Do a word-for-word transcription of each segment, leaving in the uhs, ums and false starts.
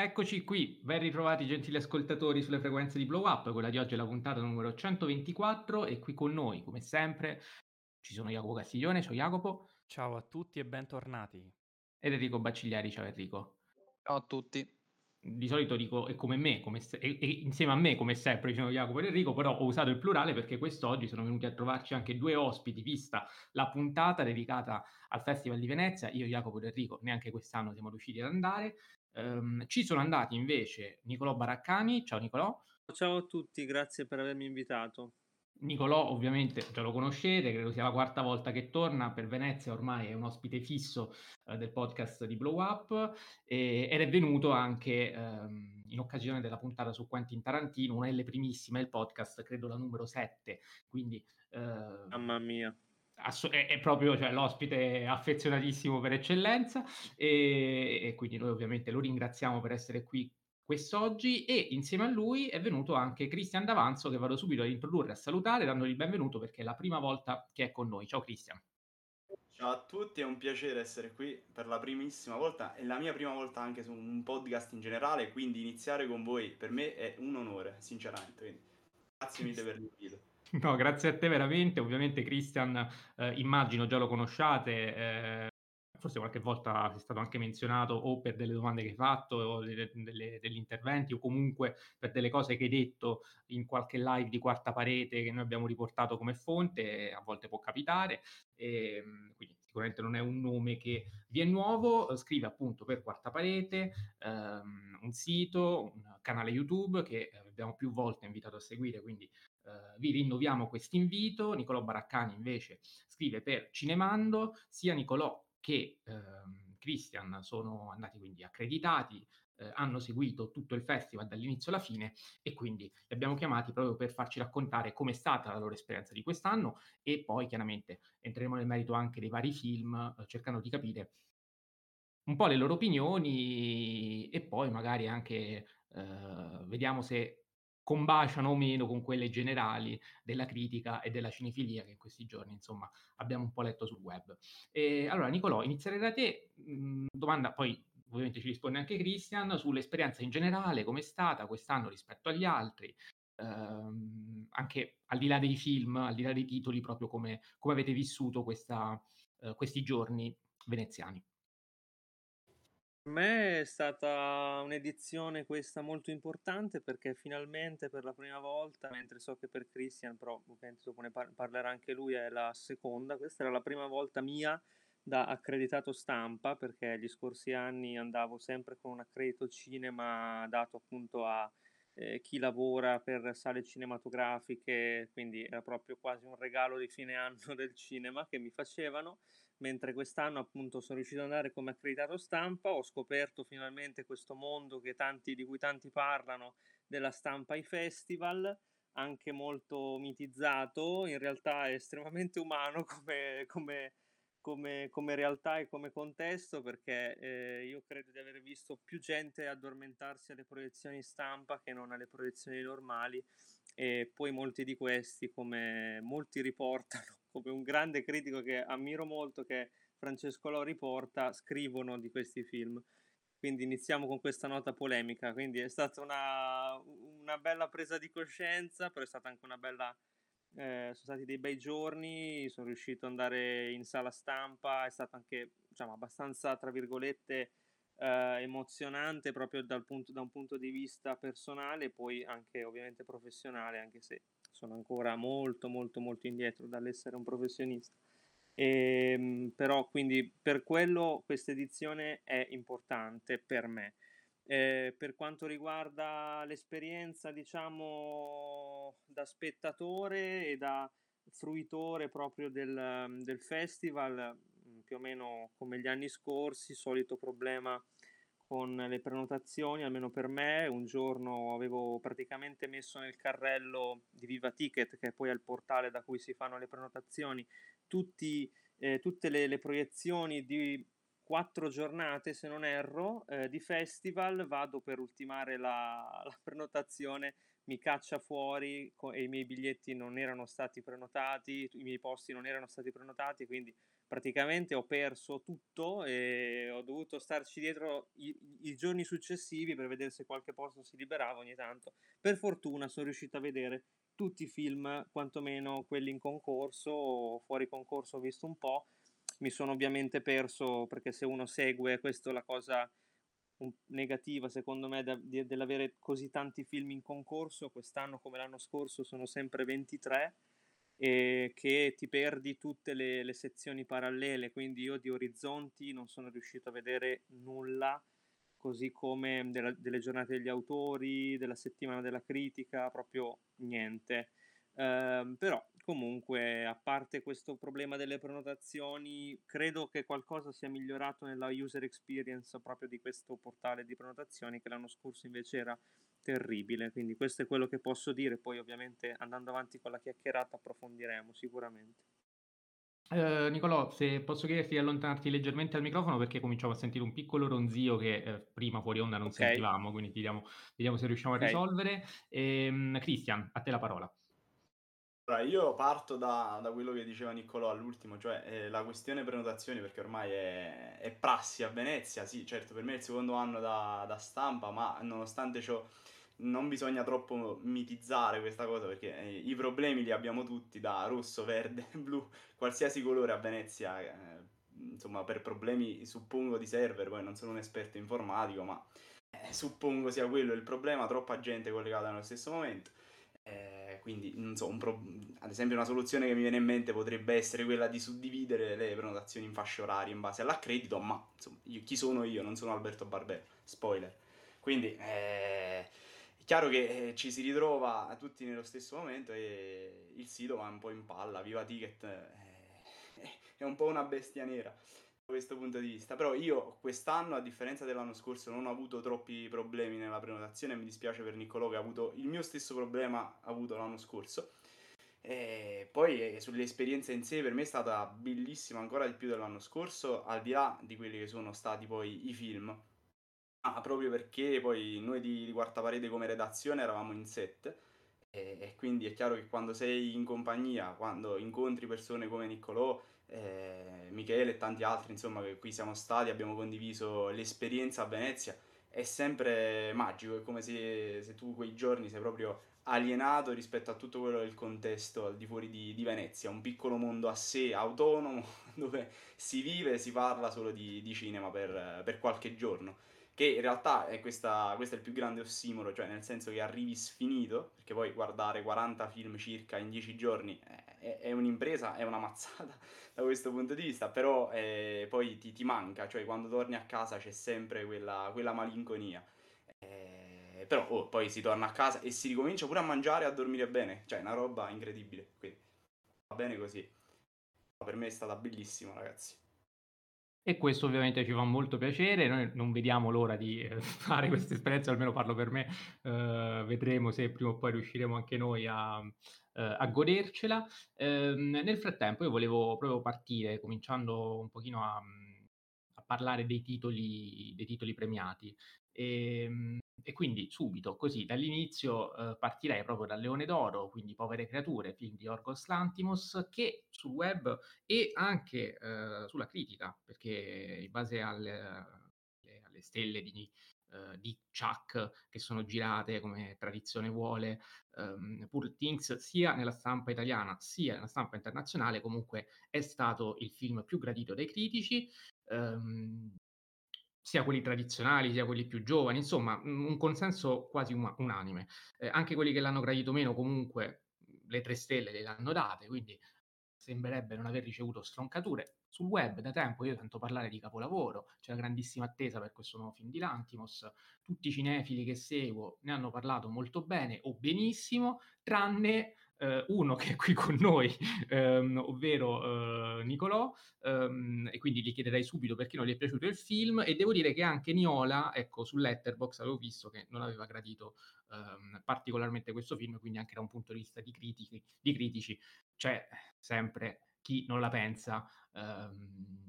Eccoci qui, ben ritrovati gentili ascoltatori sulle frequenze di Blow Up. Quella di oggi è la puntata numero centoventiquattro e qui con noi, come sempre, ci sono Jacopo Castiglione, ciao Jacopo. Ciao a tutti e bentornati. Ed Enrico Baccigliari, ciao Enrico. Ciao a tutti. Di solito dico e come me, come se- e, e insieme a me come sempre ci sono Jacopo ed Enrico, però ho usato il plurale perché quest'oggi sono venuti a trovarci anche due ospiti, vista la puntata dedicata al Festival di Venezia. Io, Jacopo ed Enrico neanche quest'anno siamo riusciti ad andare. Um, ci sono andati invece Nicolò Baraccani, ciao Nicolò. Ciao a tutti, grazie per avermi invitato. Nicolò ovviamente già lo conoscete, credo sia la quarta volta che torna, per Venezia ormai è un ospite fisso eh, del podcast di Blow Up e, ed è venuto anche ehm, in occasione della puntata su Quentin Tarantino, una delle primissime del podcast, credo la numero sette, quindi... Eh, Mamma mia! Asso- è, è proprio cioè, l'ospite affezionatissimo per eccellenza e, e quindi noi ovviamente lo ringraziamo per essere qui quest'oggi e insieme a lui è venuto anche Christian D'Avanzo, che vado subito ad introdurre, a salutare, dandogli il benvenuto perché è la prima volta che è con noi. Ciao Christian. Ciao a tutti, è un piacere essere qui per la primissima volta e la mia prima volta anche su un podcast in generale, quindi iniziare con voi per me è un onore, sinceramente. Quindi, grazie mille per l'invito. No, grazie a te veramente. Ovviamente Christian eh, immagino già lo conosciate, eh... forse qualche volta è stato anche menzionato o per delle domande che hai fatto o delle, delle, degli interventi o comunque per delle cose che hai detto in qualche live di Quarta Parete che noi abbiamo riportato come fonte, a volte può capitare, e, quindi sicuramente non è un nome che vi è nuovo. Scrive appunto per Quarta Parete ehm, un sito, un canale YouTube che abbiamo più volte invitato a seguire, quindi Uh, vi rinnoviamo questo invito. Nicolò Baraccani invece scrive per Cinemando. Sia Nicolò che uh, Christian sono andati quindi accreditati, uh, hanno seguito tutto il festival dall'inizio alla fine e quindi li abbiamo chiamati proprio per farci raccontare com'è stata la loro esperienza di quest'anno e poi chiaramente entreremo nel merito anche dei vari film, uh, cercando di capire un po' le loro opinioni e poi magari anche uh, vediamo se combaciano o meno con quelle generali della critica e della cinefilia che in questi giorni, insomma, abbiamo un po' letto sul web. E, allora, Nicolò, inizierei da te. Mh, domanda, poi ovviamente ci risponde anche Christian, sull'esperienza in generale, com'è stata quest'anno rispetto agli altri, ehm, anche al di là dei film, al di là dei titoli, proprio come, come avete vissuto questa, eh, questi giorni veneziani. Per me è stata un'edizione questa molto importante perché finalmente per la prima volta, mentre so che per Christian, però dopo ne par- parlerà anche lui, è la seconda, questa era la prima volta mia da accreditato stampa perché gli scorsi anni andavo sempre con un accredito cinema dato appunto a eh, chi lavora per sale cinematografiche, quindi era proprio quasi un regalo di fine anno del cinema che mi facevano. Mentre quest'anno appunto sono riuscito ad andare come accreditato stampa, ho scoperto finalmente questo mondo che tanti, di cui tanti parlano, della stampa ai festival, anche molto mitizzato, in realtà è estremamente umano come, come, come, come realtà e come contesto, perché eh, io credo di aver visto più gente addormentarsi alle proiezioni stampa che non alle proiezioni normali, e poi molti di questi, come molti riportano, come un grande critico che ammiro molto, che è Francesco Lo riporta, scrivono di questi film. Quindi iniziamo con questa nota polemica. Quindi è stata una, una bella presa di coscienza, però è stata anche una bella... Eh, sono stati dei bei giorni, sono riuscito ad andare in sala stampa, è stato anche, diciamo, abbastanza, tra virgolette, eh, emozionante proprio dal punto, da un punto di vista personale, poi anche ovviamente professionale, anche se... sono ancora molto molto molto indietro dall'essere un professionista, e, però quindi per quello questa edizione è importante per me. Eh, per quanto riguarda l'esperienza, diciamo, da spettatore e da fruitore proprio del, del festival, più o meno come gli anni scorsi, solito problema con le prenotazioni, almeno per me. Un giorno avevo praticamente messo nel carrello di Viva Ticket, che poi è il portale da cui si fanno le prenotazioni, tutti, eh, tutte le, le proiezioni di quattro giornate, se non erro, eh, di festival. Vado per ultimare la, la prenotazione, mi caccia fuori co- e i miei biglietti non erano stati prenotati, i miei posti non erano stati prenotati, quindi praticamente ho perso tutto e ho dovuto starci dietro i, i giorni successivi per vedere se qualche posto si liberava ogni tanto. Per fortuna sono riuscito a vedere tutti i film, quantomeno quelli in concorso, o fuori concorso ho visto un po'. Mi sono ovviamente perso, perché se uno segue, questa è la cosa negativa secondo me dell'avere così tanti film in concorso, quest'anno come l'anno scorso sono sempre ventitré, e che ti perdi tutte le, le sezioni parallele, quindi io di orizzonti non sono riuscito a vedere nulla, così come della, delle giornate degli autori, della settimana della critica, proprio niente. Uh, però comunque, a parte questo problema delle prenotazioni, credo che qualcosa sia migliorato nella user experience proprio di questo portale di prenotazioni, che l'anno scorso invece era terribile. Quindi questo è quello che posso dire, poi ovviamente andando avanti con la chiacchierata approfondiremo sicuramente. Uh, Nicolò, se posso chiederti di allontanarti leggermente dal microfono, perché cominciavo a sentire un piccolo ronzio che eh, prima fuori onda non okay. sentivamo, quindi vediamo, vediamo se riusciamo okay. a risolvere. ehm, Christian, a te la parola. Allora, io parto da, da quello che diceva Nicolò all'ultimo, cioè eh, la questione prenotazioni, perché ormai è, è prassi a Venezia. Sì, certo, per me è il secondo anno da, da stampa, ma nonostante ciò non bisogna troppo mitizzare questa cosa, perché eh, i problemi li abbiamo tutti, da rosso, verde, blu, qualsiasi colore a Venezia, eh, insomma, per problemi suppongo di server. Poi non sono un esperto informatico, ma eh, suppongo sia quello il problema, troppa gente collegata nello stesso momento. Eh, quindi non so, un pro... ad esempio una soluzione che mi viene in mente potrebbe essere quella di suddividere le prenotazioni in fasce orarie in base all'accredito, ma insomma, io, chi sono io? Non sono Alberto Barbero, spoiler. Quindi eh, è chiaro che eh, ci si ritrova tutti nello stesso momento e il sito va un po' in palla. Viva Ticket eh, è un po' una bestia nera da questo punto di vista, però io quest'anno, a differenza dell'anno scorso, non ho avuto troppi problemi nella prenotazione. Mi dispiace per Nicolò, che ha avuto il mio stesso problema avuto l'anno scorso. E poi eh, sull'esperienza in sé, per me è stata bellissima, ancora di più dell'anno scorso, al di là di quelli che sono stati poi i film, ah, proprio perché poi noi di, di Quarta Parete come redazione eravamo in set, e, e quindi è chiaro che quando sei in compagnia, quando incontri persone come Nicolò, Eh, Michele e tanti altri, insomma, che qui siamo stati, abbiamo condiviso l'esperienza a Venezia, è sempre magico. È come se, se tu quei giorni sei proprio alienato rispetto a tutto quello del contesto al di fuori di, di Venezia, un piccolo mondo a sé, autonomo, dove si vive, si parla solo di, di cinema per, per qualche giorno, che in realtà è questa, questo è il più grande ossimoro, cioè nel senso che arrivi sfinito, perché poi guardare quaranta film circa in dieci giorni è, è un'impresa, è una mazzata da questo punto di vista, però eh, poi ti, ti manca, cioè quando torni a casa c'è sempre quella, quella malinconia, eh, però oh, poi si torna a casa e si ricomincia pure a mangiare e a dormire bene, cioè è una roba incredibile, quindi va bene così. Per me è stata bellissima, ragazzi. E questo ovviamente ci fa molto piacere, noi non vediamo l'ora di fare questa esperienza, almeno parlo per me, uh, vedremo se prima o poi riusciremo anche noi a, uh, a godercela. Um, nel frattempo io volevo proprio partire, cominciando un pochino a, a parlare dei titoli, dei titoli premiati. E, e quindi subito, così, dall'inizio eh, partirei proprio dal Leone d'Oro, quindi Povere Creature, film di Yorgos Lanthimos, che sul web e anche eh, sulla critica, perché in base alle, alle stelle di, eh, di Chuck, che sono girate come tradizione vuole, ehm, Poor Things, sia nella stampa italiana sia nella stampa internazionale, comunque è stato il film più gradito dai critici, ehm, sia quelli tradizionali, sia quelli più giovani, insomma, un consenso quasi un- unanime. Eh, anche quelli che l'hanno gradito meno, comunque, le tre stelle le hanno date, quindi sembrerebbe non aver ricevuto stroncature. Sul web da tempo io sento parlare di capolavoro, c'è una grandissima attesa per questo nuovo film di Lanthimos, tutti i cinefili che seguo ne hanno parlato molto bene o benissimo, tranne eh, uno che è qui con noi, ehm, ovvero eh, Nicolò, ehm, e quindi gli chiederei subito perché non gli è piaciuto il film. E devo dire che anche Niola, ecco, su Letterboxd avevo visto che non aveva gradito ehm, particolarmente questo film, quindi anche da un punto di vista di critici, di critici c'è sempre chi non la pensa ehm,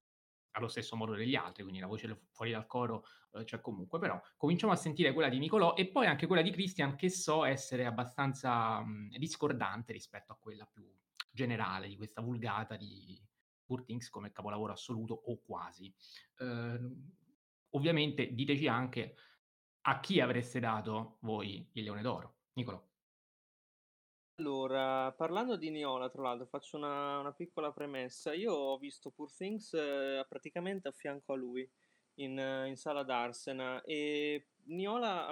allo stesso modo degli altri, quindi la voce fuori dal coro eh, c'è comunque. Però cominciamo a sentire quella di Nicolò e poi anche quella di Christian, che so essere abbastanza mh, discordante rispetto a quella più generale di questa vulgata di, Poor Things come capolavoro assoluto o quasi. Eh, ovviamente diteci anche a chi avreste dato voi il Leone d'Oro. Nicolò. Allora, parlando di Neola, tra l'altro, faccio una, una piccola premessa. Io ho visto Poor Things eh, praticamente a fianco a lui, in, in sala d'Arsena, e Neola,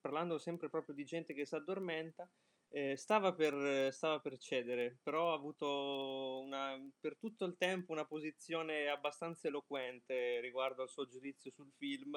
parlando sempre proprio di gente che si addormenta, eh, stava, per, stava per cedere, però ha avuto una, per tutto il tempo una posizione abbastanza eloquente riguardo al suo giudizio sul film,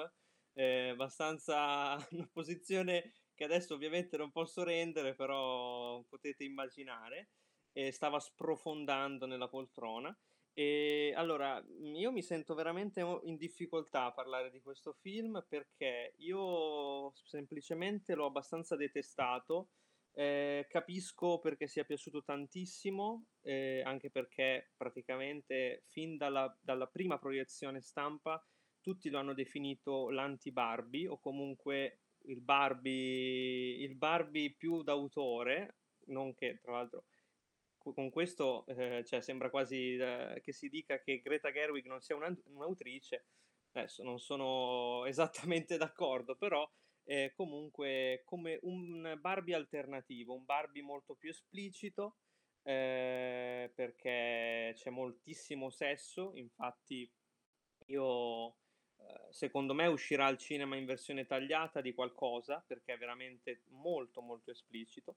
eh, abbastanza una posizione... che adesso ovviamente non posso rendere, però potete immaginare, eh, stava sprofondando nella poltrona. E allora, io mi sento veramente in difficoltà a parlare di questo film, perché io semplicemente l'ho abbastanza detestato, eh, capisco perché sia piaciuto tantissimo, eh, anche perché praticamente fin dalla, dalla prima proiezione stampa tutti lo hanno definito l'anti-Barbie, o comunque... Il Barbie, il Barbie più d'autore, non che tra l'altro con questo eh, cioè, sembra quasi eh, che si dica che Greta Gerwig non sia una, un'autrice. Adesso non sono esattamente d'accordo, però eh, comunque come un Barbie alternativo, un Barbie molto più esplicito, eh, perché c'è moltissimo sesso. Infatti io... secondo me uscirà al cinema in versione tagliata di qualcosa, perché è veramente molto molto esplicito,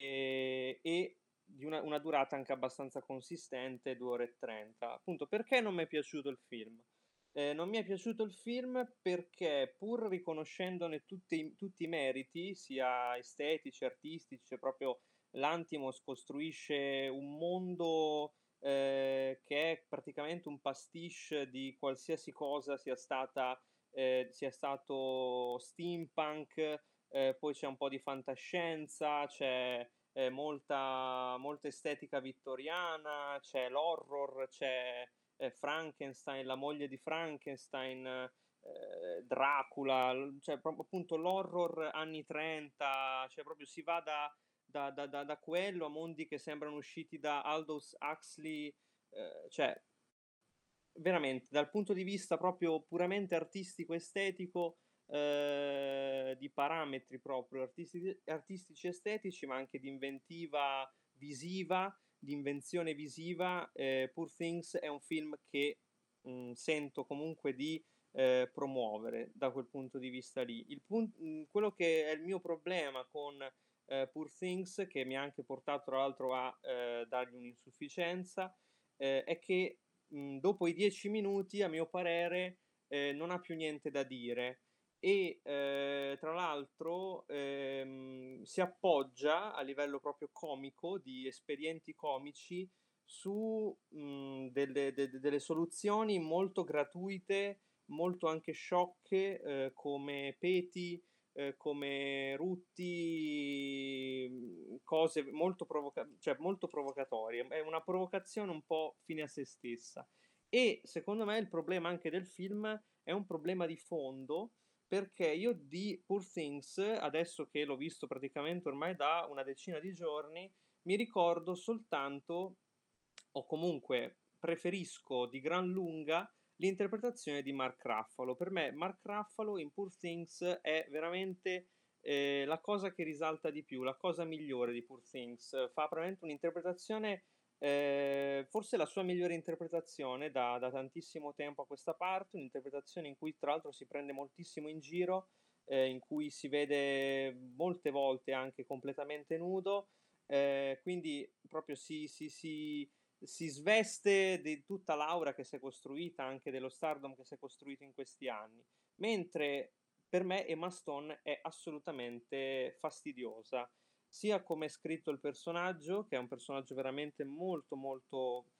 e, e di una, una durata anche abbastanza consistente, due ore e trenta. Appunto, perché non mi è piaciuto il film? Eh, non mi è piaciuto il film perché, pur riconoscendone tutti, tutti i meriti, sia estetici, artistici, cioè proprio Lanthimos costruisce un mondo... Eh, che è praticamente un pastiche di qualsiasi cosa sia stata eh, sia stato steampunk, eh, poi c'è un po' di fantascienza, c'è eh, molta, molta estetica vittoriana, c'è l'horror, c'è eh, Frankenstein, la moglie di Frankenstein, eh, Dracula, cioè proprio appunto l'horror anni trenta, cioè proprio si va da Da, da, da, da quello a mondi che sembrano usciti da Aldous Huxley, eh, cioè veramente dal punto di vista proprio puramente artistico estetico, eh, di parametri proprio artisti, artistici estetici, ma anche di inventiva visiva, di invenzione visiva, eh, Poor Things è un film che mh, sento comunque di eh, promuovere da quel punto di vista lì. Il punto, mh, quello che è il mio problema con Uh, Poor Things, che mi ha anche portato tra l'altro a uh, dargli un'insufficienza, uh, è che mh, dopo i dieci minuti a mio parere uh, non ha più niente da dire, e uh, tra l'altro uh, si appoggia a livello proprio comico, di espedienti comici, su mh, delle, de- delle soluzioni molto gratuite, molto anche sciocche, uh, come peti, come rutti, cose molto, provoca- cioè molto provocatorie. È una provocazione un po' fine a se stessa, e secondo me il problema anche del film è un problema di fondo, perché io di Poor Things, adesso che l'ho visto praticamente ormai da una decina di giorni, mi ricordo soltanto, o comunque preferisco di gran lunga, l'interpretazione di Mark Ruffalo. Per me Mark Ruffalo in Poor Things è veramente eh, la cosa che risalta di più, la cosa migliore di Poor Things. Fa veramente un'interpretazione, eh, forse la sua migliore interpretazione da, da tantissimo tempo a questa parte, un'interpretazione in cui tra l'altro si prende moltissimo in giro, eh, in cui si vede molte volte anche completamente nudo, eh, quindi proprio si... si, si si sveste di tutta l'aura che si è costruita, anche dello stardom che si è costruito in questi anni, mentre per me Emma Stone è assolutamente fastidiosa, sia come è scritto il personaggio, che è un personaggio veramente molto molto...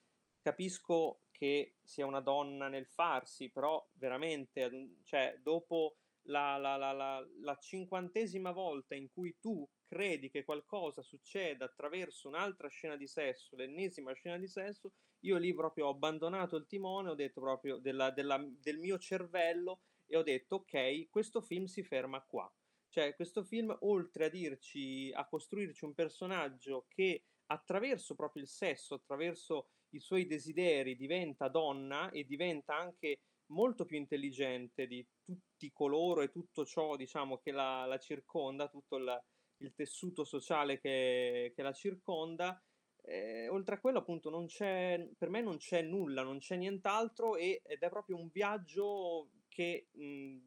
capisco che sia una donna nel farsi, però veramente, cioè, dopo la, la, la, la, la cinquantesima volta in cui tu credi che qualcosa succeda attraverso un'altra scena di sesso, l'ennesima scena di sesso, io lì proprio ho abbandonato il timone, ho detto proprio della, della, del mio cervello, e ho detto ok, questo film si ferma qua. Cioè questo film, oltre a dirci, a costruirci un personaggio che attraverso proprio il sesso, attraverso i suoi desideri, diventa donna e diventa anche molto più intelligente di tutti coloro e tutto ciò, diciamo, che la, la circonda, tutto la, il tessuto sociale che, che la circonda. Eh, oltre a quello, appunto, non c'è, per me non c'è nulla, non c'è nient'altro, e, ed è proprio un viaggio che mh,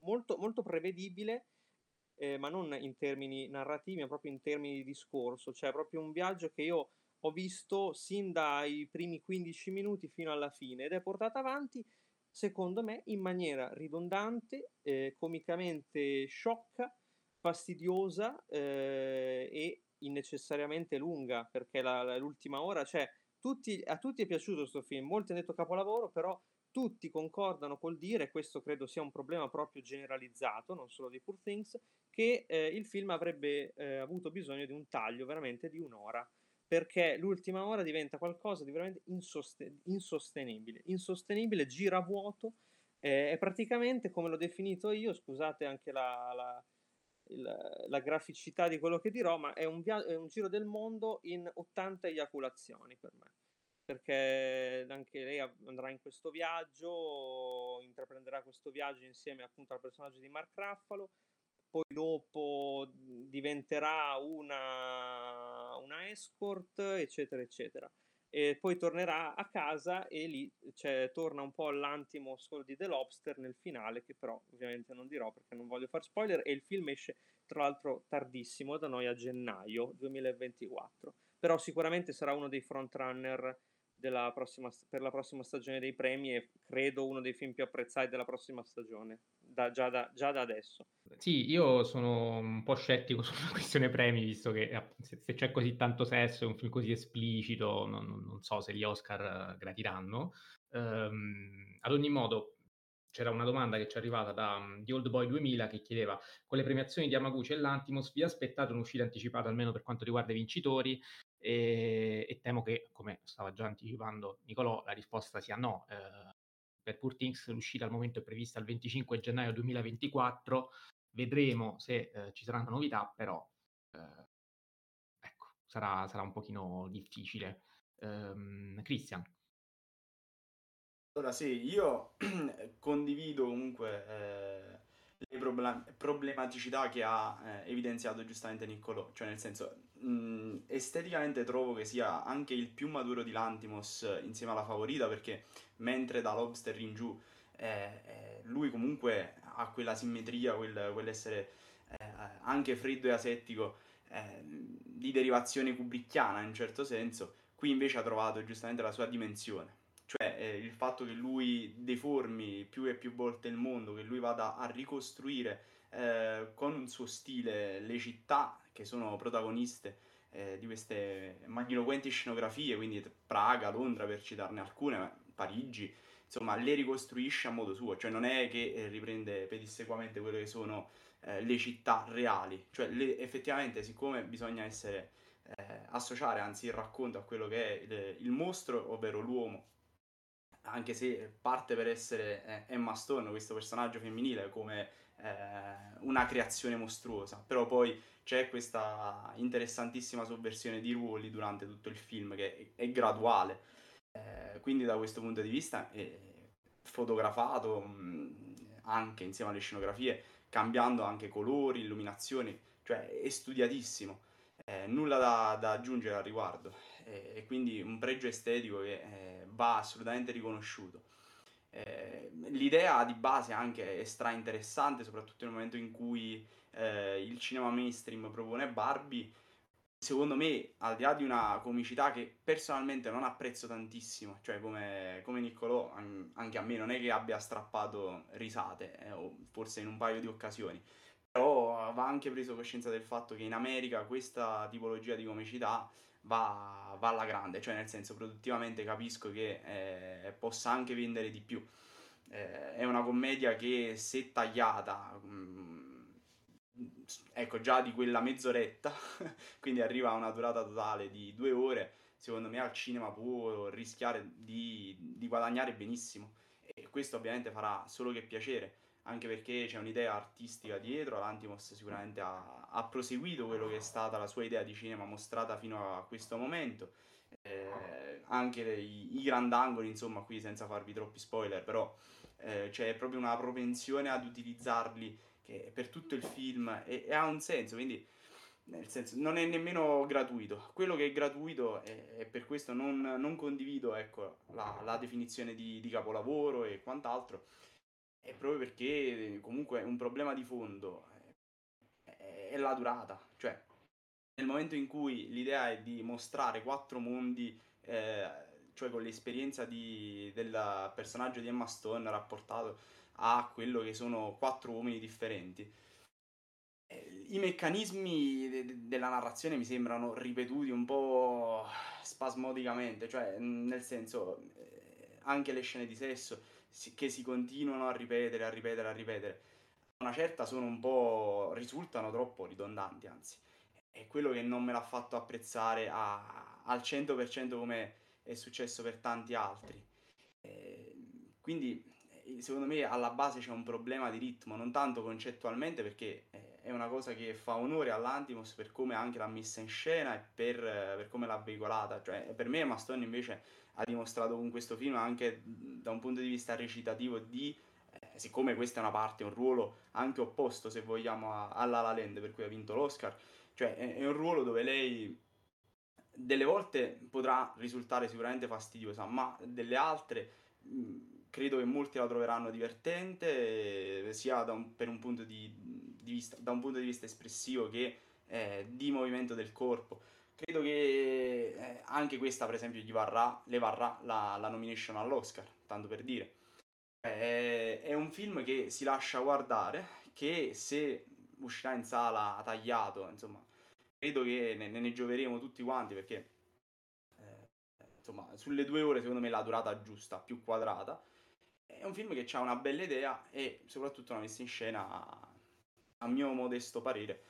molto, molto prevedibile, eh, ma non in termini narrativi, ma proprio in termini di discorso. Cioè, è proprio un viaggio che io ho visto sin dai primi quindici minuti fino alla fine, ed è portato avanti, secondo me, in maniera ridondante, eh, comicamente sciocca, fastidiosa eh, e innecessariamente lunga, perché la, la, l'ultima ora, cioè, tutti, a tutti è piaciuto questo film, molti hanno detto capolavoro, però tutti concordano col dire, questo credo sia un problema proprio generalizzato, non solo di Poor Things, che eh, il film avrebbe eh, avuto bisogno di un taglio veramente di un'ora, perché l'ultima ora diventa qualcosa di veramente insoste- insostenibile, insostenibile, gira vuoto, eh, è praticamente, come l'ho definito io, scusate anche la... la La, la graficità di quello che dirò, ma è un, via- è un giro del mondo in ottanta eiaculazioni per me, perché anche lei andrà in questo viaggio, intraprenderà questo viaggio insieme appunto al personaggio di Mark Ruffalo, poi dopo diventerà una, una escort, eccetera eccetera, e poi tornerà a casa e lì, cioè, torna un po' all'Lanthimos di The Lobster nel finale, che però ovviamente non dirò perché non voglio far spoiler, e il film esce tra l'altro tardissimo da noi a gennaio duemilaventiquattro, però sicuramente sarà uno dei frontrunner della prossima, per la prossima stagione dei premi, e credo uno dei film più apprezzati della prossima stagione, da, già, da, già da adesso. Sì, io sono un po' scettico sulla questione premi, visto che se, se c'è così tanto sesso e un film così esplicito, non, non so se gli Oscar gratiranno. Ehm, ad ogni modo, c'era una domanda che ci è arrivata da um, The Old Boy duemila, che chiedeva: con le premiazioni di Hamaguchi e Lanthimos, vi aspettate un'uscita anticipata almeno per quanto riguarda i vincitori? E, e temo che, come stava già anticipando Nicolò, la risposta sia no. Eh, per Poor Things l'uscita al momento è prevista il venticinque gennaio duemilaventiquattro, vedremo se eh, ci saranno novità, però eh, ecco, sarà, sarà un pochino difficile. um, Christian. Allora sì, io condivido comunque eh, le problem- problematicità che ha eh, evidenziato giustamente Nicolò, cioè nel senso, mh, esteticamente trovo che sia anche il più maturo di Lanthimos eh, insieme alla favorita, perché mentre da Lobster in giù eh, eh, lui comunque ha quella simmetria, quel, quell'essere eh, anche freddo e asettico eh, di derivazione kubrickiana in un certo senso, qui invece ha trovato giustamente la sua dimensione. Cioè eh, il fatto che lui deformi più e più volte il mondo, che lui vada a ricostruire eh, con un suo stile le città che sono protagoniste eh, di queste magniloquenti scenografie, quindi Praga, Londra per citarne alcune, Parigi, insomma le ricostruisce a modo suo, cioè non è che riprende pedissequamente quelle che sono eh, le città reali, cioè le, effettivamente siccome bisogna essere, eh, associare anzi il racconto a quello che è il, il mostro, ovvero l'uomo, anche se parte per essere Emma Stone, questo personaggio femminile, come eh, una creazione mostruosa, però poi c'è questa interessantissima sovversione di ruoli durante tutto il film, che è, è graduale, eh, quindi da questo punto di vista è fotografato mh, anche insieme alle scenografie, cambiando anche colori, illuminazioni, cioè è studiatissimo, eh, nulla da, da aggiungere al riguardo, eh, e quindi un pregio estetico che eh, va assolutamente riconosciuto. Eh, l'idea di base anche è stra interessante, soprattutto nel momento in cui eh, il cinema mainstream propone Barbie. Secondo me, al di là di una comicità che personalmente non apprezzo tantissimo, cioè come, come Nicolò, anche a me non è che abbia strappato risate, eh, o forse in un paio di occasioni, però va anche preso coscienza del fatto che in America questa tipologia di comicità Va, va alla grande, cioè nel senso, produttivamente capisco che eh, possa anche vendere di più, eh, è una commedia che se tagliata mh, ecco già di quella mezz'oretta quindi arriva a una durata totale di due ore, secondo me al cinema può rischiare di, di guadagnare benissimo, e questo ovviamente farà solo che piacere anche perché c'è un'idea artistica dietro. Lanthimos sicuramente ha, ha proseguito quello che è stata la sua idea di cinema mostrata fino a questo momento, eh, anche i, i grandangoli, insomma, qui senza farvi troppi spoiler, però eh, c'è proprio una propensione ad utilizzarli che per tutto il film, e, e ha un senso, quindi nel senso non è nemmeno gratuito. Quello che è gratuito, e per questo non, non condivido, ecco, la, la definizione di, di capolavoro e quant'altro, è proprio perché comunque un problema di fondo è, è la durata. Cioè, nel momento in cui l'idea è di mostrare quattro mondi, eh, cioè con l'esperienza di, del personaggio di Emma Stone rapportato a quello che sono quattro uomini differenti, i meccanismi de- de- della narrazione mi sembrano ripetuti un po' spasmodicamente. Cioè, nel senso, eh, anche le scene di sesso si- che si continuano a ripetere, a ripetere, a ripetere, una certa sono un po'... risultano troppo ridondanti, anzi. È quello che non me l'ha fatto apprezzare a- al cento per cento come è successo per tanti altri. Eh, quindi... secondo me alla base c'è un problema di ritmo, non tanto concettualmente, perché è una cosa che fa onore a Lanthimos per come anche l'ha messa in scena e per, per come l'ha veicolata. Cioè, per me Emma Stone invece ha dimostrato con questo film, anche da un punto di vista recitativo, di eh, siccome questa è una parte, un ruolo anche opposto, se vogliamo, a, a La La Land, per cui ha vinto l'Oscar, cioè è, è un ruolo dove lei delle volte potrà risultare sicuramente fastidiosa, ma delle altre mh, credo che molti la troveranno divertente, eh, sia da un, per un punto di, di vista, da un punto di vista espressivo che eh, di movimento del corpo. Credo che eh, anche questa, per esempio, gli varrà, le varrà la, la nomination all'Oscar, tanto per dire. Eh, è un film che si lascia guardare, che se uscirà in sala tagliato, insomma, credo che ne, ne gioveremo tutti quanti, perché eh, insomma, sulle due ore secondo me la durata giusta, più quadrata. È un film che ha una bella idea e soprattutto una messa in scena, a mio modesto parere,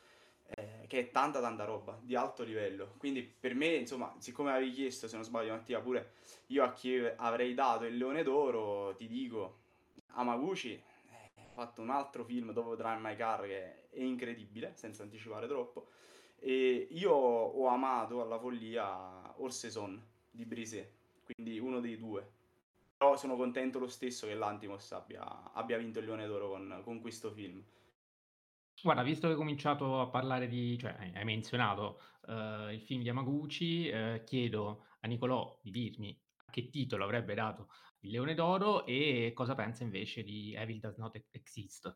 eh, che è tanta tanta roba, di alto livello. Quindi per me, insomma, siccome avevi chiesto, se non sbaglio Mattia, pure io a chi avrei dato il Leone d'Oro, ti dico, Hamaguchi ha eh, fatto un altro film dopo Drive My Car che è incredibile, senza anticipare troppo, e io ho amato alla follia All Season di Brisé, quindi uno dei due. Però sono contento lo stesso che Lanthimos abbia, abbia vinto il Leone d'Oro con, con questo film. Guarda, visto che hai cominciato a parlare di... cioè, hai menzionato uh, il film di Hamaguchi, uh, chiedo a Nicolò di dirmi a che titolo avrebbe dato il Leone d'Oro e cosa pensa invece di Evil Does Not Exist.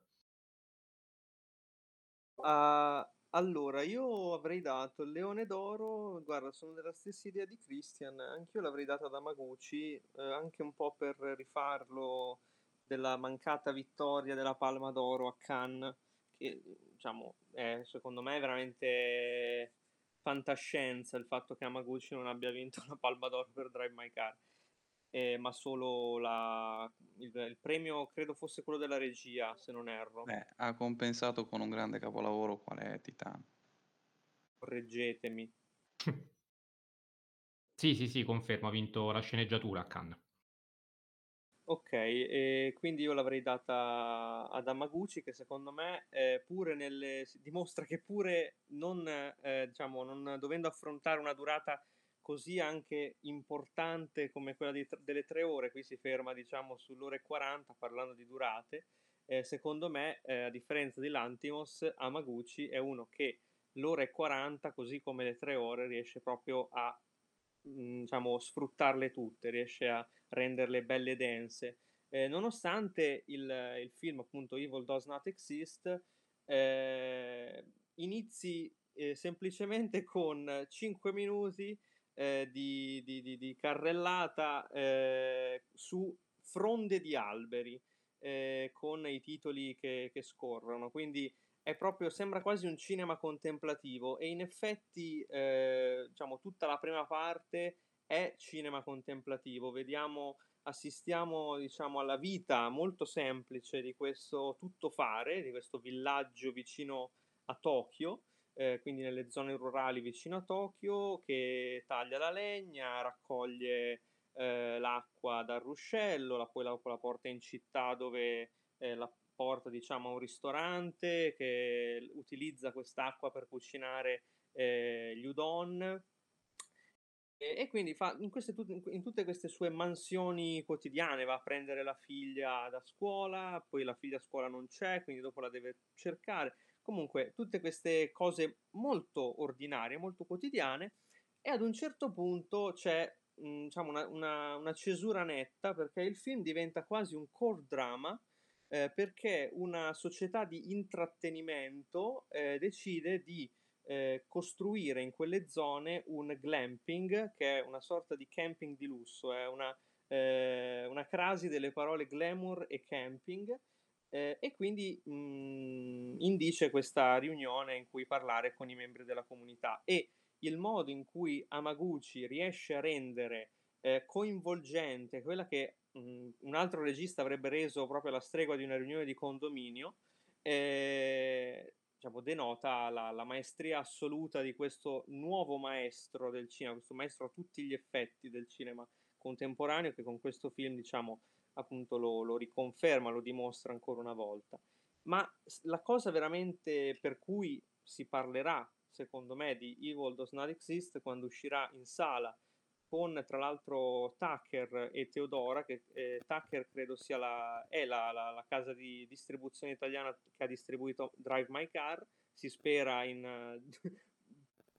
Uh, allora, io avrei dato il Leone d'Oro, guarda, sono della stessa idea di Christian, anch'io l'avrei data ad Hamaguchi, eh, anche un po' per rifarlo della mancata vittoria della Palma d'Oro a Cannes, che diciamo è, secondo me è veramente fantascienza il fatto che Hamaguchi non abbia vinto la Palma d'Oro per Drive My Car, eh, ma solo la, il, il premio credo fosse quello della regia, se non erro. Beh, ha compensato con un grande capolavoro qual è Titano. Correggetemi. sì sì sì confermo, ha vinto la sceneggiatura a Cannes. Ok, eh, quindi io l'avrei data ad Hamaguchi, che secondo me eh, pure nelle, dimostra che pure non, eh, diciamo, non dovendo affrontare una durata così anche importante come quella di, delle tre ore, qui si ferma diciamo sull'ora e quaranta parlando di durate, eh, secondo me eh, a differenza di Lanthimos, Hamaguchi è uno che l'ora e quaranta, così come le tre ore, riesce proprio a mh, diciamo sfruttarle tutte, riesce a renderle belle dense, eh, nonostante il, il film appunto Evil Does Not Exist eh, inizi eh, semplicemente con cinque minuti Eh, di, di, di, di carrellata eh, su fronde di alberi eh, con i titoli che, che scorrono, quindi è proprio, sembra quasi un cinema contemplativo, e in effetti eh, diciamo tutta la prima parte è cinema contemplativo. Vediamo, assistiamo diciamo alla vita molto semplice di questo tuttofare, di questo villaggio vicino a Tokyo, Eh, quindi nelle zone rurali vicino a Tokyo, che taglia la legna, raccoglie eh, l'acqua dal ruscello, la, poi la, la porta in città dove eh, la, porta, diciamo, a un ristorante che utilizza quest'acqua per cucinare eh, gli udon. E quindi fa in, queste, in tutte queste sue mansioni quotidiane va a prendere la figlia da scuola, poi la figlia a scuola non c'è, quindi dopo la deve cercare. Comunque tutte queste cose molto ordinarie, molto quotidiane, e ad un certo punto c'è mh, diciamo una, una, una cesura netta, perché il film diventa quasi un core drama, eh, perché una società di intrattenimento eh, decide di Eh, costruire in quelle zone un glamping, che è una sorta di camping di lusso, è eh, una, eh, una crasi delle parole glamour e camping, eh, e quindi mh, indice questa riunione in cui parlare con i membri della comunità, e il modo in cui Hamaguchi riesce a rendere eh, coinvolgente quella che mh, un altro regista avrebbe reso proprio alla stregua di una riunione di condominio, eh, denota la, la maestria assoluta di questo nuovo maestro del cinema, questo maestro a tutti gli effetti del cinema contemporaneo, che con questo film, diciamo, appunto lo, lo riconferma, lo dimostra ancora una volta. Ma la cosa veramente per cui si parlerà, secondo me, di Evil Does Not Exist quando uscirà in sala, con tra l'altro Tucker e Teodora, che eh, Tucker credo sia la, è la, la, la casa di distribuzione italiana che ha distribuito Drive My Car, si spera in uh,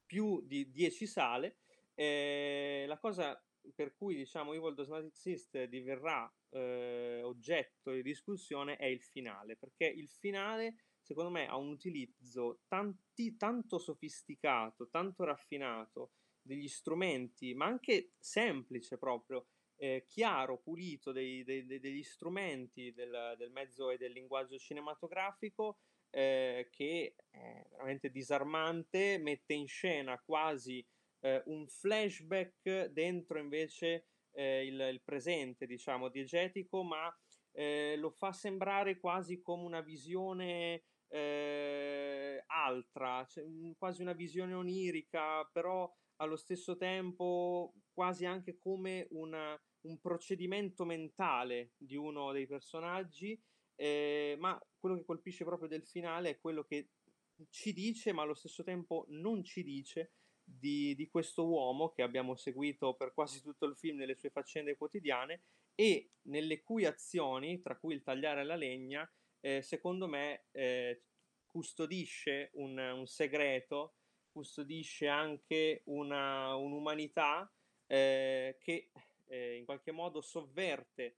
più di dieci sale. Eh, la cosa per cui, diciamo, Evil Does Not Exist diverrà eh, oggetto di discussione è il finale, perché il finale secondo me ha un utilizzo tanti, tanto sofisticato, tanto raffinato, degli strumenti, ma anche semplice proprio, eh, chiaro, pulito, dei, dei, degli strumenti del, del mezzo e del linguaggio cinematografico, eh, che è veramente disarmante, mette in scena quasi eh, un flashback dentro invece eh, il, il presente, diciamo, diegetico, ma eh, lo fa sembrare quasi come una visione eh, altra, cioè, quasi una visione onirica, però allo stesso tempo quasi anche come una, un procedimento mentale di uno dei personaggi, eh, ma quello che colpisce proprio del finale è quello che ci dice, ma allo stesso tempo non ci dice, di, di questo uomo che abbiamo seguito per quasi tutto il film nelle sue faccende quotidiane e nelle cui azioni, tra cui il tagliare la legna, eh, secondo me eh, custodisce un, un segreto, custodisce anche una, un'umanità eh, che eh, in qualche modo sovverte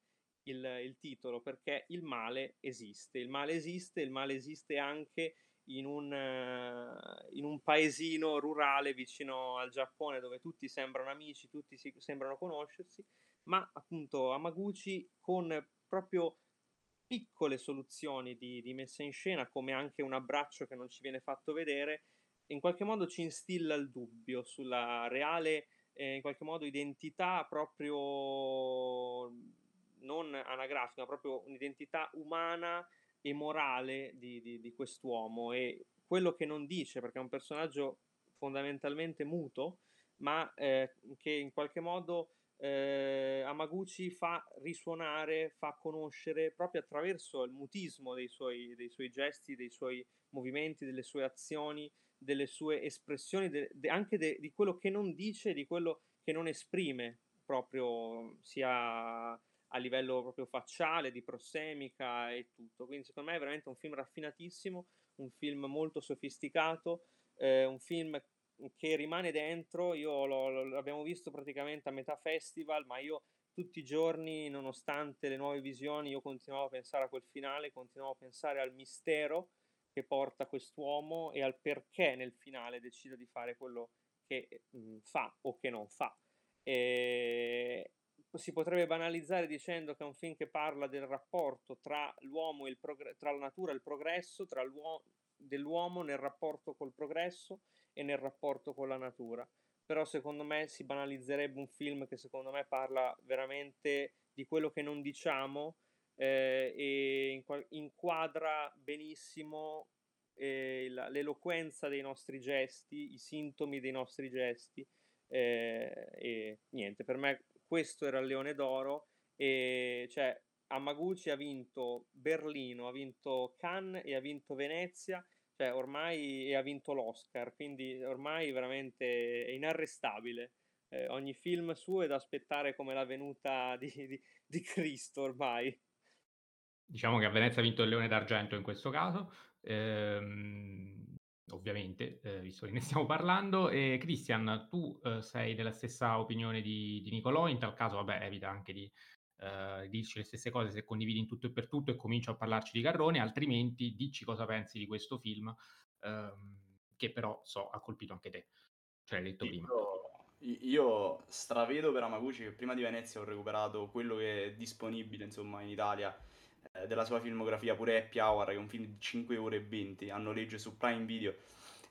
il, il titolo, perché il male esiste, il male esiste, il male esiste anche in un, uh, in un paesino rurale vicino al Giappone, dove tutti sembrano amici, tutti si, sembrano conoscersi, ma appunto Hamaguchi, con proprio piccole soluzioni di, di messa in scena, come anche un abbraccio che non ci viene fatto vedere, in qualche modo ci instilla il dubbio sulla reale, eh, in qualche modo, identità proprio non anagrafica, proprio un'identità umana e morale di, di, di quest'uomo, e quello che non dice, perché è un personaggio fondamentalmente muto, ma eh, che in qualche modo eh, Hamaguchi fa risuonare, fa conoscere proprio attraverso il mutismo dei suoi, dei suoi gesti, dei suoi movimenti, delle sue azioni, delle sue espressioni, de, de, anche de, di quello che non dice, di quello che non esprime, proprio sia a livello proprio facciale, di prosemica e tutto. Quindi secondo me è veramente un film raffinatissimo, un film molto sofisticato, eh, un film che rimane dentro. Io lo, lo, l'abbiamo visto praticamente a metà festival, ma io tutti i giorni, nonostante le nuove visioni, io continuavo a pensare a quel finale, continuavo a pensare al mistero che porta quest'uomo e al perché nel finale decide di fare quello che mh, fa o che non fa. E si potrebbe banalizzare dicendo che è un film che parla del rapporto tra l'uomo e il progr- tra la natura e il progresso, tra l'uo- dell'uomo nel rapporto col progresso e nel rapporto con la natura. Però secondo me si banalizzerebbe un film che secondo me parla veramente di quello che non diciamo, Eh, e inquadra benissimo eh, la, l'eloquenza dei nostri gesti, i sintomi dei nostri gesti, eh, e niente, per me questo era il Leone d'Oro, e cioè Hamaguchi ha vinto Berlino, ha vinto Cannes e ha vinto Venezia, cioè ormai, e ha vinto l'Oscar, quindi ormai veramente è inarrestabile. Eh, ogni film suo è da aspettare come la venuta di, di, di Cristo ormai. Diciamo che a Venezia ha vinto il Leone d'Argento in questo caso, ehm, ovviamente, eh, visto che ne stiamo parlando. E Christian, tu eh, sei della stessa opinione di, di Nicolò, in tal caso vabbè, evita anche di eh, dirci le stesse cose se condividi in tutto e per tutto e comincia a parlarci di Garrone, altrimenti dici cosa pensi di questo film, ehm, che però so ha colpito anche te, ce l'hai detto prima. Io stravedo per Hamaguchi, che prima di Venezia ho recuperato quello che è disponibile insomma in Italia eh, della sua filmografia, pure Happy Hour, che è un film di cinque ore e venti a noleggio su Prime Video,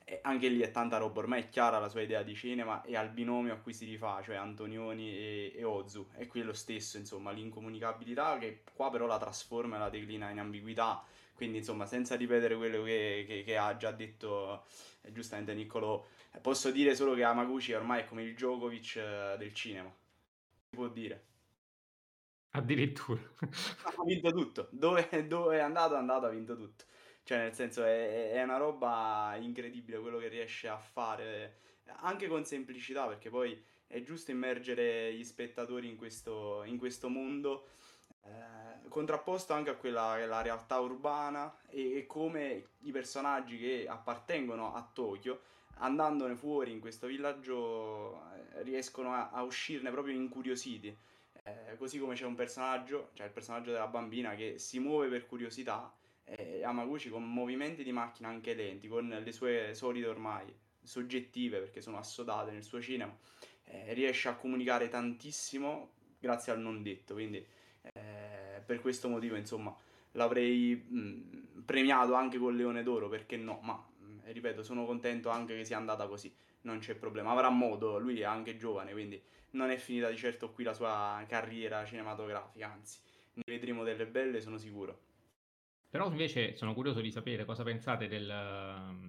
e anche lì è tanta roba, ormai è chiara la sua idea di cinema e al binomio a cui si rifà, cioè Antonioni e, e Ozu, è quello stesso insomma, l'incomunicabilità che qua però la trasforma e la declina in ambiguità, quindi insomma senza ripetere quello che, che, che ha già detto eh, giustamente Nicolò, posso dire solo che Hamaguchi ormai è come il Djokovic eh, del cinema, si può dire. Addirittura ha vinto tutto, dove, dove è andato è andato, ha vinto tutto. Cioè nel senso è, è una roba incredibile quello che riesce a fare, anche con semplicità, perché poi è giusto immergere gli spettatori in questo, in questo mondo, eh, contrapposto anche a quella che è la realtà urbana e, e come i personaggi che appartengono a Tokyo, andandone fuori in questo villaggio, riescono a, a uscirne proprio incuriositi. Eh, così come c'è un personaggio, cioè il personaggio della bambina che si muove per curiosità, E Hamaguchi con movimenti di macchina anche lenti, con le sue solite ormai soggettive perché sono assodate nel suo cinema, eh, riesce a comunicare tantissimo grazie al non detto, quindi eh, per questo motivo insomma l'avrei mh, premiato anche con Leone d'Oro, perché no, ma mh, ripeto, sono contento anche che sia andata così, non c'è problema, avrà modo, lui è anche giovane, quindi non è finita di certo qui la sua carriera cinematografica, anzi ne vedremo delle belle, sono sicuro. Però invece sono curioso di sapere cosa pensate del,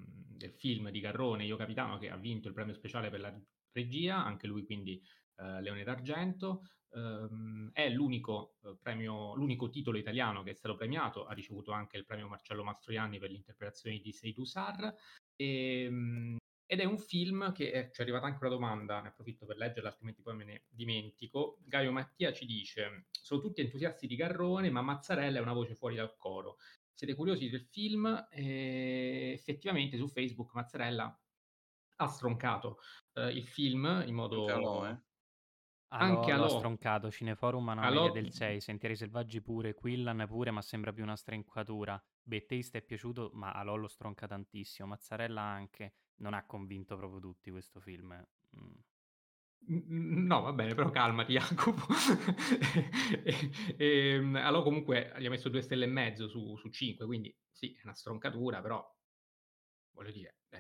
del film di Garrone, Io Capitano, che ha vinto il premio speciale per la regia, anche lui quindi eh, Leone d'Argento, ehm, è l'unico, eh, premio, l'unico titolo italiano che è stato premiato, ha ricevuto anche il premio Marcello Mastroianni per l'interpretazione di Seydou Sar, e, ed è un film che, eh, ci è arrivata anche una domanda, ne approfitto per leggerla altrimenti poi me ne dimentico, Gaio Mattia ci dice: sono tutti entusiasti di Garrone, ma Mazzarella è una voce fuori dal coro. Siete curiosi del film? Eh, effettivamente su Facebook Mazzarella ha stroncato eh, il film in modo... Alò, eh. Anche Alò. L'ha stroncato, Cineforum Manuele del sei, Sentieri Selvaggi pure, Quillan pure, ma sembra più una strinquatura. Betteista è piaciuto, ma Alò lo stronca tantissimo. Mazzarella anche, non ha convinto proprio tutti questo film. Mm. No, va bene, però calmati Jacopo. e, e, allora comunque gli ha messo due stelle e mezzo su, su cinque, quindi sì, è una stroncatura, però voglio dire, è,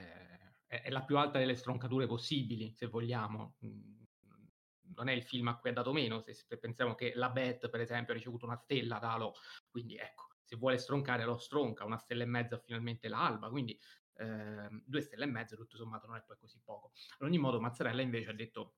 è la più alta delle stroncature possibili, se vogliamo. Non è il film a cui ha dato meno, se, se pensiamo che La Bête, per esempio, ha ricevuto una stella da Alò, quindi ecco, se vuole stroncare Alò stronca, una stella e mezzo Finalmente l'Alba, quindi eh, due stelle e mezzo tutto sommato non è poi così poco. Ad ogni modo Mazzarella invece ha detto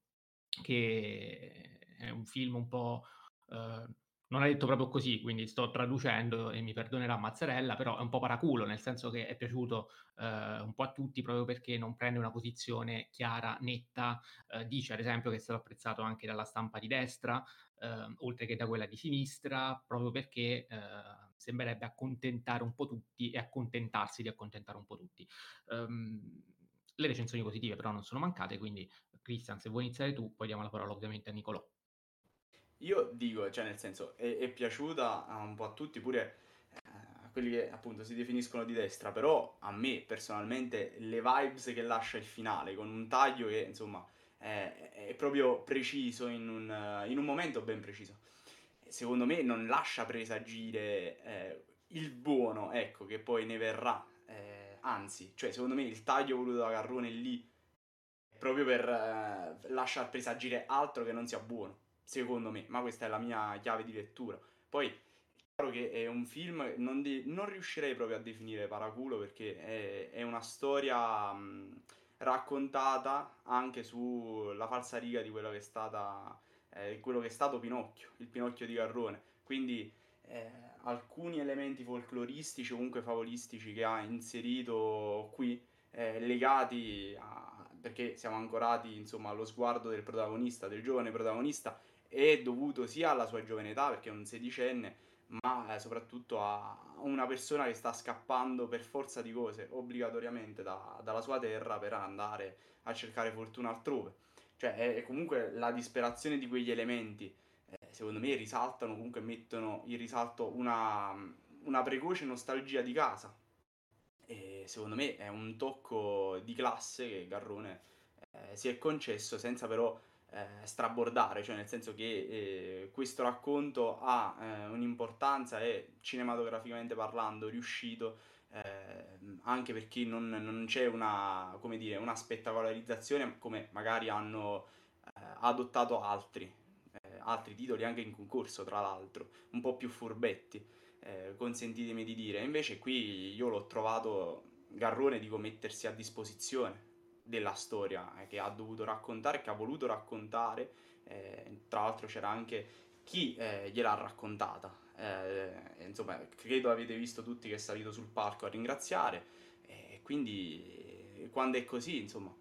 che è un film un po'... Eh, non ha detto proprio così, quindi sto traducendo e mi perdonerà Mazzarella, però è un po' paraculo, nel senso che è piaciuto eh, un po' a tutti proprio perché non prende una posizione chiara, netta, eh, dice ad esempio che è stato apprezzato anche dalla stampa di destra, eh, oltre che da quella di sinistra, proprio perché eh, sembrerebbe accontentare un po' tutti e accontentarsi di accontentare un po' tutti. Um, le recensioni positive però non sono mancate, quindi Christian, se vuoi iniziare tu, poi diamo la parola ovviamente a Nicolò. Io dico, cioè nel senso, è, è piaciuta un po' a tutti, pure eh, a quelli che appunto si definiscono di destra, però a me personalmente le vibes che lascia il finale, con un taglio che insomma è, è proprio preciso, in un, in un momento ben preciso, secondo me non lascia presagire eh, il buono, ecco, che poi ne verrà, eh, anzi, cioè secondo me il taglio voluto da Garrone lì è proprio per eh, lasciar presagire altro che non sia buono. Secondo me, ma questa è la mia chiave di lettura. Poi è chiaro che è un film, non, de- non riuscirei proprio a definire paraculo, perché è, è una storia mh, raccontata anche sulla falsariga di quello che è stata eh, quello che è stato Pinocchio, il Pinocchio di Garrone. Quindi eh, alcuni elementi folcloristici o comunque favolistici che ha inserito qui, eh, legati a, perché siamo ancorati insomma allo sguardo del protagonista, del giovane protagonista, è dovuto sia alla sua giovane età, perché è un sedicenne, ma eh, soprattutto a una persona che sta scappando per forza di cose, obbligatoriamente, da, dalla sua terra per andare a cercare fortuna altrove. Cioè è, è comunque la disperazione di quegli elementi, eh, secondo me risaltano, comunque mettono in risalto una, una precoce nostalgia di casa, e secondo me è un tocco di classe che Garrone eh, si è concesso senza però Eh, strabordare, cioè nel senso che eh, questo racconto ha eh, un'importanza e cinematograficamente parlando riuscito, eh, anche perché non, non c'è una, come dire, una spettacolarizzazione come magari hanno eh, adottato altri, eh, altri titoli anche in concorso, tra l'altro un po' più furbetti, eh, consentitemi di dire. Invece qui io l'ho trovato Garrone, dico, mettersi a disposizione della storia che ha dovuto raccontare, che ha voluto raccontare, eh, tra l'altro c'era anche chi eh, gliel'ha raccontata, eh, insomma credo avete visto tutti che è salito sul palco a ringraziare, eh, quindi quando è così insomma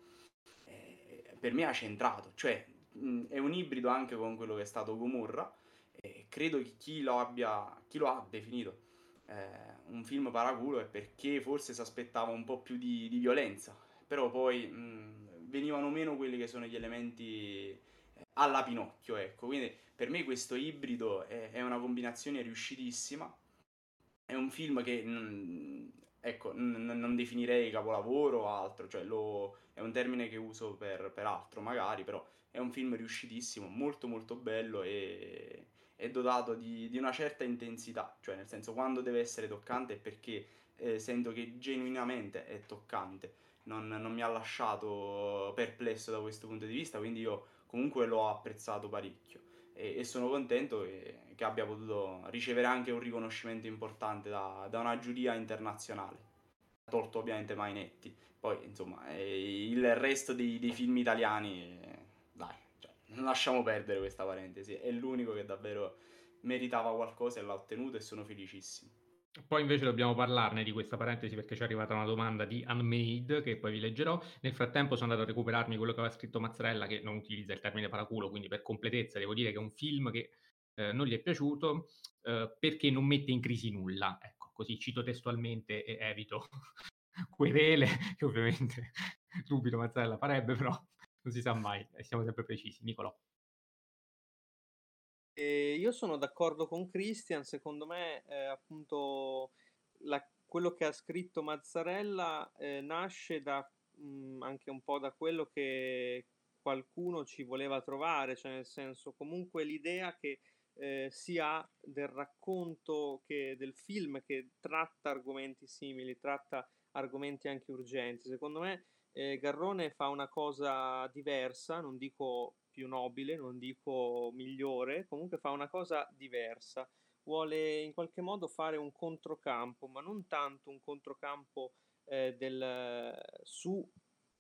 eh, per me ha centrato, cioè mh, è un ibrido anche con quello che è stato Gomorra, eh, credo che chi lo abbia, chi lo ha definito eh, un film paraculo è perché forse si aspettava un po' più di, di violenza, però poi mh, venivano meno quelli che sono gli elementi alla Pinocchio, ecco. Quindi per me questo ibrido è, è una combinazione riuscitissima, è un film che mh, ecco, n- non definirei capolavoro o altro, cioè lo, è un termine che uso per, per altro magari, però è un film riuscitissimo, molto molto bello, e è dotato di, di una certa intensità, cioè nel senso quando deve essere toccante è perché eh, sento che genuinamente è toccante. Non, non mi ha lasciato perplesso da questo punto di vista, quindi io comunque l'ho apprezzato parecchio e, e sono contento che, che abbia potuto ricevere anche un riconoscimento importante da, da una giuria internazionale, tolto ovviamente Mainetti. Poi insomma eh, il resto dei, dei film italiani, eh, dai, cioè, lasciamo perdere questa parentesi, è l'unico che davvero meritava qualcosa e l'ha ottenuto, e sono felicissimo. Poi invece dobbiamo parlarne di questa parentesi perché ci è arrivata una domanda di Unmade che poi vi leggerò. Nel frattempo sono andato a recuperarmi quello che aveva scritto Mazzarella, che non utilizza il termine paraculo, quindi per completezza devo dire che è un film che eh, non gli è piaciuto eh, perché non mette in crisi nulla. Ecco, così cito testualmente e evito querele, che ovviamente dubito Mazzarella farebbe, però non si sa mai, siamo sempre precisi. Nicolò. E io sono d'accordo con Christian, secondo me eh, appunto la, quello che ha scritto Mazzarella eh, nasce da, mh, anche un po' da quello che qualcuno ci voleva trovare, cioè nel senso comunque l'idea che eh, si ha del racconto, che, del film che tratta argomenti simili, tratta argomenti anche urgenti. Secondo me eh, Garrone fa una cosa diversa, non dico più nobile, non dico migliore, comunque fa una cosa diversa, vuole in qualche modo fare un controcampo, ma non tanto un controcampo eh, del, su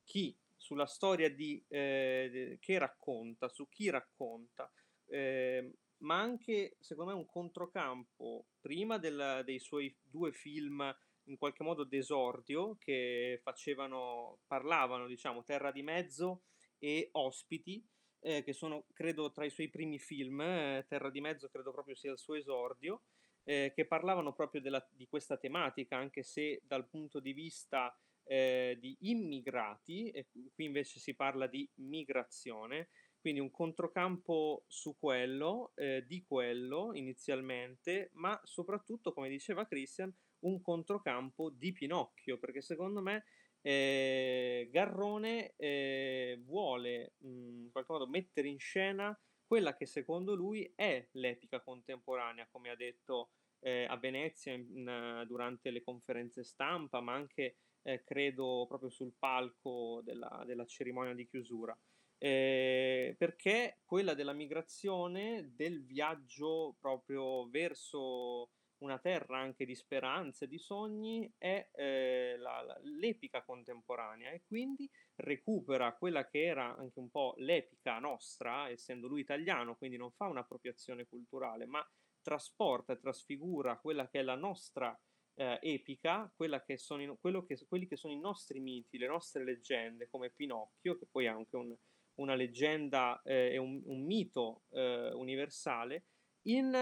chi, sulla storia di, eh, che racconta, su chi racconta, eh, ma anche secondo me un controcampo prima del, dei suoi due film in qualche modo d'esordio che facevano, parlavano diciamo Terra di Mezzo e Ospiti, Eh, che sono credo tra i suoi primi film, eh, Terra di Mezzo credo proprio sia il suo esordio, eh, che parlavano proprio della, di questa tematica, anche se dal punto di vista eh, di immigrati, e qui invece si parla di migrazione, quindi un controcampo su quello, eh, di quello inizialmente, ma soprattutto, come diceva Christian, un controcampo di Pinocchio, perché secondo me Eh, Garrone eh, vuole mh, in qualche modo mettere in scena quella che secondo lui è l'epica contemporanea, come ha detto eh, a Venezia in, in, durante le conferenze stampa, ma anche eh, credo proprio sul palco della, della cerimonia di chiusura, eh, perché quella della migrazione, del viaggio proprio verso una terra anche di speranze, di sogni, è eh, la, la, l'epica contemporanea, e quindi recupera quella che era anche un po' l'epica nostra, essendo lui italiano, quindi non fa un'appropriazione culturale, ma trasporta e trasfigura quella che è la nostra eh, epica, quella che sono i, quello che, quelli che sono i nostri miti, le nostre leggende, come Pinocchio, che poi è anche un, una leggenda e eh, un, un mito eh, universale, in,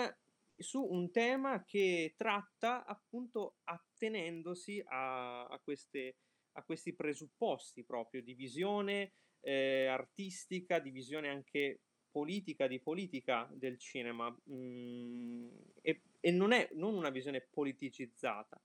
su un tema che tratta appunto attenendosi a, a, queste, a questi presupposti proprio di visione eh, artistica, di visione anche politica, di politica del cinema, mm, e, e non è non una visione politicizzata,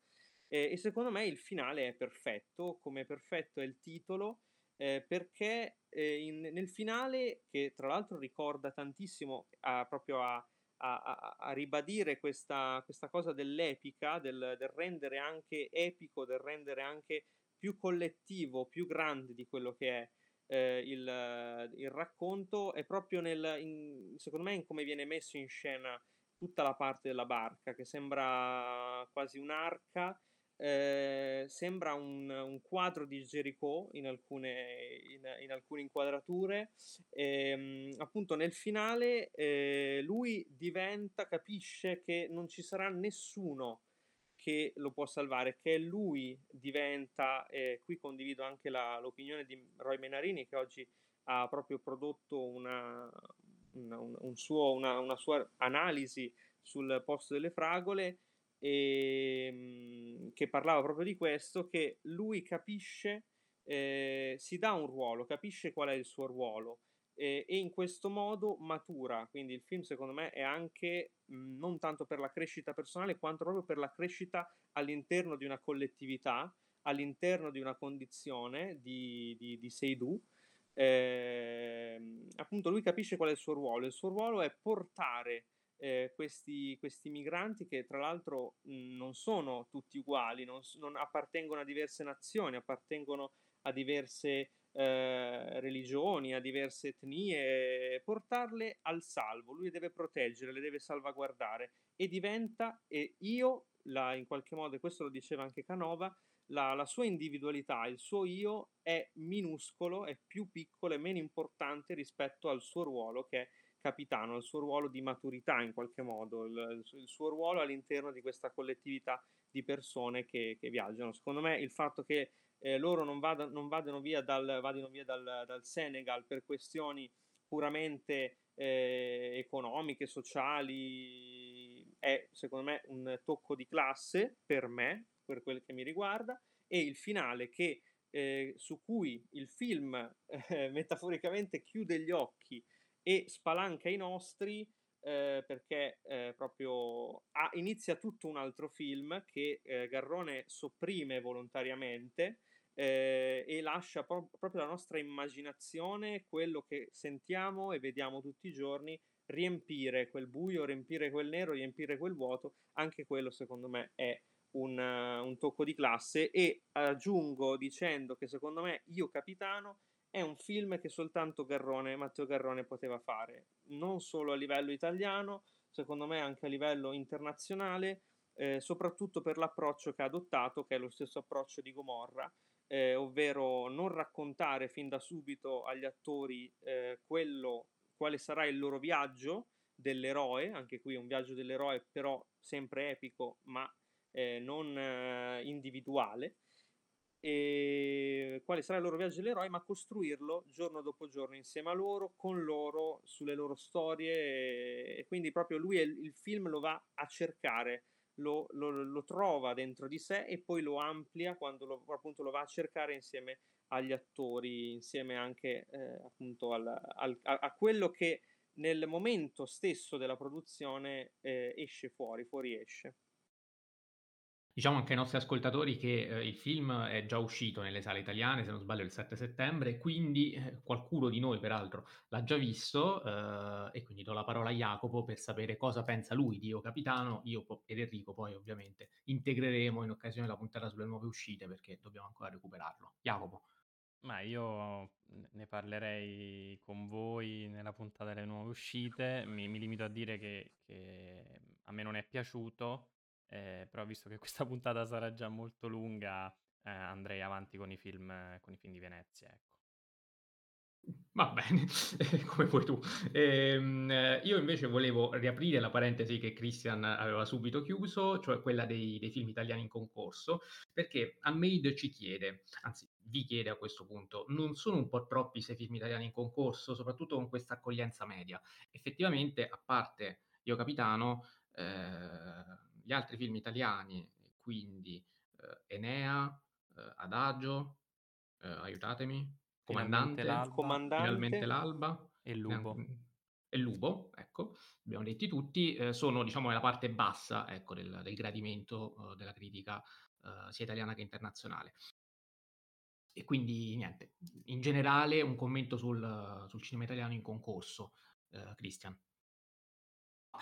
eh, e secondo me il finale è perfetto, come perfetto è il titolo, eh, perché eh, in, nel finale, che tra l'altro ricorda tantissimo a, proprio a, a, a ribadire questa, questa cosa dell'epica, del, del rendere anche epico, del rendere anche più collettivo, più grande di quello che è Eh, il, il racconto, è proprio nel, in, secondo me, in come viene messo in scena tutta la parte della barca, che sembra quasi un'arca, eh, sembra un, un quadro di Gericò in alcune, in, in alcune inquadrature, e, appunto nel finale eh, lui diventa, capisce che non ci sarà nessuno che lo può salvare, che lui diventa, eh, qui condivido anche la, l'opinione di Roy Menarini, che oggi ha proprio prodotto una, una, un suo, una, una sua analisi sul Posto delle Fragole, e, che parlava proprio di questo, che lui capisce, eh, si dà un ruolo, capisce qual è il suo ruolo, eh, e in questo modo matura. Quindi il film secondo me è anche non tanto per la crescita personale quanto proprio per la crescita all'interno di una collettività, all'interno di una condizione di, di, di Seidu. Eh, appunto lui capisce qual è il suo ruolo, il suo ruolo è portare eh, questi, questi migranti, che tra l'altro mh, non sono tutti uguali, non, non appartengono a diverse nazioni, appartengono a diverse Eh, religioni, a diverse etnie, portarle al salvo. Lui le deve proteggere, le deve salvaguardare, e diventa, e io la, in qualche modo, e questo lo diceva anche Canova, la, la sua individualità, il suo io è minuscolo, è più piccolo, è meno importante rispetto al suo ruolo che è capitano, il suo ruolo di maturità in qualche modo, il, il suo ruolo all'interno di questa collettività di persone che, che viaggiano. Secondo me il fatto che Eh, loro non, vada, non vadano via dal, vadano via dal, dal Senegal per questioni puramente eh, economiche, sociali, è secondo me un tocco di classe per me, per quel che mi riguarda, e il finale che, eh, su cui il film eh, metaforicamente chiude gli occhi e spalanca i nostri, eh, perché eh, proprio ah, inizia tutto un altro film che eh, Garrone sopprime volontariamente, Eh, e lascia pro- proprio la nostra immaginazione, quello che sentiamo e vediamo tutti i giorni, riempire quel buio, riempire quel nero, riempire quel vuoto. Anche quello secondo me è un, uh, un tocco di classe, e aggiungo dicendo che secondo me Io Capitano è un film che soltanto Garrone, Matteo Garrone, poteva fare, non solo a livello italiano, secondo me anche a livello internazionale, eh, soprattutto per l'approccio che ha adottato, che è lo stesso approccio di Gomorra, Eh, ovvero non raccontare fin da subito agli attori eh, quello, quale sarà il loro viaggio dell'eroe. Anche qui è un viaggio dell'eroe, però sempre epico, ma eh, non eh, individuale, e quale sarà il loro viaggio dell'eroe, ma costruirlo giorno dopo giorno insieme a loro, con loro, sulle loro storie, e, e quindi proprio lui è, il film lo va a cercare, Lo, lo, lo trova dentro di sé e poi lo amplia quando lo, appunto lo va a cercare insieme agli attori, insieme anche eh, appunto al, al, a, a quello che nel momento stesso della produzione eh, esce fuori, fuoriesce. Diciamo anche ai nostri ascoltatori che eh, il film è già uscito nelle sale italiane, se non sbaglio il sette settembre, quindi eh, qualcuno di noi peraltro l'ha già visto, eh, e quindi do la parola a Jacopo per sapere cosa pensa lui di Io Capitano. Io ed Enrico poi ovviamente integreremo in occasione della puntata sulle nuove uscite, perché dobbiamo ancora recuperarlo. Jacopo. Ma io ne parlerei con voi nella puntata delle nuove uscite, mi, mi limito a dire che, che a me non è piaciuto. Eh, però visto che questa puntata sarà già molto lunga, eh, andrei avanti con i film con i film di Venezia, ecco. Va bene, come vuoi tu. Ehm, io invece volevo riaprire la parentesi che Christian aveva subito chiuso, cioè quella dei, dei film italiani in concorso, perché a Made ci chiede, anzi vi chiede a questo punto, non sono un po' troppi se film italiani in concorso, soprattutto con questa accoglienza media? Effettivamente, a parte Io Capitano, eh, gli altri film italiani, quindi eh, Enea, eh, Adagio, eh, aiutatemi, Comandante, Finalmente, Comandante, Finalmente l'Alba e L'Ubo. E L'Ubo, ecco, abbiamo detti tutti, eh, sono diciamo nella parte bassa, ecco, del, del gradimento eh, della critica eh, sia italiana che internazionale. E quindi niente, in generale un commento sul, sul cinema italiano in concorso, eh, Christian.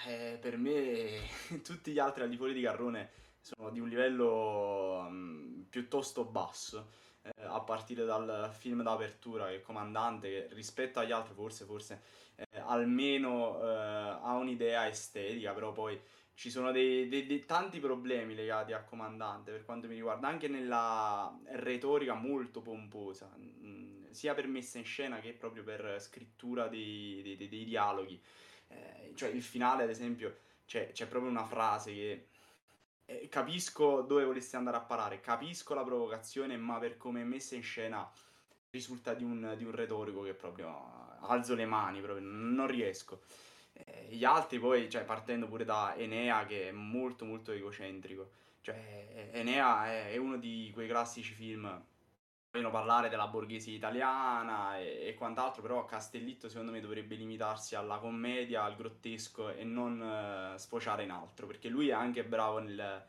Eh, per me tutti gli altri al di fuori di Garrone sono di un livello mh, piuttosto basso. A partire dal film d'apertura, che è Comandante, che rispetto agli altri forse forse eh, almeno eh, ha un'idea estetica, però poi ci sono dei, dei, dei tanti problemi legati a Comandante per quanto mi riguarda, anche nella retorica molto pomposa, mh, sia per messa in scena che proprio per scrittura dei, dei, dei, dei dialoghi, eh, cioè il finale ad esempio, cioè, c'è proprio una frase che... Capisco dove volessi andare a parare, capisco la provocazione, ma per come è messa in scena risulta di un, di un retorico che proprio alzo le mani, proprio non riesco. Eh, gli altri poi, cioè, partendo pure da Enea, che è molto molto egocentrico, cioè Enea è, è uno di quei classici film, vogliono parlare della borghesia italiana e, e quant'altro, però Castellitto secondo me dovrebbe limitarsi alla commedia, al grottesco e non uh, sfociare in altro, perché lui è anche bravo nel,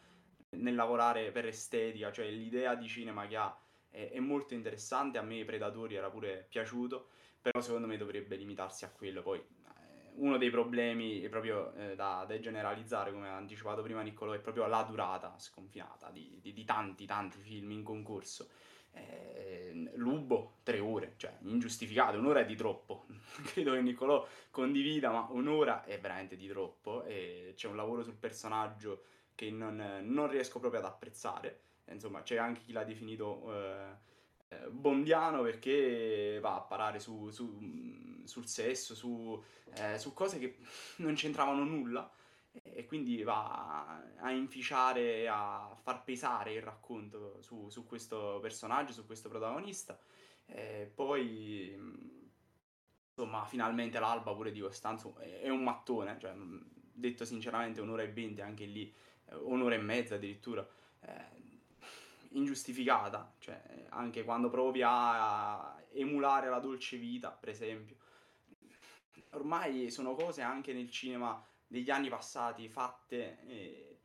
nel lavorare per estetica, cioè l'idea di cinema che ha è, è molto interessante, a me Predatori era pure piaciuto, però secondo me dovrebbe limitarsi a quello. Poi eh, uno dei problemi è proprio eh, da, da generalizzare, come ha anticipato prima Nicolò, è proprio la durata sconfinata di, di, di tanti tanti film in concorso. Eh, L'Ubo tre ore, cioè ingiustificato, un'ora è di troppo. Credo che Nicolò condivida, ma un'ora è veramente di troppo. E c'è un lavoro sul personaggio che non, non riesco proprio ad apprezzare. E, insomma, c'è anche chi l'ha definito eh, bondiano, perché va a parare su, su, sul sesso, su, eh, su cose che non c'entravano nulla, e quindi va a inficiare, a far pesare il racconto su, su questo personaggio, su questo protagonista. E poi insomma Finalmente l'Alba pure di Costanzo è un mattone, cioè, detto sinceramente un'ora e venti, anche lì un'ora e mezza addirittura, eh, ingiustificata, cioè, anche quando provi a emulare La dolce vita per esempio, ormai sono cose anche nel cinema degli anni passati fatte eh,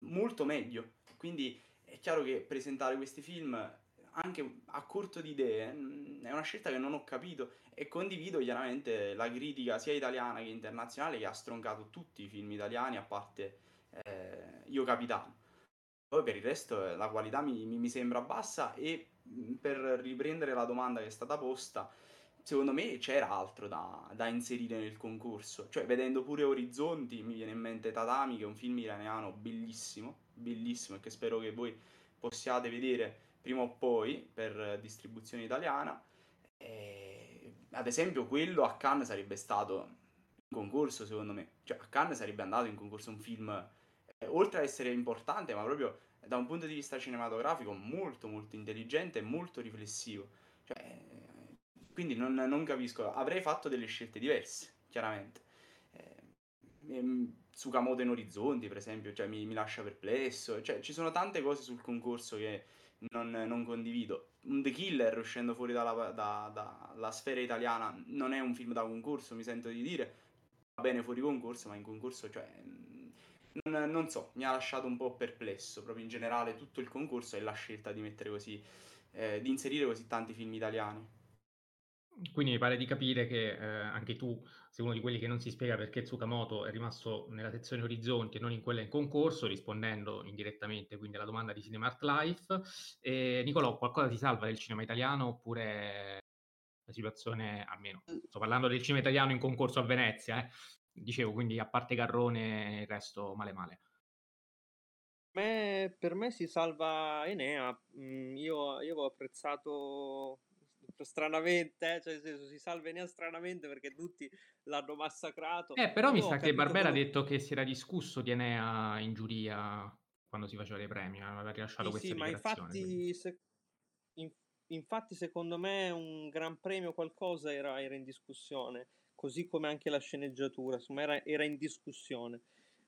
molto meglio, quindi è chiaro che presentare questi film anche a corto di idee è una scelta che non ho capito, e condivido chiaramente la critica sia italiana che internazionale che ha stroncato tutti i film italiani a parte eh, Io Capitano. Poi per il resto la qualità mi, mi sembra bassa, e per riprendere la domanda che è stata posta, secondo me c'era altro da, da inserire nel concorso, cioè vedendo pure Orizzonti mi viene in mente Tatami, che è un film iraniano bellissimo, bellissimo, e che spero che voi possiate vedere prima o poi per distribuzione italiana. E, ad esempio, quello a Cannes sarebbe stato in concorso secondo me, cioè a Cannes sarebbe andato in concorso un film, eh, oltre ad essere importante, ma proprio da un punto di vista cinematografico molto molto intelligente e molto riflessivo, cioè... Quindi non, non capisco, avrei fatto delle scelte diverse, chiaramente. Eh, Tsukamoto in Orizzonti, per esempio, cioè, mi, mi lascia perplesso. Cioè, ci sono tante cose sul concorso che non, non condivido. The Killer, uscendo fuori dalla, da, da, dalla sfera italiana, non è un film da concorso, mi sento di dire. Va bene fuori concorso, ma in concorso, cioè, non, non so, mi ha lasciato un po' perplesso. Proprio in generale tutto il concorso e la scelta di mettere così, eh, di inserire così tanti film italiani. Quindi mi pare di capire che eh, anche tu sei uno di quelli che non si spiega perché Tsukamoto è rimasto nella sezione Orizzonti e non in quella in concorso, rispondendo indirettamente quindi alla domanda di Cinema Art Life. E, Nicolò, qualcosa ti salva del cinema italiano, oppure la situazione, almeno sto parlando del cinema italiano in concorso a Venezia, eh. Dicevo, quindi a parte Garrone il resto male male. Beh, per me si salva Enea. Io, io ho apprezzato stranamente, eh? Cioè, nel senso, si salva Enea stranamente perché tutti l'hanno massacrato. Eh, però no, mi sa che Barbera come... ha detto che si era discusso di Enea in giuria quando si faceva le premi, aveva rilasciato sì, questa sì, dichiarazione. Ma infatti, se... in... infatti secondo me un gran premio qualcosa era, era in discussione, così come anche la sceneggiatura, insomma era, era in discussione.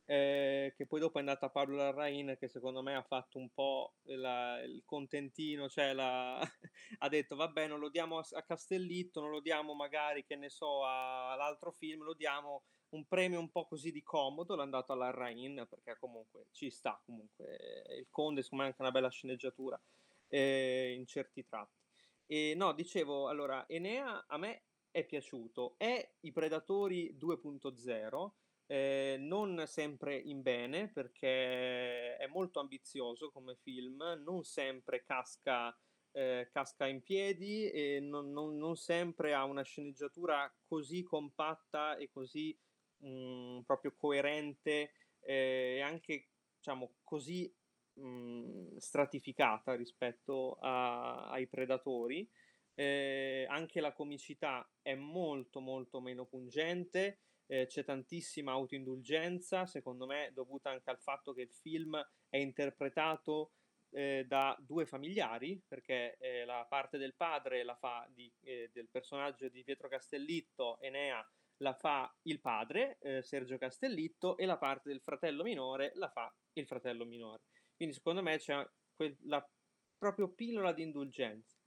Eh, che poi dopo è andata Paolo Larrain, che secondo me ha fatto un po' la, il contentino, cioè la, ha detto vabbè non lo diamo a, a Castellitto, non lo diamo magari che ne so a, all'altro film, lo diamo un premio un po' così di comodo, l'ha andato a Larrain perché comunque ci sta, comunque il Conde secondo me è anche una bella sceneggiatura eh, in certi tratti. E no, dicevo, allora Enea a me è piaciuto, è I Predatori due punto zero. Eh, non sempre in bene perché è molto ambizioso come film, non sempre casca, eh, casca in piedi e non, non, non sempre ha una sceneggiatura così compatta e così mh, proprio coerente eh, e anche diciamo così mh, stratificata rispetto a, ai Predatori. Eh, anche la comicità è molto molto meno pungente. Eh, c'è tantissima autoindulgenza, secondo me dovuta anche al fatto che il film è interpretato eh, da due familiari, perché eh, la parte del padre la fa di, eh, del personaggio di Pietro Castellitto, Enea, la fa il padre, eh, Sergio Castellitto, e la parte del fratello minore la fa il fratello minore. Quindi secondo me c'è quella proprio pillola di indulgenza.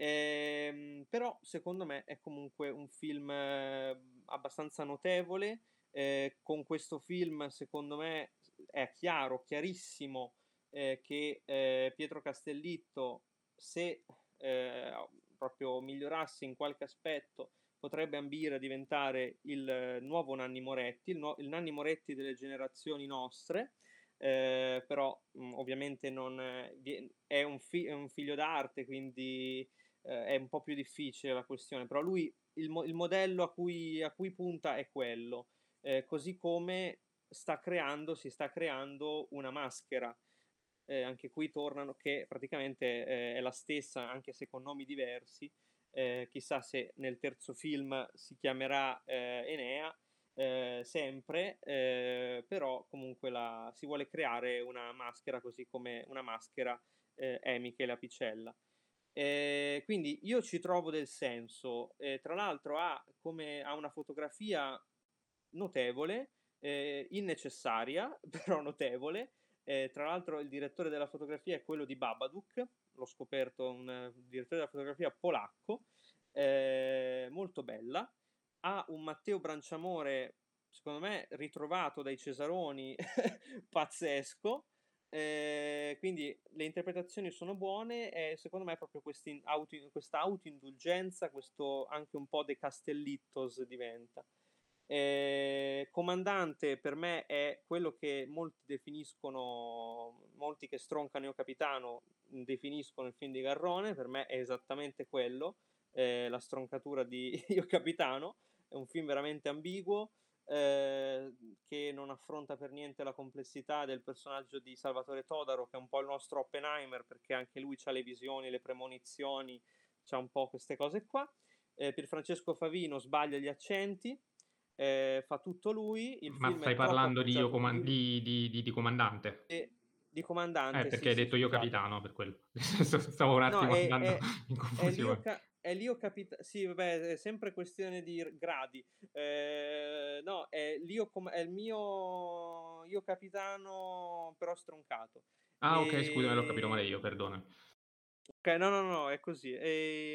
Eh, però secondo me è comunque un film eh, abbastanza notevole. Eh, con questo film secondo me è chiaro, chiarissimo eh, che eh, Pietro Castellitto, se eh, proprio migliorasse in qualche aspetto, potrebbe ambire a diventare il nuovo Nanni Moretti, il, nu- il Nanni Moretti delle generazioni nostre. Eh, però mh, ovviamente non è un, fi- è un figlio d'arte, quindi è un po' più difficile la questione, però lui il, mo- il modello a cui, a cui punta è quello, eh, così come sta creando, si sta creando una maschera, eh, anche qui tornano, che praticamente eh, è la stessa anche se con nomi diversi, eh, chissà se nel terzo film si chiamerà eh, Enea eh, sempre, eh, però comunque la, si vuole creare una maschera, così come una maschera eh, è Michele Apicella. Eh, quindi io ci trovo del senso, eh, tra l'altro ha, come, ha una fotografia notevole, eh, innecessaria però notevole, eh, tra l'altro il direttore della fotografia è quello di Babadook, l'ho scoperto, un eh, direttore della fotografia polacco, eh, molto bella, ha un Matteo Branciamore secondo me ritrovato dai Cesaroni pazzesco. Eh, quindi le interpretazioni sono buone e secondo me è proprio auto, questa autoindulgenza, questo anche un po' de Castellittos diventa. Eh, Comandante per me è quello che molti definiscono, molti che stroncano Io Capitano definiscono il film di Garrone, per me è esattamente quello, eh, la stroncatura di Io Capitano. È un film veramente ambiguo, Eh, che non affronta per niente la complessità del personaggio di Salvatore Todaro, che è un po' il nostro Oppenheimer, perché anche lui ha le visioni, le premonizioni, c'ha un po' queste cose qua. eh, Pier Francesco Favino sbaglia gli accenti, eh, fa tutto lui il ma film stai parlando di, io coman- di, di, di, di Comandante eh, di Comandante eh, perché sì, hai sì, detto sì, Io Capitano, per quello stavo un attimo no, è, andando è, in confusione. E lì ho capito, sì, vabbè, è sempre questione di gradi. Eh, no, è, lì ho com- è il mio Io Capitano, però stroncato. Ah, e... ok, scusa, me l'ho capito male io, perdona. Ok, no, no, no, è così. È,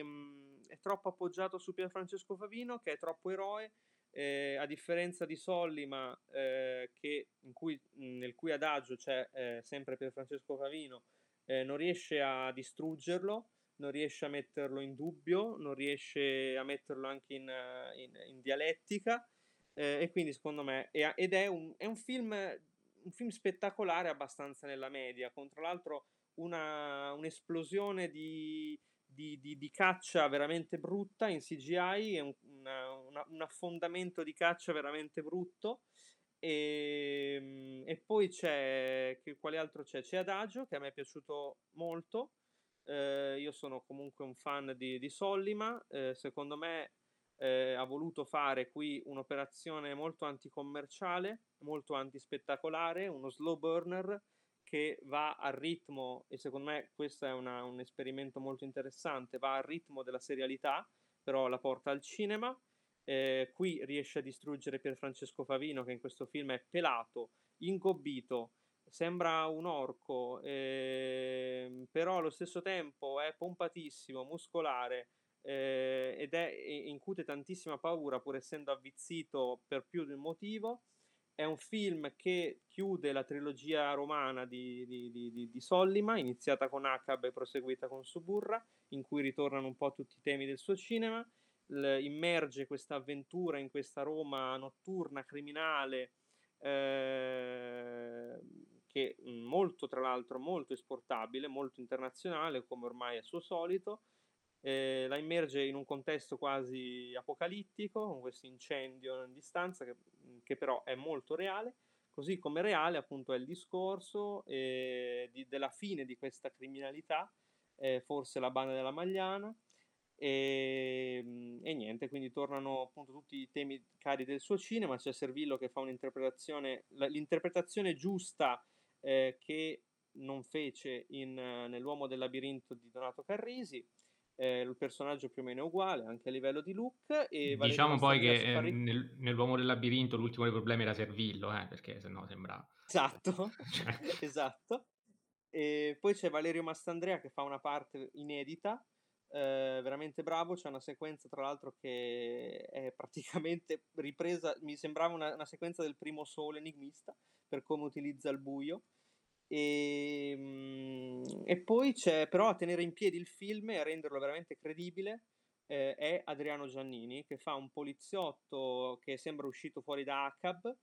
è troppo appoggiato su Pier Francesco Favino, che è troppo eroe, eh, a differenza di Sollima, eh, che, in cui, nel cui Adagio c'è eh, sempre Pier Francesco Favino, eh, non riesce a distruggerlo, non riesce a metterlo in dubbio, non riesce a metterlo anche in, in, in dialettica, eh, e quindi secondo me è, ed è un, è un film un film spettacolare abbastanza nella media, con tra l'altro una, un'esplosione di, di, di, di caccia veramente brutta in C G I, un, una, una, un affondamento di caccia veramente brutto, e, e poi c'è, che, quale altro c'è? C'è Adagio, che a me è piaciuto molto. eh, io sono comunque un fan di, di Sollima, eh, secondo me eh, ha voluto fare qui un'operazione molto anticommerciale, molto antispettacolare, uno slow burner che va al ritmo, e secondo me questo è una, un esperimento molto interessante, va al ritmo della serialità, però la porta al cinema. Eh, qui riesce a distruggere Pier Francesco Favino, che in questo film è pelato, ingobbito, sembra un orco, eh, però allo stesso tempo è pompatissimo, muscolare, eh, ed è, incute tantissima paura pur essendo avvizzito per più di un motivo. È un film che chiude la trilogia romana di, di, di, di Sollima, iniziata con Acab e proseguita con Suburra, in cui ritornano un po' tutti i temi del suo cinema. Immerge questa avventura in questa Roma notturna, criminale, eh, che molto, tra l'altro, molto esportabile, molto internazionale, come ormai è suo solito. Eh, la immerge in un contesto quasi apocalittico, con questo incendio in distanza che, che però è molto reale, così come reale appunto è il discorso eh, di, della fine di questa criminalità, eh, forse la banda della Magliana. E, e niente, quindi tornano appunto tutti i temi cari del suo cinema. C'è Servillo che fa un'interpretazione, l'interpretazione giusta eh, che non fece in, nell'Uomo del labirinto di Donato Carrisi, eh, il personaggio più o meno è uguale anche a livello di look, e diciamo poi che eh, nel, nell'Uomo del labirinto l'ultimo dei problemi era Servillo, eh, perché sennò sembra esatto cioè. Esatto. E poi c'è Valerio Mastandrea che fa una parte inedita, Eh, veramente bravo. C'è una sequenza, tra l'altro, che è praticamente ripresa, mi sembrava una, una sequenza del primo Sole enigmista, per come utilizza il buio. E, e poi c'è, però, a tenere in piedi il film e a renderlo veramente credibile eh, è Adriano Giannini, che fa un poliziotto che sembra uscito fuori da Acab,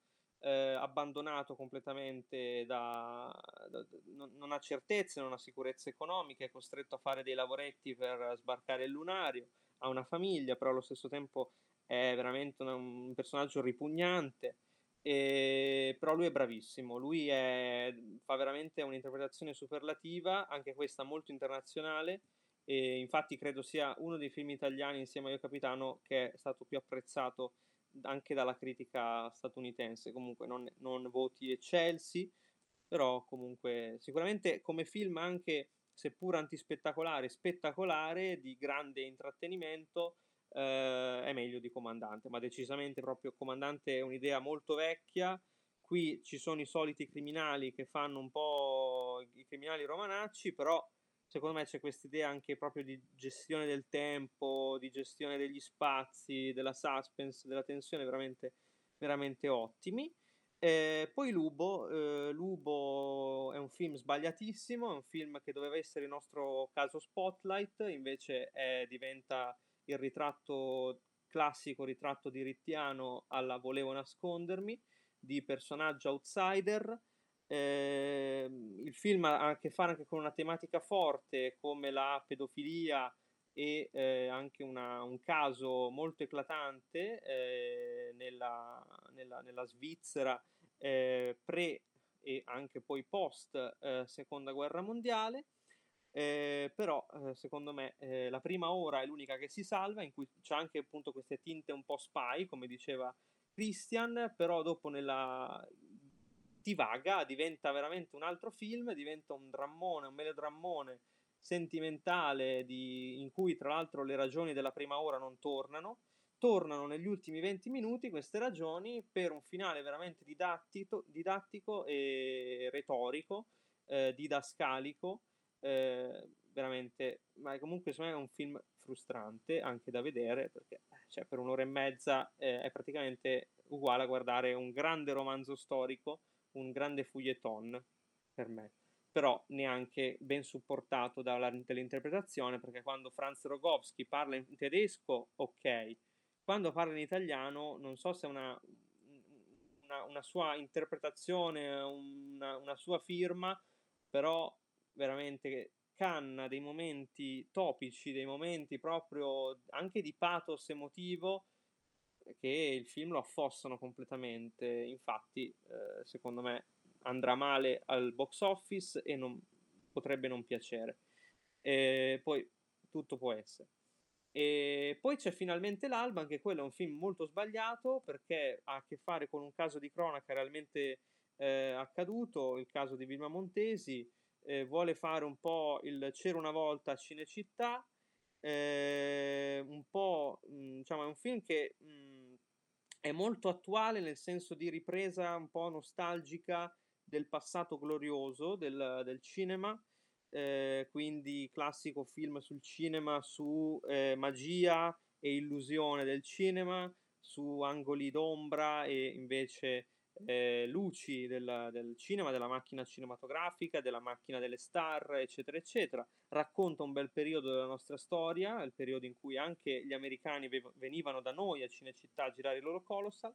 eh, abbandonato completamente da, da, da non, non ha certezze, non ha sicurezza economica, è costretto a fare dei lavoretti per sbarcare il lunario, ha una famiglia, però allo stesso tempo è veramente un, un personaggio ripugnante, e, però lui è bravissimo, lui è, fa veramente un'interpretazione superlativa, anche questa molto internazionale, e infatti credo sia uno dei film italiani insieme a Io Capitano che è stato più apprezzato anche dalla critica statunitense. Comunque non, non voti eccelsi, però comunque sicuramente come film, anche seppur antispettacolare, spettacolare, di grande intrattenimento, eh, è meglio di Comandante, ma decisamente. Proprio Comandante è un'idea molto vecchia, qui ci sono i soliti criminali che fanno un po' i criminali romanacci, però secondo me c'è quest'idea anche proprio di gestione del tempo, di gestione degli spazi, della suspense, della tensione, veramente, veramente ottimi. Eh, poi L'Ubo, eh, L'Ubo è un film sbagliatissimo, è un film che doveva essere il nostro caso Spotlight, invece è, diventa il ritratto classico, ritratto dirittiano alla Volevo nascondermi, di personaggio outsider. Eh, il film ha a che fare anche con una tematica forte come la pedofilia e eh, anche una, un caso molto eclatante eh, nella, nella, nella Svizzera eh, pre e anche poi post eh, seconda guerra mondiale, eh, però eh, secondo me eh, la prima ora è l'unica che si salva, in cui c'è anche appunto queste tinte un po' spy, come diceva Christian, però dopo nella divaga, diventa veramente un altro film, diventa un drammone, un melodrammone sentimentale di, in cui tra l'altro le ragioni della prima ora non tornano, tornano negli ultimi venti minuti queste ragioni, per un finale veramente didattico, didattico e retorico, eh, didascalico, eh, veramente. Ma comunque secondo me è un film frustrante anche da vedere, perché cioè, per un'ora e mezza eh, è praticamente uguale a guardare un grande romanzo storico, un grande feuilleton per me, però neanche ben supportato dalla, dall'interpretazione, perché quando Franz Rogowski parla in tedesco, ok, quando parla in italiano non so se è una, una, una sua interpretazione, una, una sua firma, però veramente canna dei momenti topici, dei momenti proprio anche di pathos emotivo, che il film lo affossano completamente. Infatti eh, secondo me andrà male al box office e non, potrebbe non piacere. E poi tutto può essere. E poi c'è Finalmente l'Alba, anche quello è un film molto sbagliato perché ha a che fare con un caso di cronaca realmente eh, accaduto, il caso di Vilma Montesi. Eh, vuole fare un po' il C'era una volta a Cinecittà, eh, un po' mh, diciamo è un film che mh, è molto attuale nel senso di ripresa un po' nostalgica del passato glorioso del, del cinema, eh, quindi classico film sul cinema, su eh, magia e illusione del cinema, su angoli d'ombra e invece eh, luci del, del cinema, della macchina cinematografica, della macchina delle star, eccetera eccetera. Racconta un bel periodo della nostra storia, il periodo in cui anche gli americani vev- venivano da noi a Cinecittà a girare i loro colossal,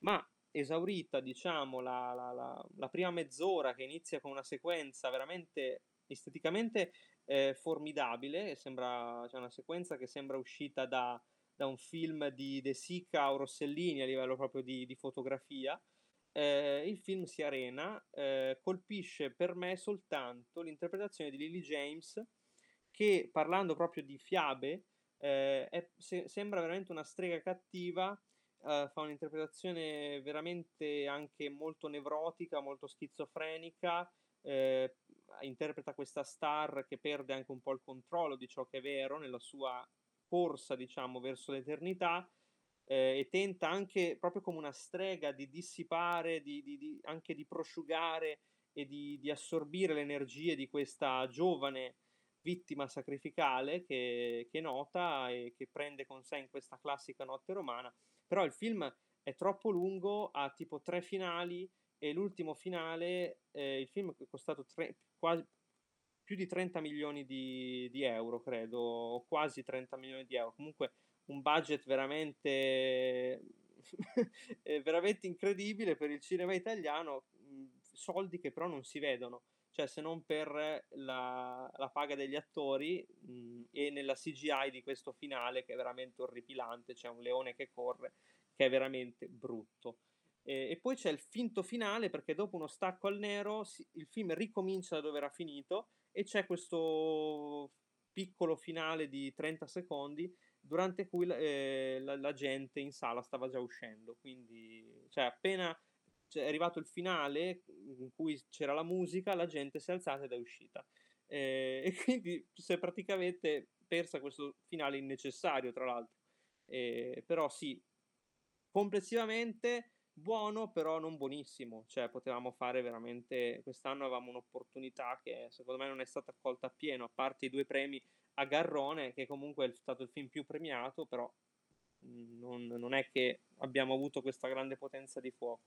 ma esaurita diciamo la, la, la, la prima mezz'ora che inizia con una sequenza veramente esteticamente eh, formidabile, sembra, c'è cioè una sequenza che sembra uscita da, da un film di De Sica o Rossellini a livello proprio di, di fotografia. Eh, il film si arena, eh, colpisce per me soltanto l'interpretazione di Lily James che, parlando proprio di fiabe, eh, è, se, sembra veramente una strega cattiva. Uh, fa un'interpretazione veramente anche molto nevrotica, molto schizofrenica, eh, interpreta questa star che perde anche un po' il controllo di ciò che è vero nella sua corsa, diciamo, verso l'eternità, eh, e tenta anche, proprio come una strega, di dissipare, di, di, di, anche di prosciugare e di, di assorbire le energie di questa giovane vittima sacrificale che, che nota e che prende con sé in questa classica notte romana. Però il film è troppo lungo, ha tipo tre finali e l'ultimo finale, eh, il film è costato tre, quasi, più di trenta milioni di, di euro, credo, o quasi trenta milioni di euro. Comunque un budget veramente, veramente incredibile per il cinema italiano, soldi che però non si vedono, cioè se non per la, la paga degli attori mh, e nella C G I di questo finale che è veramente orripilante, c'è cioè un leone che corre che è veramente brutto. E, e poi c'è il finto finale perché dopo uno stacco al nero si, il film ricomincia da dove era finito e c'è questo piccolo finale di trenta secondi durante cui eh, la, la gente in sala stava già uscendo, quindi cioè appena... è arrivato il finale in cui c'era la musica, la gente si è alzata ed è uscita, eh, e quindi si è praticamente persa questo finale innecessario, tra l'altro, eh, però sì, complessivamente buono, però non buonissimo, cioè potevamo fare veramente, quest'anno avevamo un'opportunità che secondo me non è stata accolta appieno, a parte i due premi a Garrone che comunque è stato il film più premiato, però non, non è che abbiamo avuto questa grande potenza di fuoco.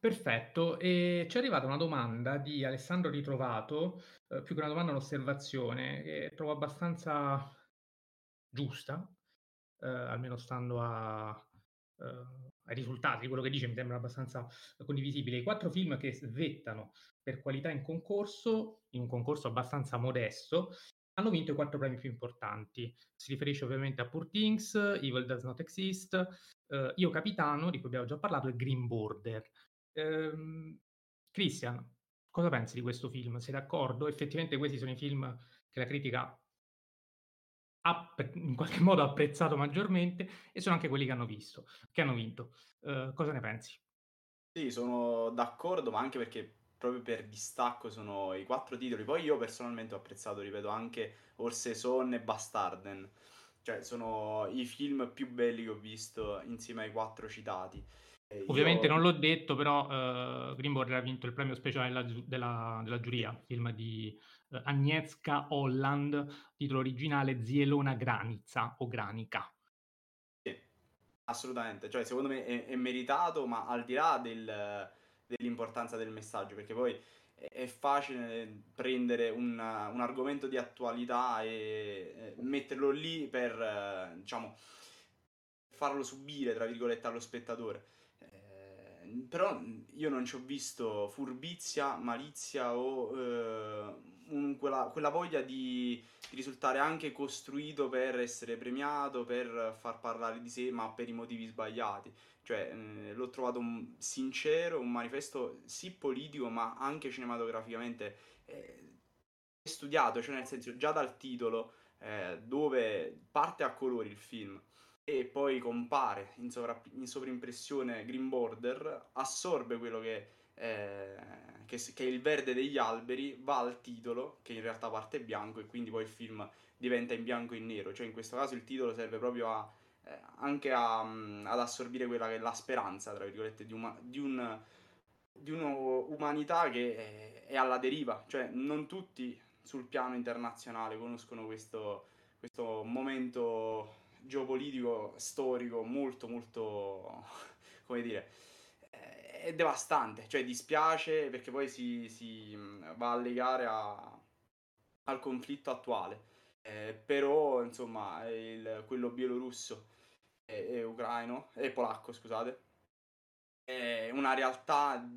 Perfetto, e ci è arrivata una domanda di Alessandro Ritrovato, eh, più che una domanda un'osservazione, che trovo abbastanza giusta, eh, almeno stando a, eh, ai risultati, quello che dice mi sembra abbastanza condivisibile. I quattro film che svettano per qualità in concorso, in un concorso abbastanza modesto, hanno vinto i quattro premi più importanti. Si riferisce ovviamente a Poor Things, Evil Does Not Exist, eh, Io Capitano, di cui abbiamo già parlato, e Green Border. Um, Christian, cosa pensi di questo film? Sei d'accordo? Effettivamente questi sono i film che la critica ha in qualche modo apprezzato maggiormente e sono anche quelli che hanno visto, che hanno vinto. Uh, cosa ne pensi? Sì, sono d'accordo, ma anche perché proprio per distacco sono i quattro titoli. Poi io personalmente ho apprezzato, ripeto, anche Orseson e Bastarden. Cioè sono i film più belli che ho visto insieme ai quattro citati. Eh, Ovviamente io... non l'ho detto, però uh, Green Border ha vinto il premio speciale della, gi- della, della giuria, film di uh, Agnieszka Holland, titolo originale Zielona Granica o Granica. Sì, assolutamente, cioè secondo me è, è meritato, ma al di là del, dell'importanza del messaggio, perché poi è facile prendere un, un argomento di attualità e, e metterlo lì per, diciamo, farlo subire, tra virgolette, allo spettatore. Eh, però io non ci ho visto furbizia, malizia o eh, un, quella, quella voglia di, di risultare anche costruito per essere premiato, per far parlare di sé, ma per i motivi sbagliati. Cioè eh, l'ho trovato un, sincero, un manifesto sì politico, ma anche cinematograficamente eh, studiato, cioè nel senso già dal titolo, eh, dove parte a colori il film e poi compare in, sovrapp- in sovrimpressione Green Border, assorbe quello che, eh, che, che è il verde degli alberi, va al titolo, che in realtà parte bianco, e quindi poi il film diventa in bianco e in nero. Cioè in questo caso il titolo serve proprio a, eh, anche a, mh, ad assorbire quella che è la speranza, tra virgolette, di, uma- di un... di un'umanità che è alla deriva, cioè non tutti sul piano internazionale conoscono questo, questo momento geopolitico, storico, molto molto, come dire, è devastante, cioè dispiace perché poi si, si va a legare a, al conflitto attuale, eh, però insomma il, quello bielorusso e, e ucraino, e polacco scusate, è una realtà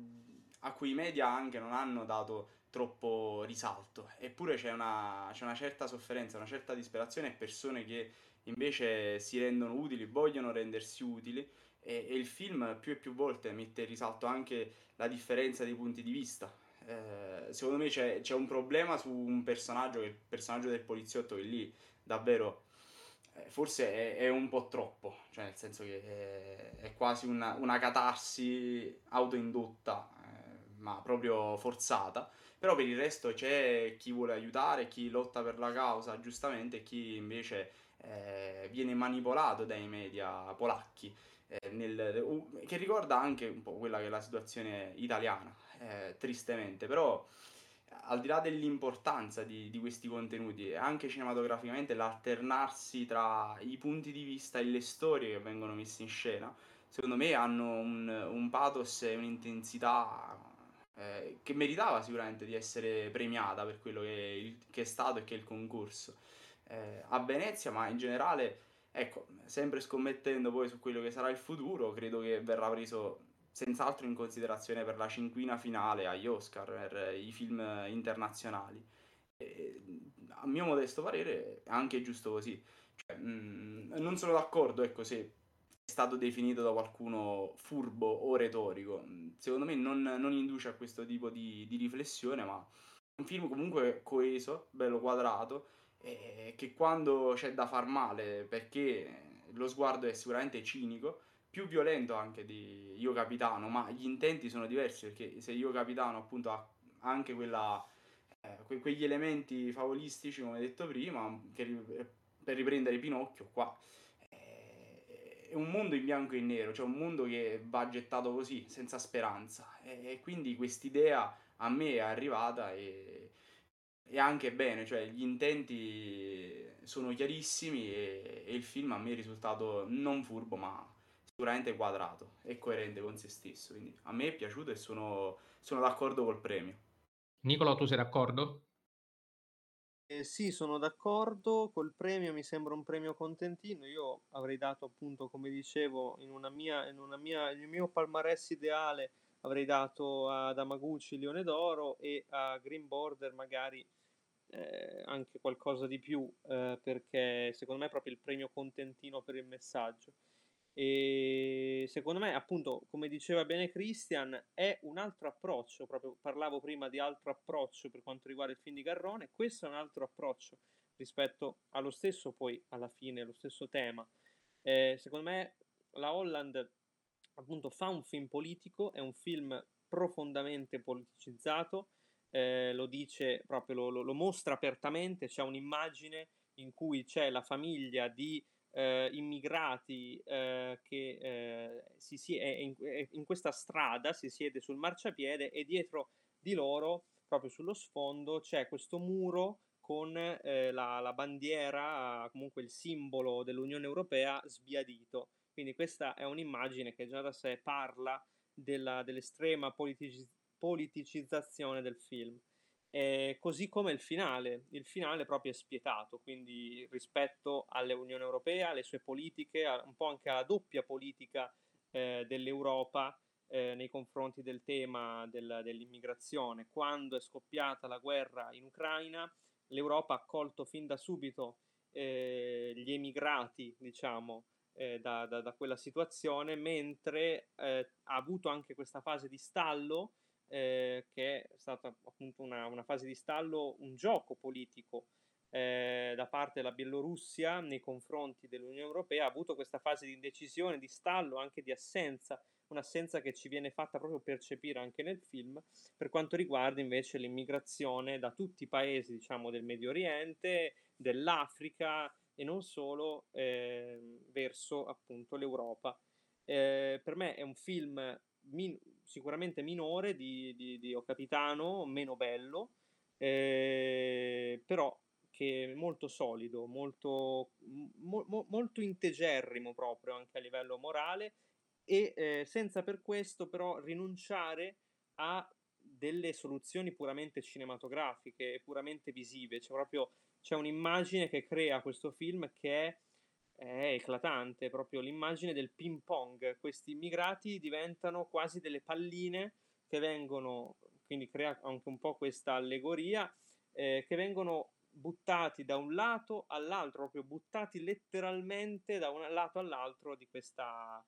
a cui i media anche non hanno dato troppo risalto, eppure c'è una, c'è una certa sofferenza, una certa disperazione, e persone che invece si rendono utili, vogliono rendersi utili, e, e il film più e più volte mette in risalto anche la differenza dei punti di vista. Eh, secondo me c'è, c'è un problema su un personaggio, che è il personaggio del poliziotto, che lì davvero... Forse è, è un po' troppo, cioè nel senso che è, è quasi una, una catarsi autoindotta, eh, ma proprio forzata. Però per il resto c'è chi vuole aiutare, chi lotta per la causa giustamente, e chi invece eh, viene manipolato dai media polacchi, eh, nel, che ricorda anche un po' quella che è la situazione italiana, eh, tristemente. Però al di là dell'importanza di, di questi contenuti, anche cinematograficamente l'alternarsi tra i punti di vista e le storie che vengono messe in scena, secondo me hanno un, un pathos e un'intensità eh, che meritava sicuramente di essere premiata per quello che è, il, che è stato e che è il concorso eh, a Venezia, ma in generale, ecco, sempre scommettendo poi su quello che sarà il futuro, credo che verrà preso senz'altro in considerazione per la cinquina finale agli Oscar, per i film internazionali. E, a mio modesto parere, è anche giusto così. Cioè, mh, non sono d'accordo, ecco, se è stato definito da qualcuno furbo o retorico. Secondo me non, non induce a questo tipo di, di riflessione, ma un film comunque coeso, bello quadrato, e che quando c'è da far male, perché lo sguardo è sicuramente cinico, più violento anche di Io Capitano, ma gli intenti sono diversi, perché se Io Capitano appunto ha anche quella, eh, que- quegli elementi favolistici, come detto prima, che ri- per riprendere Pinocchio, qua eh, è un mondo in bianco e in nero, cioè un mondo che va gettato così, senza speranza, e, e quindi quest'idea a me è arrivata, e, e anche bene, cioè gli intenti sono chiarissimi, e, e il film a me è risultato non furbo, ma sicuramente quadrato e coerente con se stesso, quindi a me è piaciuto e sono, sono d'accordo col premio. Nicolò, tu sei d'accordo? Eh, sì, sono d'accordo col premio, mi sembra un premio contentino. Io avrei dato, appunto, come dicevo, in una mia, in una mia, il mio palmarès ideale avrei dato ad Hamaguchi Leone d'Oro e a Green Border magari eh, anche qualcosa di più, eh, perché secondo me è proprio il premio contentino per il messaggio. E secondo me, appunto, come diceva bene Christian, è un altro approccio. Proprio parlavo prima di altro approccio per quanto riguarda il film di Garrone. Questo è un altro approccio rispetto allo stesso, poi alla fine, lo stesso tema. Eh, secondo me la Holland, appunto, fa un film politico, è un film profondamente politicizzato, eh, lo dice proprio, lo, lo, lo mostra apertamente. C'è un'immagine in cui c'è la famiglia di Eh, immigrati eh, che eh, si, si, è in, è in questa strada, si siede sul marciapiede, e dietro di loro, proprio sullo sfondo, c'è questo muro con eh, la, la bandiera, comunque il simbolo dell'Unione Europea sbiadito. Quindi questa è un'immagine che già da sé parla della, dell'estrema politici, politicizzazione del film. Eh, così come il finale, il finale proprio è spietato, quindi rispetto all'Unione Europea, alle sue politiche, un po' anche alla doppia politica eh, dell'Europa eh, nei confronti del tema del, dell'immigrazione. Quando è scoppiata la guerra in Ucraina, l'Europa ha accolto fin da subito eh, gli emigrati, diciamo, eh, da, da, da quella situazione, mentre eh, ha avuto anche questa fase di stallo eh, che è stata appunto una, una fase di stallo, un gioco politico eh, da parte della Bielorussia nei confronti dell'Unione Europea, ha avuto questa fase di indecisione, di stallo, anche di assenza, un'assenza che ci viene fatta proprio percepire anche nel film, per quanto riguarda invece l'immigrazione da tutti i paesi, diciamo, del Medio Oriente, dell'Africa e non solo, eh, verso appunto l'Europa. Eh, per me è un film min- sicuramente minore di, di, di Io Capitano, meno bello, eh, però che è molto solido, molto, mo- mo- molto integerrimo proprio anche a livello morale, e eh, senza per questo però rinunciare a delle soluzioni puramente cinematografiche e puramente visive. C'è proprio c'è un'immagine che crea questo film che è, è eclatante, proprio l'immagine del ping pong. Questi immigrati diventano quasi delle palline che vengono, quindi crea anche un po' questa allegoria, eh, che vengono buttati da un lato all'altro, proprio buttati letteralmente da un lato all'altro di questa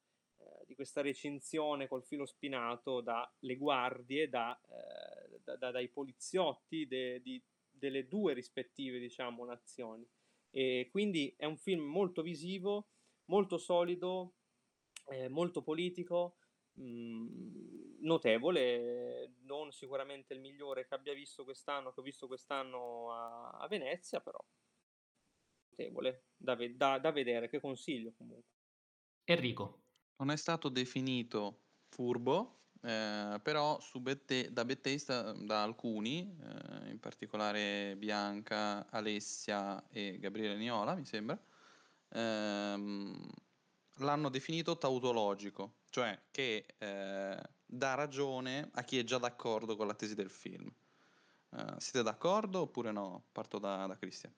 di questa recinzione col filo spinato dalle guardie, da, eh, da, da, dai poliziotti de, di, delle due rispettive, diciamo, nazioni. E quindi è un film molto visivo, molto solido, eh, molto politico, mh, notevole, non sicuramente il migliore che abbia visto quest'anno, che ho visto quest'anno a, a Venezia, però notevole, da, da, da vedere, che consiglio comunque. Enrico. Non è stato definito furbo, eh, però su bette, da Bettesta, da alcuni, eh, in particolare Bianca, Alessia e Gabriele Niola, mi sembra, ehm, l'hanno definito tautologico, cioè che eh, dà ragione a chi è già d'accordo con la tesi del film. Eh, siete d'accordo oppure no? Parto da, da Christian.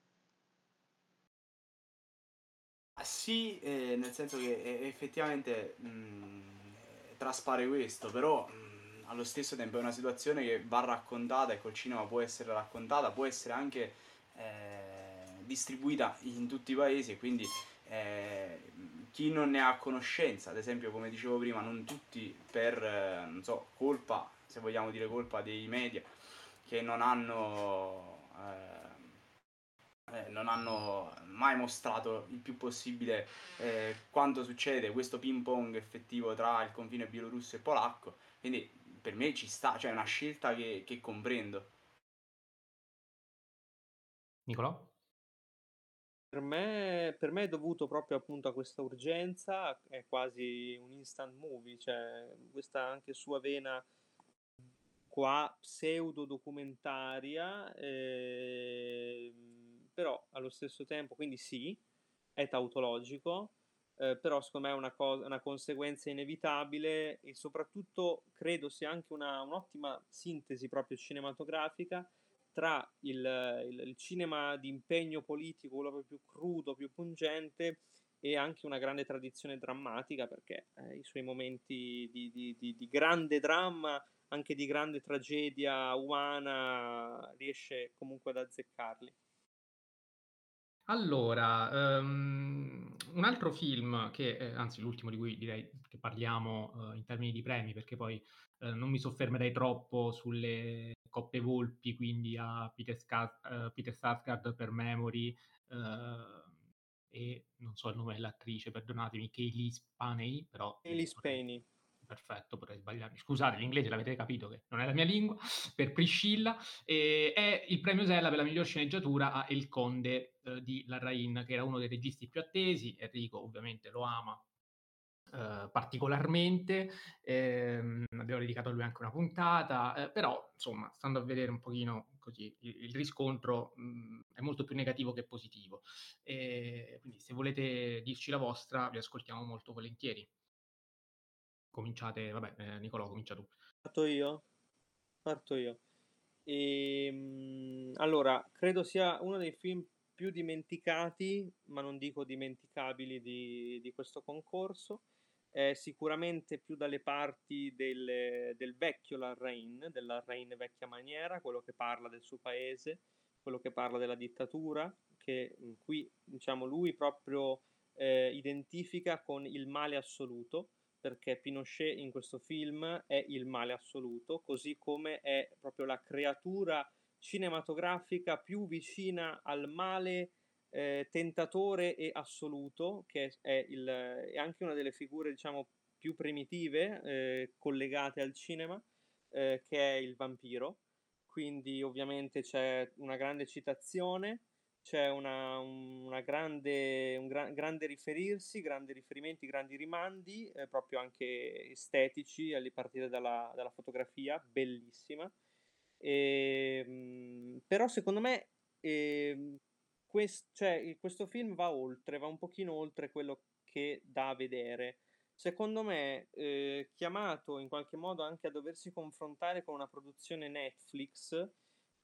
Sì, eh, nel senso che effettivamente mh, traspare questo, però mh, allo stesso tempo è una situazione che va raccontata e col cinema può essere raccontata, può essere anche eh, distribuita in tutti i paesi, e quindi eh, chi non ne ha conoscenza, ad esempio come dicevo prima, non tutti per, eh, non so, colpa, se vogliamo dire colpa dei media, che non hanno... Eh, Eh, non hanno mai mostrato il più possibile eh, quanto succede questo ping pong effettivo tra il confine bielorusso e polacco, quindi per me ci sta, cioè è una scelta che, che comprendo. Nicolò? Per me, per me è dovuto proprio appunto a questa urgenza, è quasi un instant movie, cioè questa anche sua vena qua pseudo documentaria, eh, però allo stesso tempo, quindi sì, è tautologico, eh, però secondo me è una, co- una conseguenza inevitabile, e soprattutto credo sia anche una, un'ottima sintesi proprio cinematografica tra il, il, il cinema di impegno politico, quello più crudo, più pungente, e anche una grande tradizione drammatica, perché eh, i suoi momenti di, di, di, di grande dramma, anche di grande tragedia umana, riesce comunque ad azzeccarli. Allora, um, un altro film che, eh, anzi l'ultimo di cui direi che parliamo eh, in termini di premi, perché poi eh, non mi soffermerei troppo sulle coppe volpi, quindi a Peter, Scar- uh, Peter Sarsgaard per Memory uh, e non so il nome dell'attrice, perdonatemi, Kaylee Spaney, però... Kaylee Spaney. Perfetto, potrei sbagliarmi. Scusate, l'inglese l'avete capito che non è la mia lingua, per Priscilla. Eh, è il premio Sella per la miglior sceneggiatura a El Conde eh, di Larraín, che era uno dei registi più attesi. Enrico ovviamente lo ama eh, particolarmente, eh, abbiamo dedicato a lui anche una puntata, eh, però insomma, stando a vedere un pochino così, il, il riscontro mh, è molto più negativo che positivo. Eh, quindi se volete dirci la vostra, vi ascoltiamo molto volentieri. Cominciate, vabbè, eh, Nicolò, comincia tu. Parto io? Parto io. E, mh, allora, credo sia uno dei film più dimenticati, ma non dico dimenticabili, di, di questo concorso. È sicuramente più dalle parti del, del vecchio Larraín, del Larraín vecchia maniera, quello che parla del suo paese, quello che parla della dittatura, che mh, qui, diciamo, lui proprio eh, identifica con il male assoluto, perché Pinochet in questo film è il male assoluto, così come è proprio la creatura cinematografica più vicina al male eh, tentatore e assoluto, che è, il, è anche una delle figure, diciamo, più primitive eh, collegate al cinema, eh, che è il vampiro. Quindi ovviamente c'è una grande citazione, c'è una, una grande, un gra- grande riferirsi, grandi riferimenti, grandi rimandi, eh, proprio anche estetici, a partire dalla, dalla fotografia, bellissima. E, mh, però secondo me eh, quest, cioè, questo film va oltre, va un pochino oltre quello che dà a vedere. Secondo me eh, chiamato in qualche modo anche a doversi confrontare con una produzione Netflix,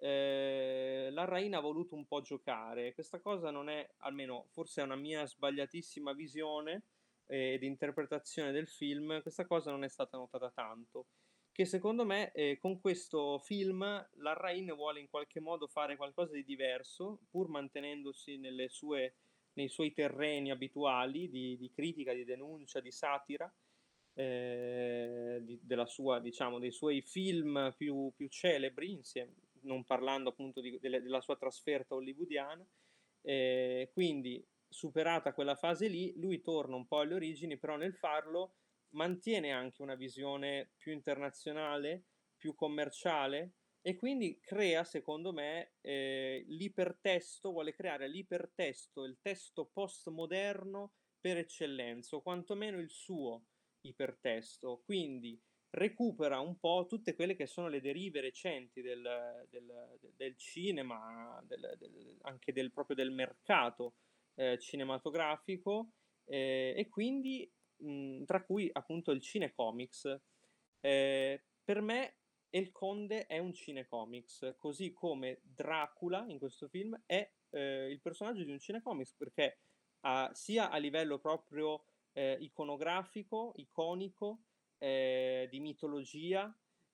Eh, la Rain ha voluto un po' giocare. Questa cosa non è, almeno forse è una mia sbagliatissima visione eh, ed interpretazione del film, questa cosa non è stata notata tanto, che secondo me eh, con questo film la Rain vuole in qualche modo fare qualcosa di diverso, pur mantenendosi nelle sue, nei suoi terreni abituali di, di critica, di denuncia, di satira eh, di, della sua, diciamo, dei suoi film più, più celebri, insieme, non parlando appunto di, della, della sua trasferta hollywoodiana. Eh, quindi superata quella fase lì, lui torna un po' alle origini, però nel farlo mantiene anche una visione più internazionale, più commerciale, e quindi crea, secondo me, eh, l'ipertesto, vuole creare l'ipertesto, il testo postmoderno per eccellenza, o quantomeno il suo ipertesto. Quindi recupera un po' tutte quelle che sono le derive recenti del, del, del cinema, del, del, anche del, proprio del mercato eh, cinematografico, eh, e quindi mh, tra cui appunto il cinecomics. Eh, per me El Conde è un cinecomics, così come Dracula in questo film è eh, il personaggio di un cinecomics, perché ha, sia a livello proprio eh, iconografico, iconico, Eh, di mitologia,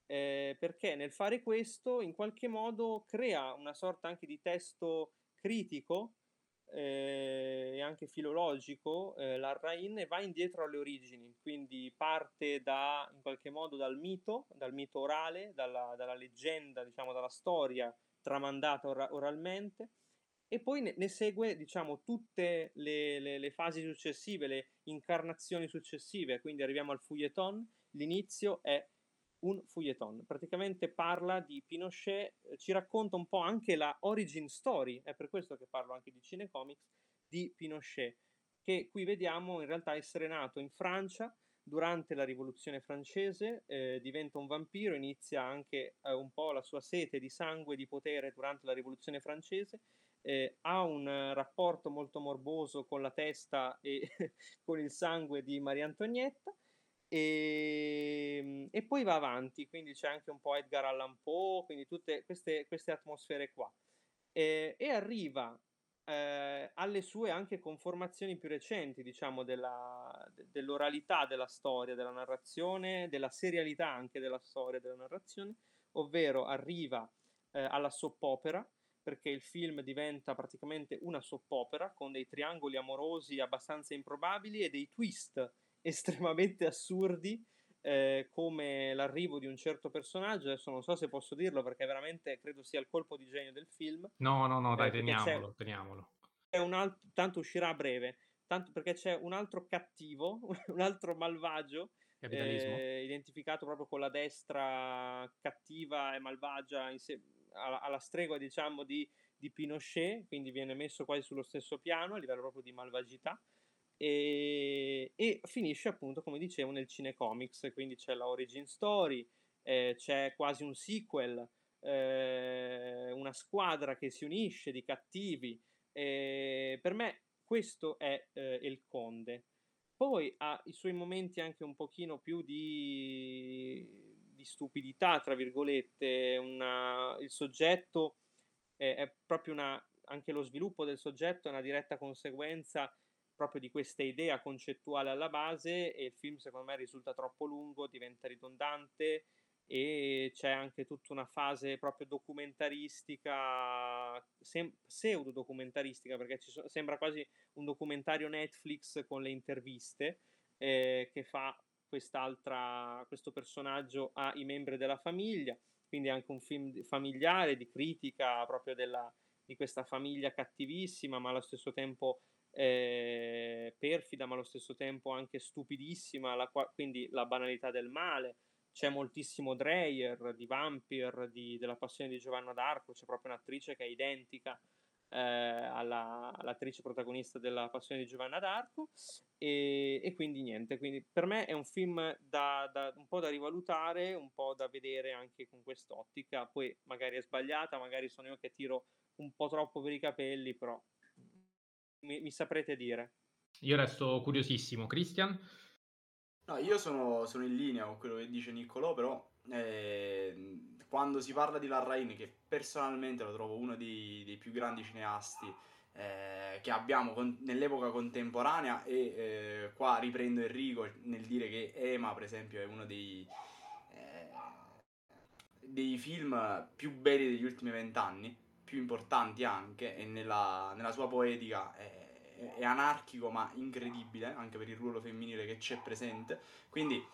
eh, perché nel fare questo in qualche modo crea una sorta anche di testo critico eh, e anche filologico, eh, l'Arrain, e va indietro alle origini, quindi parte da, in qualche modo dal mito, dal mito orale, dalla, dalla leggenda, diciamo, dalla storia tramandata or- oralmente, e poi ne, ne segue, diciamo, tutte le, le, le fasi successive, le incarnazioni successive. Quindi arriviamo al feuilleton. L'inizio è un feuilleton, praticamente parla di Pinochet, ci racconta un po' anche la origin story, è per questo che parlo anche di cinecomics, di Pinochet, che qui vediamo in realtà essere nato in Francia durante la rivoluzione francese, eh, diventa un vampiro, inizia anche eh, un po' la sua sete di sangue e di potere durante la rivoluzione francese, eh, ha un rapporto molto morboso con la testa e con il sangue di Maria Antonietta, e, e poi va avanti, quindi c'è anche un po' Edgar Allan Poe, quindi tutte queste, queste atmosfere qua, eh, e arriva eh, alle sue anche conformazioni più recenti, diciamo, della, de, dell'oralità della storia, della narrazione, della serialità anche della storia, della narrazione, ovvero arriva eh, alla soppopera, perché il film diventa praticamente una soppopera con dei triangoli amorosi abbastanza improbabili e dei twist estremamente assurdi, eh, come l'arrivo di un certo personaggio. Adesso non so se posso dirlo, perché veramente credo sia il colpo di genio del film. No, no, no, dai, eh, teniamolo, c'è, teniamolo. C'è un alt- tanto uscirà a breve, tanto perché c'è un altro cattivo, un altro malvagio, eh, identificato proprio con la destra cattiva e malvagia in sé, alla stregua, diciamo, di, di Pinochet, quindi viene messo quasi sullo stesso piano a livello proprio di malvagità, e, e finisce appunto, come dicevo, nel cinecomics. Quindi c'è la origin story, eh, c'è quasi un sequel, eh, una squadra che si unisce di cattivi, eh, per me questo è eh, El Conde. Poi ha i suoi momenti anche un pochino più di, di stupidità, tra virgolette, una, il soggetto è, è proprio una, anche lo sviluppo del soggetto è una diretta conseguenza proprio di questa idea concettuale alla base, e il film secondo me risulta troppo lungo, diventa ridondante, e c'è anche tutta una fase proprio documentaristica, sem- pseudo-documentaristica, perché ci so- sembra quasi un documentario Netflix con le interviste eh, che fa quest'altra, questo personaggio ha i membri della famiglia, quindi è anche un film familiare, di critica proprio della, di questa famiglia cattivissima, ma allo stesso tempo eh, perfida, ma allo stesso tempo anche stupidissima, la qua, quindi la banalità del male. C'è moltissimo Dreyer, di Vampire, di, della Passione di Giovanna d'Arco, c'è proprio un'attrice che è identica eh, alla, all'attrice protagonista della Passione di Giovanna d'Arco, e, e quindi niente, quindi per me è un film da, da, un po' da rivalutare, un po' da vedere anche con quest'ottica, poi magari è sbagliata, magari sono io che tiro un po' troppo per i capelli, però mi, mi saprete dire. Io resto curiosissimo. Christian? No, io sono, sono in linea con quello che dice Nicolò, però eh, quando si parla di Larraín, che personalmente lo trovo uno dei, dei più grandi cineasti eh, che abbiamo con, nell'epoca contemporanea, e eh, qua riprendo Enrico nel dire che Emma, per esempio, è uno dei, eh, dei film più belli degli ultimi vent'anni, più importanti anche, e nella, nella sua poetica eh, è anarchico ma incredibile, anche per il ruolo femminile che c'è presente. Quindi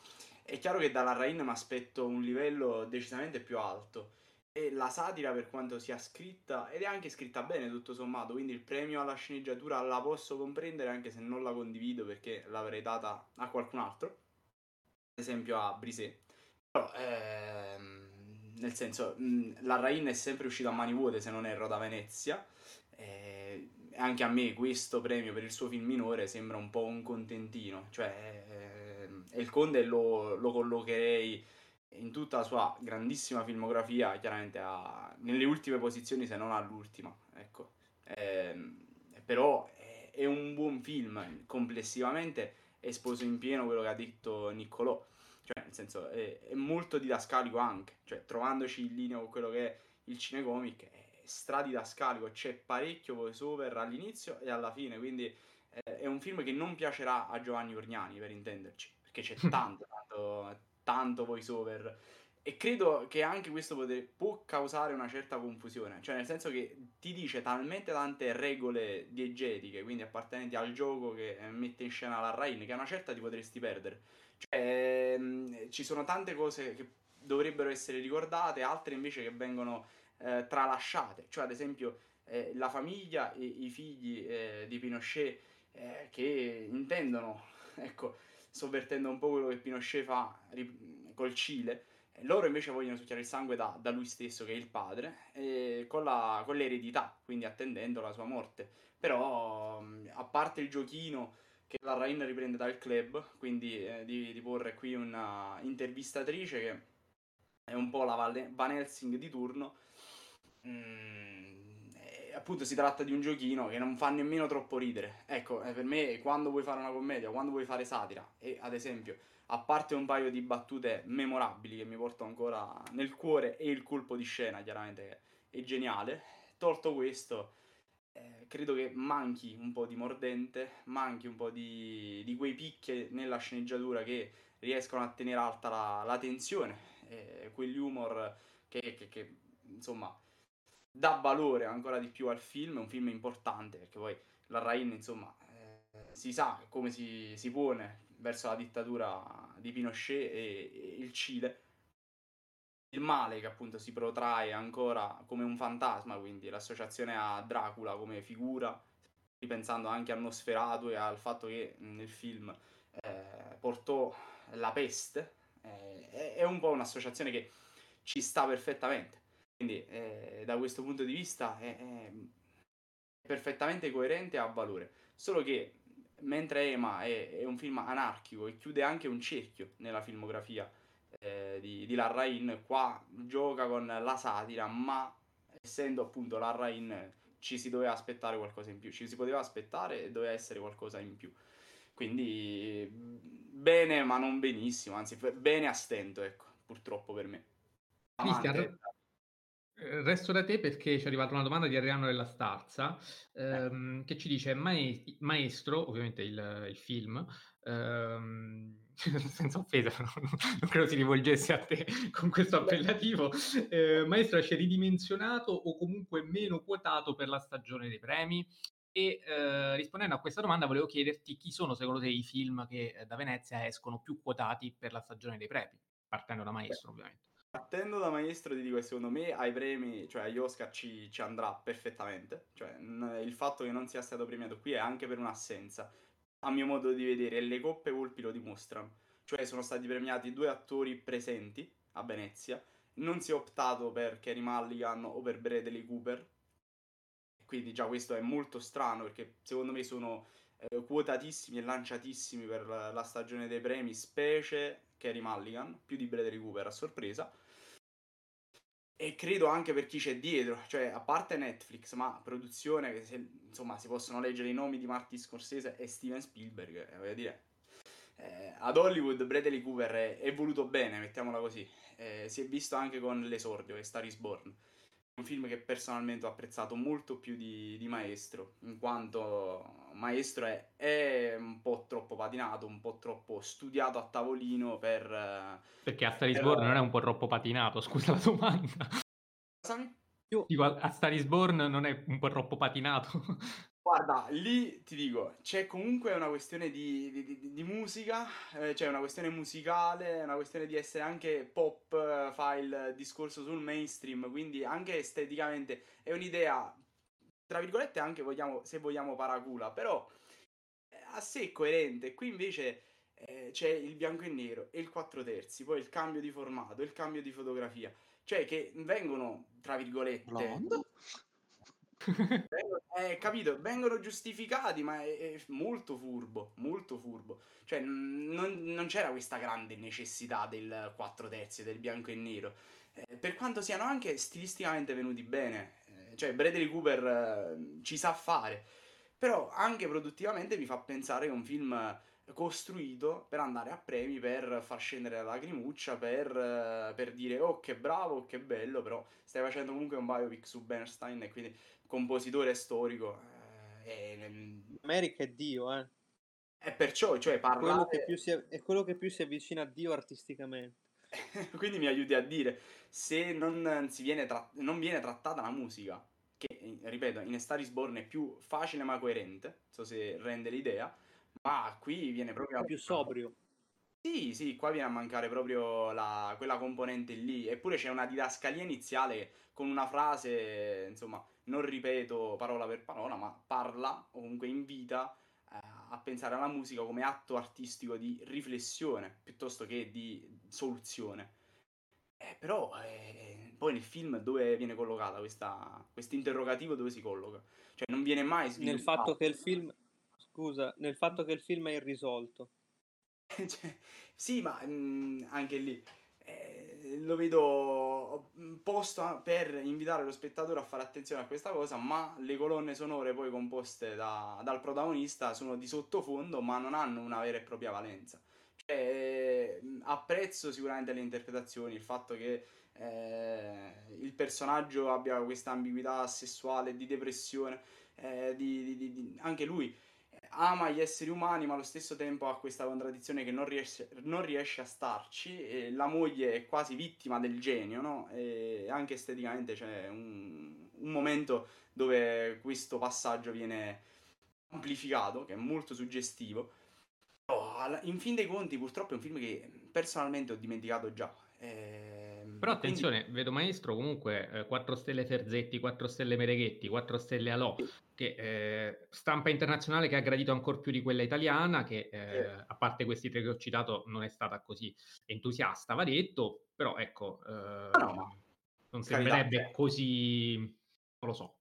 è chiaro che dalla Larraín mi aspetto un livello decisamente più alto, e la satira, per quanto sia scritta, ed è anche scritta bene tutto sommato, quindi il premio alla sceneggiatura la posso comprendere, anche se non la condivido, perché l'avrei data a qualcun altro, ad esempio a Brisé. Però ehm, nel senso, mh, Larraín è sempre uscita a mani vuote, se non erro, da Venezia. Eh, anche a me questo premio per il suo film minore sembra un po' un contentino, cioè eh, El Conde lo, lo collocherei in tutta la sua grandissima filmografia, chiaramente a, nelle ultime posizioni, se non all'ultima, ecco. Eh, però è, è un buon film complessivamente, è sposo in pieno quello che ha detto Nicolò, cioè nel senso è, è molto didascalico anche, cioè trovandoci in linea con quello che è il cinecomic, è stradidascalico, c'è parecchio voice over all'inizio e alla fine, quindi eh, è un film che non piacerà a Giovanni Orgnani, per intenderci, perché c'è tanto, tanto, tanto voice over, e credo che anche questo poter, può causare una certa confusione, cioè nel senso che ti dice talmente tante regole diegetiche, quindi appartenenti al gioco che eh, mette in scena Larraín, che a una certa ti potresti perdere, cioè ehm, ci sono tante cose che dovrebbero essere ricordate, altre invece che vengono Eh, tralasciate, cioè ad esempio eh, la famiglia e i figli eh, di Pinochet eh, che intendono, ecco, sovvertendo un po' quello che Pinochet fa rip- col Cile, loro invece vogliono succhiare il sangue da, da lui stesso, che è il padre, eh, con, la, con l'eredità, quindi attendendo la sua morte. Però a parte il giochino che la Larraín riprende dal Club, quindi eh, di, di porre qui una intervistatrice che è un po' la Van Helsing di turno, Mm, eh, appunto si tratta di un giochino che non fa nemmeno troppo ridere, ecco. Eh, per me, quando vuoi fare una commedia, quando vuoi fare satira, e ad esempio, a parte un paio di battute memorabili che mi porto ancora nel cuore, e il colpo di scena chiaramente è geniale, tolto questo eh, credo che manchi un po' di mordente, manchi un po' di, di quei picchi nella sceneggiatura che riescono a tenere alta la, la tensione, eh, quegli humor che, che, che insomma dà valore ancora di più al film. È un film importante, perché poi Larraín, insomma, eh, si sa come si, si pone verso la dittatura di Pinochet e, e il Cile, il male che appunto si protrae ancora come un fantasma, quindi l'associazione a Dracula come figura, ripensando anche a Nosferatu e al fatto che nel film eh, portò la peste, eh, è, è un po' un'associazione che ci sta perfettamente. Quindi eh, da questo punto di vista è, è perfettamente coerente e ha valore. Solo che mentre Emma è, è un film anarchico e chiude anche un cerchio nella filmografia eh, di, di Larraín, qua gioca con la satira, ma essendo appunto Larraín ci si doveva aspettare qualcosa in più, ci si poteva aspettare e doveva essere qualcosa in più. Quindi bene ma non benissimo, anzi bene a stento, ecco, purtroppo per me. Amante, resto da te perché ci è arrivata una domanda di Adriano della Starza ehm, eh. che ci dice: Maestro, ovviamente il, il film, ehm, senza offesa, non, non credo si rivolgesse a te con questo appellativo, eh, Maestro esce ridimensionato o comunque meno quotato per la stagione dei premi? E eh, rispondendo a questa domanda volevo chiederti chi sono secondo te i film che da Venezia escono più quotati per la stagione dei premi, partendo da Maestro. Beh, ovviamente partendo da Maestro ti dico che secondo me ai premi, cioè agli Oscar ci, ci andrà perfettamente, cioè n- il fatto che non sia stato premiato qui è anche per un'assenza, a mio modo di vedere. Le coppe Volpi lo dimostrano, cioè sono stati premiati due attori presenti a Venezia, non si è optato per Kerry Mulligan o per Bradley Cooper, quindi già questo è molto strano, perché secondo me sono eh, quotatissimi e lanciatissimi per la, la stagione dei premi, specie Kerry Mulligan, più di Bradley Cooper a sorpresa, e credo anche per chi c'è dietro, cioè a parte Netflix, ma produzione che se, insomma si possono leggere i nomi di Martin Scorsese e Steven Spielberg, eh, voglio dire, eh, ad Hollywood Bradley Cooper è, è voluto bene, mettiamola così, eh, si è visto anche con l'esordio, A Star is Born, un film che personalmente ho apprezzato molto più di, di Maestro, in quanto Maestro è, è un po' troppo patinato, un po' troppo studiato a tavolino per... Perché A Star is Born non è un po' troppo patinato, scusa la domanda. Scusami? Io... Dico, A Star is Born non è un po' troppo patinato? Guarda, lì ti dico, c'è comunque una questione di, di, di, di musica, eh, c'è una questione musicale, una questione di essere anche pop, fa il discorso sul mainstream, quindi anche esteticamente è un'idea, tra virgolette anche vogliamo, se vogliamo paracula, però a sé coerente. Qui invece eh, c'è il bianco e nero e il quattro terzi, poi il cambio di formato, il cambio di fotografia, cioè che vengono, tra virgolette... Blonde. Eh, capito, vengono giustificati, ma è, è molto furbo, molto furbo, cioè non, non c'era questa grande necessità del quattro terzi, del bianco e nero, eh, per quanto siano anche stilisticamente venuti bene, eh, cioè Bradley Cooper eh, ci sa fare, però anche produttivamente mi fa pensare che è un film costruito per andare a premi, per far scendere la lacrimuccia, per, per dire oh che bravo, oh, che bello, però stai facendo comunque un biopic su Bernstein e quindi compositore storico, eh, e... America è Dio, eh. E perciò, cioè, parlare... quello che più si av- è quello che più si avvicina a Dio artisticamente. Quindi mi aiuti a dire se non, si viene tra- non viene trattata la musica, che ripeto in A Star is Born è più facile ma coerente, non so se rende l'idea. Ma qui viene proprio più sobrio. Sì, sì, qua viene a mancare proprio la... quella componente lì. Eppure c'è una didascalia iniziale con una frase, insomma, non ripeto parola per parola, ma parla o comunque invita eh, a pensare alla musica come atto artistico di riflessione piuttosto che di soluzione. Eh, però eh, poi nel film dove viene collocata questa interrogativo, dove si colloca? Cioè non viene mai sviluppato. Nel fatto che il film... Scusa, nel fatto che il film è irrisolto. Cioè, sì, ma mh, anche lì eh, lo vedo posto a, per invitare lo spettatore a fare attenzione a questa cosa, ma le colonne sonore poi composte da, dal protagonista sono di sottofondo, ma non hanno una vera e propria valenza. Cioè, apprezzo sicuramente le interpretazioni, il fatto che eh, il personaggio abbia questa ambiguità sessuale, di depressione, eh, di, di, di, anche lui... ama gli esseri umani, ma allo stesso tempo ha questa contraddizione che non riesce, non riesce a starci, e la moglie è quasi vittima del genio, no? E anche esteticamente c'è un, un momento dove questo passaggio viene amplificato, che è molto suggestivo. Però, in fin dei conti, purtroppo è un film che personalmente ho dimenticato già. Ehm, Però attenzione, quindi... vedo Maestro comunque eh, quattro stelle Ferzetti, quattro stelle Mereghetti, quattro stelle Alò, che eh, stampa internazionale che ha gradito ancora più di quella italiana, che eh, eh. a parte questi tre che ho citato non è stata così entusiasta, va detto, però ecco, eh, no, no. non sembrerebbe Carità. così, non lo so,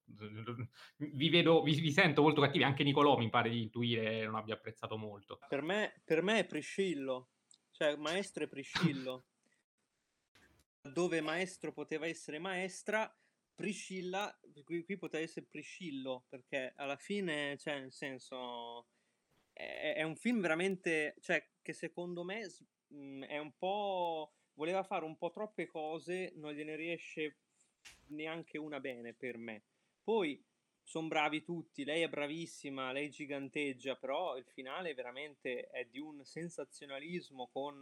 vi vedo, vi, vi sento molto cattivi, anche Nicolò mi pare di intuire non abbia apprezzato molto. Per me, per me è Priscillo, cioè Maestro è Priscillo. Dove Maestro poteva essere Maestra, Priscilla qui, qui poteva essere Priscillo, perché alla fine, cioè nel senso è, è un film veramente, cioè che secondo me è un po', voleva fare un po' troppe cose, non gliene riesce neanche una bene per me. Poi sono bravi tutti, lei è bravissima, lei giganteggia, però il finale veramente è di un sensazionalismo con...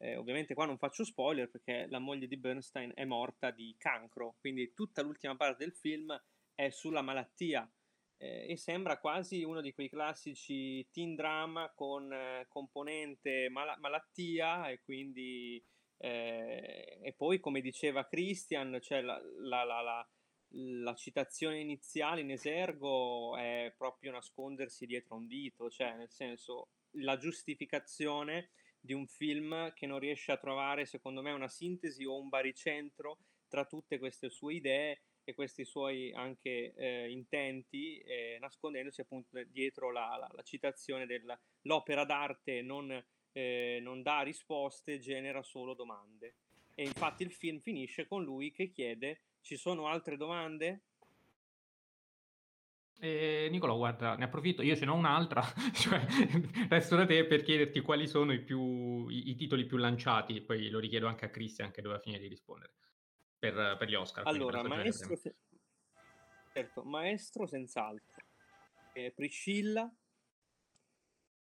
Eh, ovviamente qua non faccio spoiler perché la moglie di Bernstein è morta di cancro, quindi tutta l'ultima parte del film è sulla malattia, eh, e sembra quasi uno di quei classici teen drama con eh, componente mal- malattia e quindi eh, e poi, come diceva Christian, cioè la, la, la, la, la citazione iniziale in esergo è proprio nascondersi dietro un dito, cioè nel senso la giustificazione di un film che non riesce a trovare, secondo me, una sintesi o un baricentro tra tutte queste sue idee e questi suoi anche eh, intenti, eh, nascondendosi appunto dietro la, la, la citazione dell'opera d'arte non, eh, non dà risposte, genera solo domande. E infatti il film finisce con lui che chiede: ci sono altre domande? Eh, Nicolò, guarda, ne approfitto, io ce n'ho un'altra, cioè resto da te per chiederti quali sono i, più, i, i titoli più lanciati, poi lo richiedo anche a Christian che doveva finire di rispondere per, per gli Oscar. Allora, maestro, se... certo, maestro senz'altro, eh, Priscilla,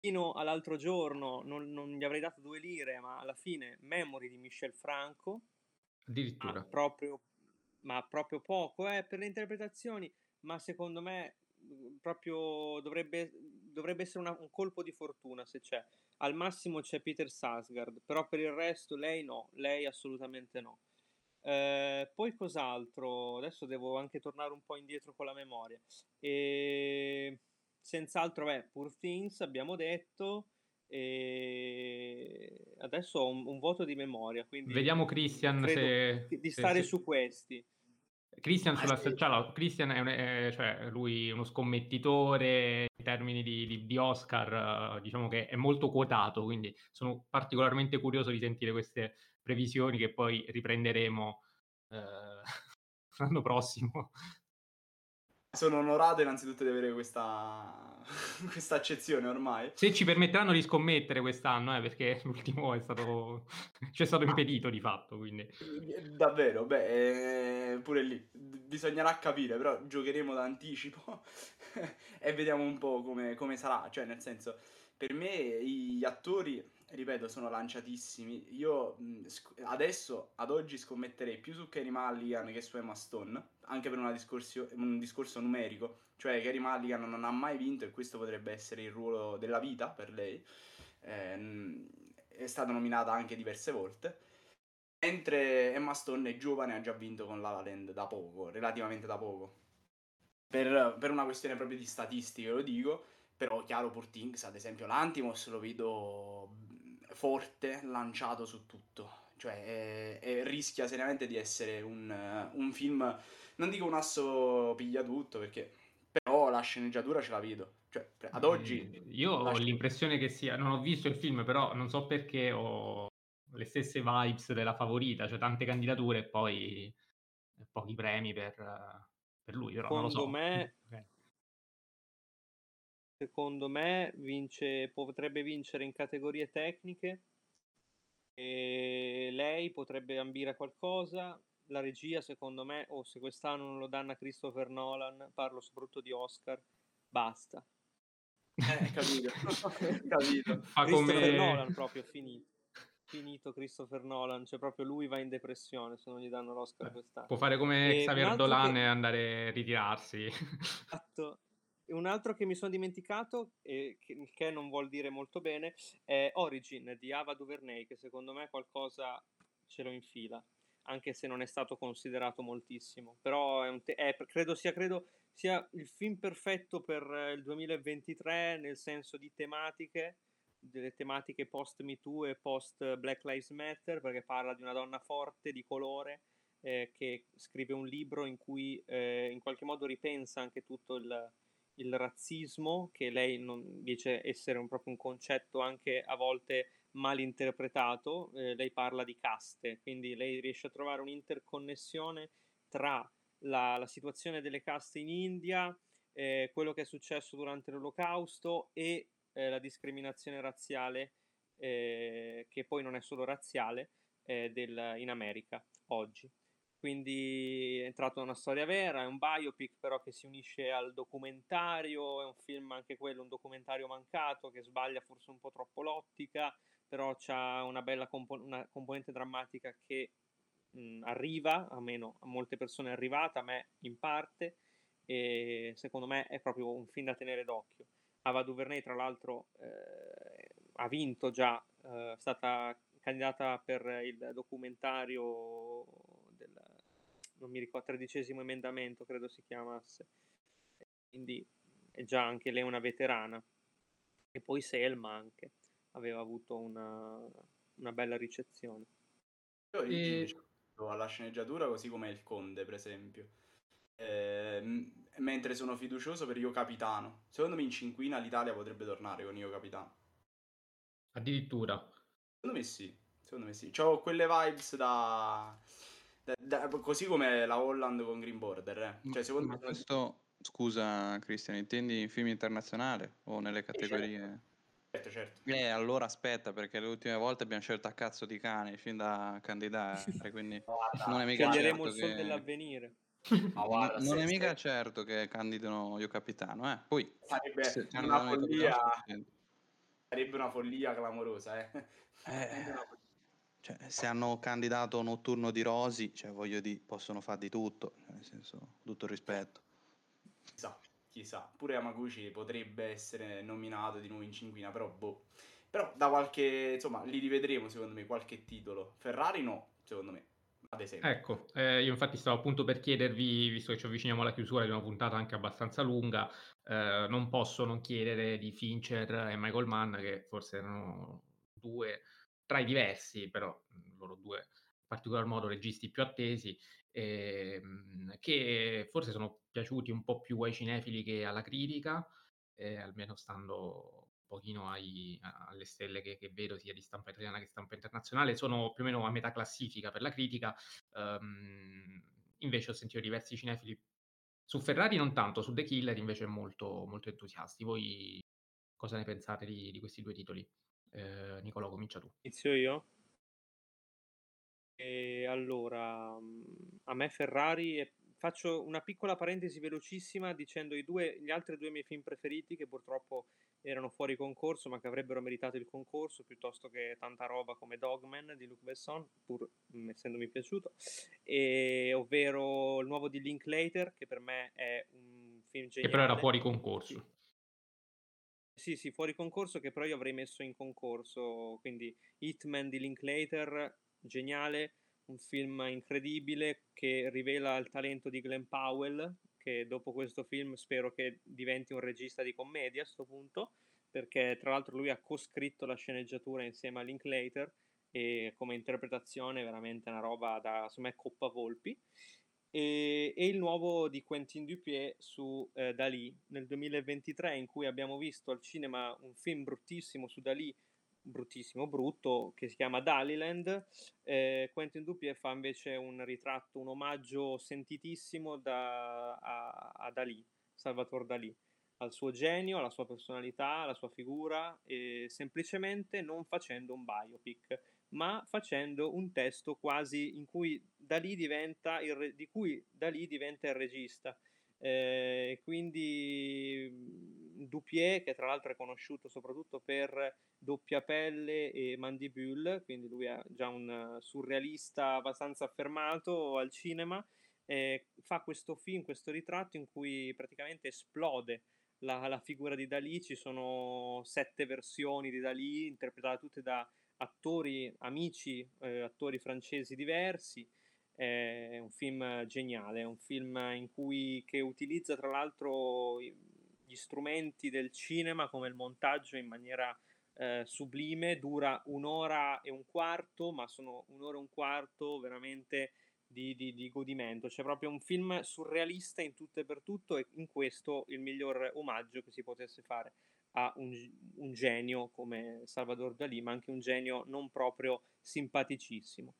fino all'altro giorno non, non gli avrei dato due lire, ma alla fine Memory di Michel Franco, addirittura, ma proprio, ma proprio poco eh, per le interpretazioni. Ma secondo me proprio dovrebbe, dovrebbe essere una, un colpo di fortuna se c'è. Al massimo c'è Peter Sarsgaard, però per il resto lei no, lei assolutamente no. Eh, poi cos'altro? Adesso devo anche tornare un po' indietro con la memoria. E senz'altro, beh, Poor Things abbiamo detto. E adesso ho un, un voto di memoria, quindi vediamo Christian se, di stare se, se... su questi. Christian, sulla, cioè, no, Christian è un, eh, cioè, lui è uno scommettitore in termini di, di, di Oscar, eh, diciamo che è molto quotato, quindi sono particolarmente curioso di sentire queste previsioni che poi riprenderemo eh, l'anno prossimo. Sono onorato innanzitutto di avere questa, questa accezione ormai. Se ci permetteranno di scommettere quest'anno, eh, perché l'ultimo è stato ci è stato impedito di fatto, quindi. Davvero, beh, pure lì bisognerà capire, però giocheremo d'anticipo e vediamo un po' come, come sarà. Cioè, nel senso, per me gli attori, ripeto, sono lanciatissimi. Io adesso, ad oggi, scommetterei più su Carey Mulligan che su Emma Stone, anche per una discorso, un discorso numerico. Cioè, Carey Mulligan non ha mai vinto e questo potrebbe essere il ruolo della vita per lei. Eh, è stata nominata anche diverse volte. Mentre Emma Stone è giovane, ha già vinto con La La Land da poco, relativamente da poco. Per, per una questione proprio di statistiche, lo dico. Però chiaro, Poor Things, ad esempio Lanthimos lo vedo forte, lanciato su tutto. Cioè, è, è, rischia seriamente di essere un, un film, non dico un asso piglia tutto, perché però la sceneggiatura ce la vedo. Cioè, ad oggi... Io ho l'impressione che sia... Non ho visto il film, però non so perché ho le stesse vibes della favorita, cioè tante candidature e poi pochi premi per, per lui, però non lo so. Secondo me... Okay. Secondo me vince, potrebbe vincere in categorie tecniche e lei potrebbe ambire a qualcosa. La regia, secondo me, o oh, se quest'anno non lo danno a Christopher Nolan, parlo soprattutto di Oscar, basta. Eh, capito. capito. Fa Christopher come... Nolan proprio, finito. Finito Christopher Nolan, cioè proprio lui va in depressione se non gli danno l'Oscar quest'anno. Può fare come e Xavier Dolan che... e andare a ritirarsi. Esatto. Un altro che mi sono dimenticato, eh, che, che non vuol dire molto bene, è Origin di Ava DuVernay, che secondo me qualcosa ce lo infila, anche se non è stato considerato moltissimo. Però è un te- è, credo, sia, credo sia il film perfetto per il duemilaventitré, nel senso di tematiche, delle tematiche post Me Too e post Black Lives Matter, perché parla di una donna forte, di colore, eh, che scrive un libro in cui eh, in qualche modo ripensa anche tutto il... il razzismo, che lei non dice essere un, proprio un concetto anche a volte mal interpretato. Eh, lei parla di caste, quindi lei riesce a trovare un'interconnessione tra la, la situazione delle caste in India, eh, quello che è successo durante l'Olocausto e eh, la discriminazione razziale, eh, che poi non è solo razziale, eh, del, in America oggi. Quindi è entrato in una storia vera, è un biopic però che si unisce al documentario, è un film anche quello, un documentario mancato che sbaglia forse un po' troppo l'ottica, però c'ha una bella compon- una componente drammatica che mh, arriva, almeno a molte persone è arrivata, a me in parte, e secondo me è proprio un film da tenere d'occhio. Ava DuVernay, tra l'altro, eh, ha vinto già, eh, è stata candidata per il documentario del, non mi ricordo, tredicesimo emendamento, credo si chiamasse, quindi è già anche lei una veterana. E poi Selma anche aveva avuto una, una bella ricezione. Io e... alla sceneggiatura, così come Il Conde, per esempio. Eh, mentre sono fiducioso per Io Capitano. Secondo me in cinquina l'Italia potrebbe tornare con Io Capitano. Addirittura? Secondo me sì, secondo me sì. C'ho quelle vibes da... da, da così come la Holland con Green Border, eh. Cioè, secondo me... questo... Scusa Christian, intendi in film internazionale o nelle categorie? Certo, certo. Eh, allora aspetta, perché le ultime volte abbiamo scelto a cazzo di cane fin da candidare, quindi guarda, non è mica certo il che... dell'avvenire. Ma guarda, non è mica sei... certo che candidano Io Capitano, eh. Poi sarebbe una follia, sarebbe una follia clamorosa, eh. eh cioè, se hanno candidato Notturno di Rosi, cioè voglio dire, possono fare di tutto, nel senso, tutto il rispetto. Chissà, chissà, pure Hamaguchi potrebbe essere nominato di nuovo in cinquina, però boh. Però da qualche, insomma, li rivedremo secondo me, qualche titolo. Ferrari no, secondo me, ad esempio. Ecco, eh, io infatti stavo appunto per chiedervi, visto che ci avviciniamo alla chiusura di una puntata anche abbastanza lunga, eh, non posso non chiedere di Fincher e Michael Mann, che forse erano due, tra i diversi, però loro due in particolar modo registi più attesi, ehm, che forse sono piaciuti un po' più ai cinefili che alla critica, eh, almeno stando un pochino ai, alle stelle che, che vedo sia di stampa italiana che stampa internazionale. Sono più o meno a metà classifica per la critica, um, invece ho sentito diversi cinefili su Ferrari non tanto, su The Killer invece molto, molto entusiasti. Voi cosa ne pensate di, di questi due titoli? Eh, Nicolò, comincia tu. Inizio io? E allora, a me Ferrari è... faccio una piccola parentesi velocissima dicendo i due, gli altri due miei film preferiti che purtroppo erano fuori concorso ma che avrebbero meritato il concorso piuttosto che tanta roba come Dogman di Luc Besson, pur mh, essendomi piaciuto, e, ovvero il nuovo di Linklater, che per me è un film geniale, che però era fuori concorso. Sì, sì, fuori concorso, che però io avrei messo in concorso, quindi Hitman di Linklater, geniale, un film incredibile che rivela il talento di Glenn Powell, che dopo questo film spero che diventi un regista di commedia a sto punto, perché tra l'altro lui ha co-scritto la sceneggiatura insieme a Linklater e come interpretazione è veramente una roba da, insomma, è Coppa Volpi. E, e il nuovo di Quentin Dupieux su eh, Dalì nel duemilaventitré, in cui abbiamo visto al cinema un film bruttissimo su Dalì, bruttissimo, brutto, che si chiama Daliland. eh, Quentin Dupieux fa invece un ritratto, un omaggio sentitissimo da, a, a Dalì, Salvatore Dalì, al suo genio, alla sua personalità, alla sua figura, e semplicemente non facendo un biopic, ma facendo un testo quasi in cui Dalì diventa il re, di cui Dalì diventa il regista. Eh, quindi Dupieux, che tra l'altro è conosciuto soprattutto per Doppia Pelle e Mandibule, quindi lui è già un surrealista abbastanza affermato al cinema, eh, fa questo film, questo ritratto in cui praticamente esplode la, la figura di Dalì. Ci sono sette versioni di Dalì, interpretate tutte da attori amici, eh, attori francesi diversi. È un film geniale, è un film in cui che utilizza tra l'altro gli strumenti del cinema come il montaggio in maniera eh, sublime. Dura un'ora e un quarto, ma sono un'ora e un quarto veramente di, di, di godimento. C'è proprio un film surrealista in tutto e per tutto, e in questo il miglior omaggio che si potesse fare a un, un genio come Salvador Dalì, ma anche un genio non proprio simpaticissimo.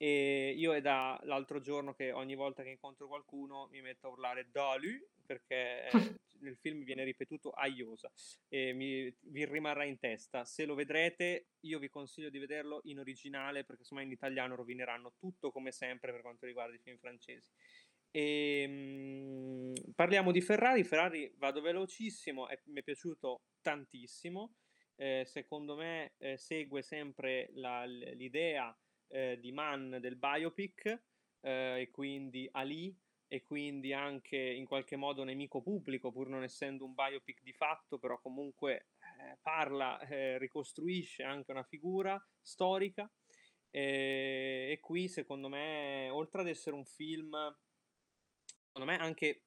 E io è da l'altro giorno che ogni volta che incontro qualcuno mi metto a urlare Dalì, perché nel film viene ripetuto a iosa e mi, vi rimarrà in testa. Se lo vedrete, io vi consiglio di vederlo in originale, perché insomma in italiano rovineranno tutto come sempre per quanto riguarda i film francesi. E, mh, parliamo di Ferrari. Ferrari vado velocissimo, è, mi è piaciuto tantissimo. Eh, secondo me eh, segue sempre la, l'idea Eh, di Mann del biopic, eh, e quindi Ali, e quindi anche in qualche modo nemico pubblico, pur non essendo un biopic di fatto, però comunque eh, parla, eh, ricostruisce anche una figura storica, eh, e qui secondo me, oltre ad essere un film secondo me anche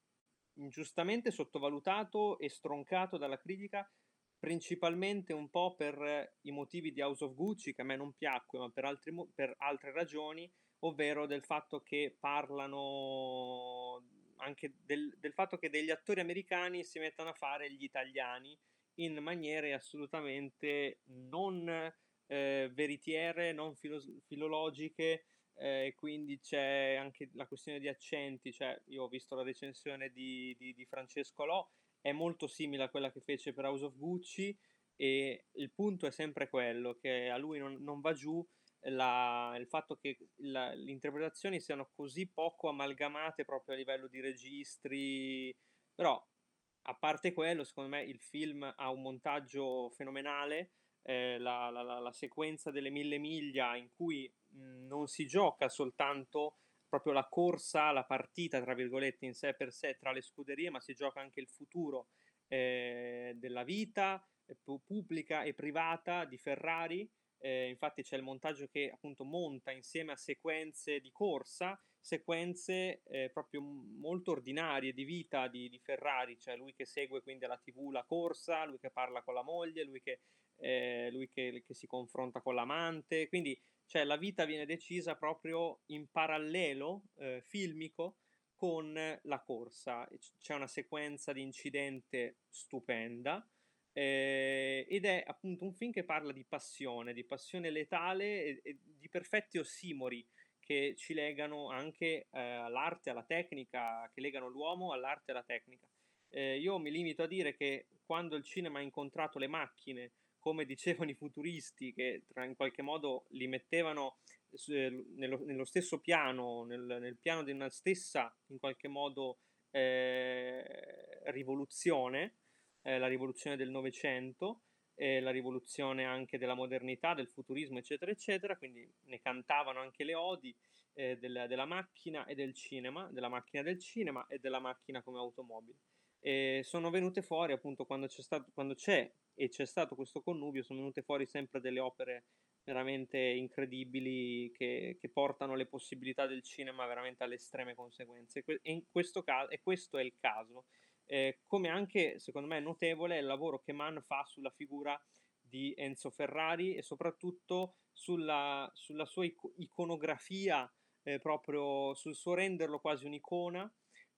ingiustamente sottovalutato e stroncato dalla critica, principalmente un po' per i motivi di House of Gucci, che a me non piacque, ma per, altri, per altre ragioni, ovvero del fatto che parlano anche del, del fatto che degli attori americani si mettano a fare gli italiani in maniere assolutamente non eh, veritiere, non filo- filologiche, eh, quindi c'è anche la questione di accenti. Cioè, io ho visto la recensione di, di, di Francesco Alô, è molto simile a quella che fece per House of Gucci, e il punto è sempre quello, che a lui non, non va giù La, il fatto che la, le interpretazioni siano così poco amalgamate proprio a livello di registri. Però a parte quello, secondo me il film ha un montaggio fenomenale, eh, la, la, la, la sequenza delle mille miglia in cui mh, non si gioca soltanto proprio la corsa, la partita tra virgolette in sé per sé tra le scuderie, ma si gioca anche il futuro eh, della vita eh, pubblica e privata di Ferrari. Eh, infatti c'è il montaggio che appunto monta insieme a sequenze di corsa, sequenze eh, proprio molto ordinarie di vita di, di Ferrari, cioè lui che segue quindi alla tivù la corsa, lui che parla con la moglie, lui che, eh, lui che, che si confronta con l'amante, quindi cioè, la vita viene decisa proprio in parallelo eh, filmico con la corsa. C'è una sequenza di incidente stupenda. Eh, ed è appunto un film che parla di passione, di passione letale e, e di perfetti ossimori che ci legano anche eh, all'arte, alla tecnica, che legano l'uomo all'arte e alla tecnica. Eh, io mi limito a dire che quando il cinema ha incontrato le macchine, come dicevano i futuristi, che tra, in qualche modo li mettevano eh, nello, nello stesso piano, nel, nel piano di una stessa in qualche modo eh, rivoluzione, Eh, la rivoluzione del Novecento, eh, la rivoluzione anche della modernità, del futurismo, eccetera, eccetera. Quindi ne cantavano anche le odi eh, della, della macchina e del cinema, della macchina del cinema e della macchina come automobile. E sono venute fuori appunto quando c'è stato, quando c'è e c'è stato questo connubio, sono venute fuori sempre delle opere veramente incredibili che, che portano le possibilità del cinema veramente alle estreme conseguenze. E, in questo caso, e questo è il caso. Eh, come anche secondo me notevole è il lavoro che Mann fa sulla figura di Enzo Ferrari e soprattutto sulla, sulla sua iconografia, eh, proprio sul suo renderlo quasi un'icona,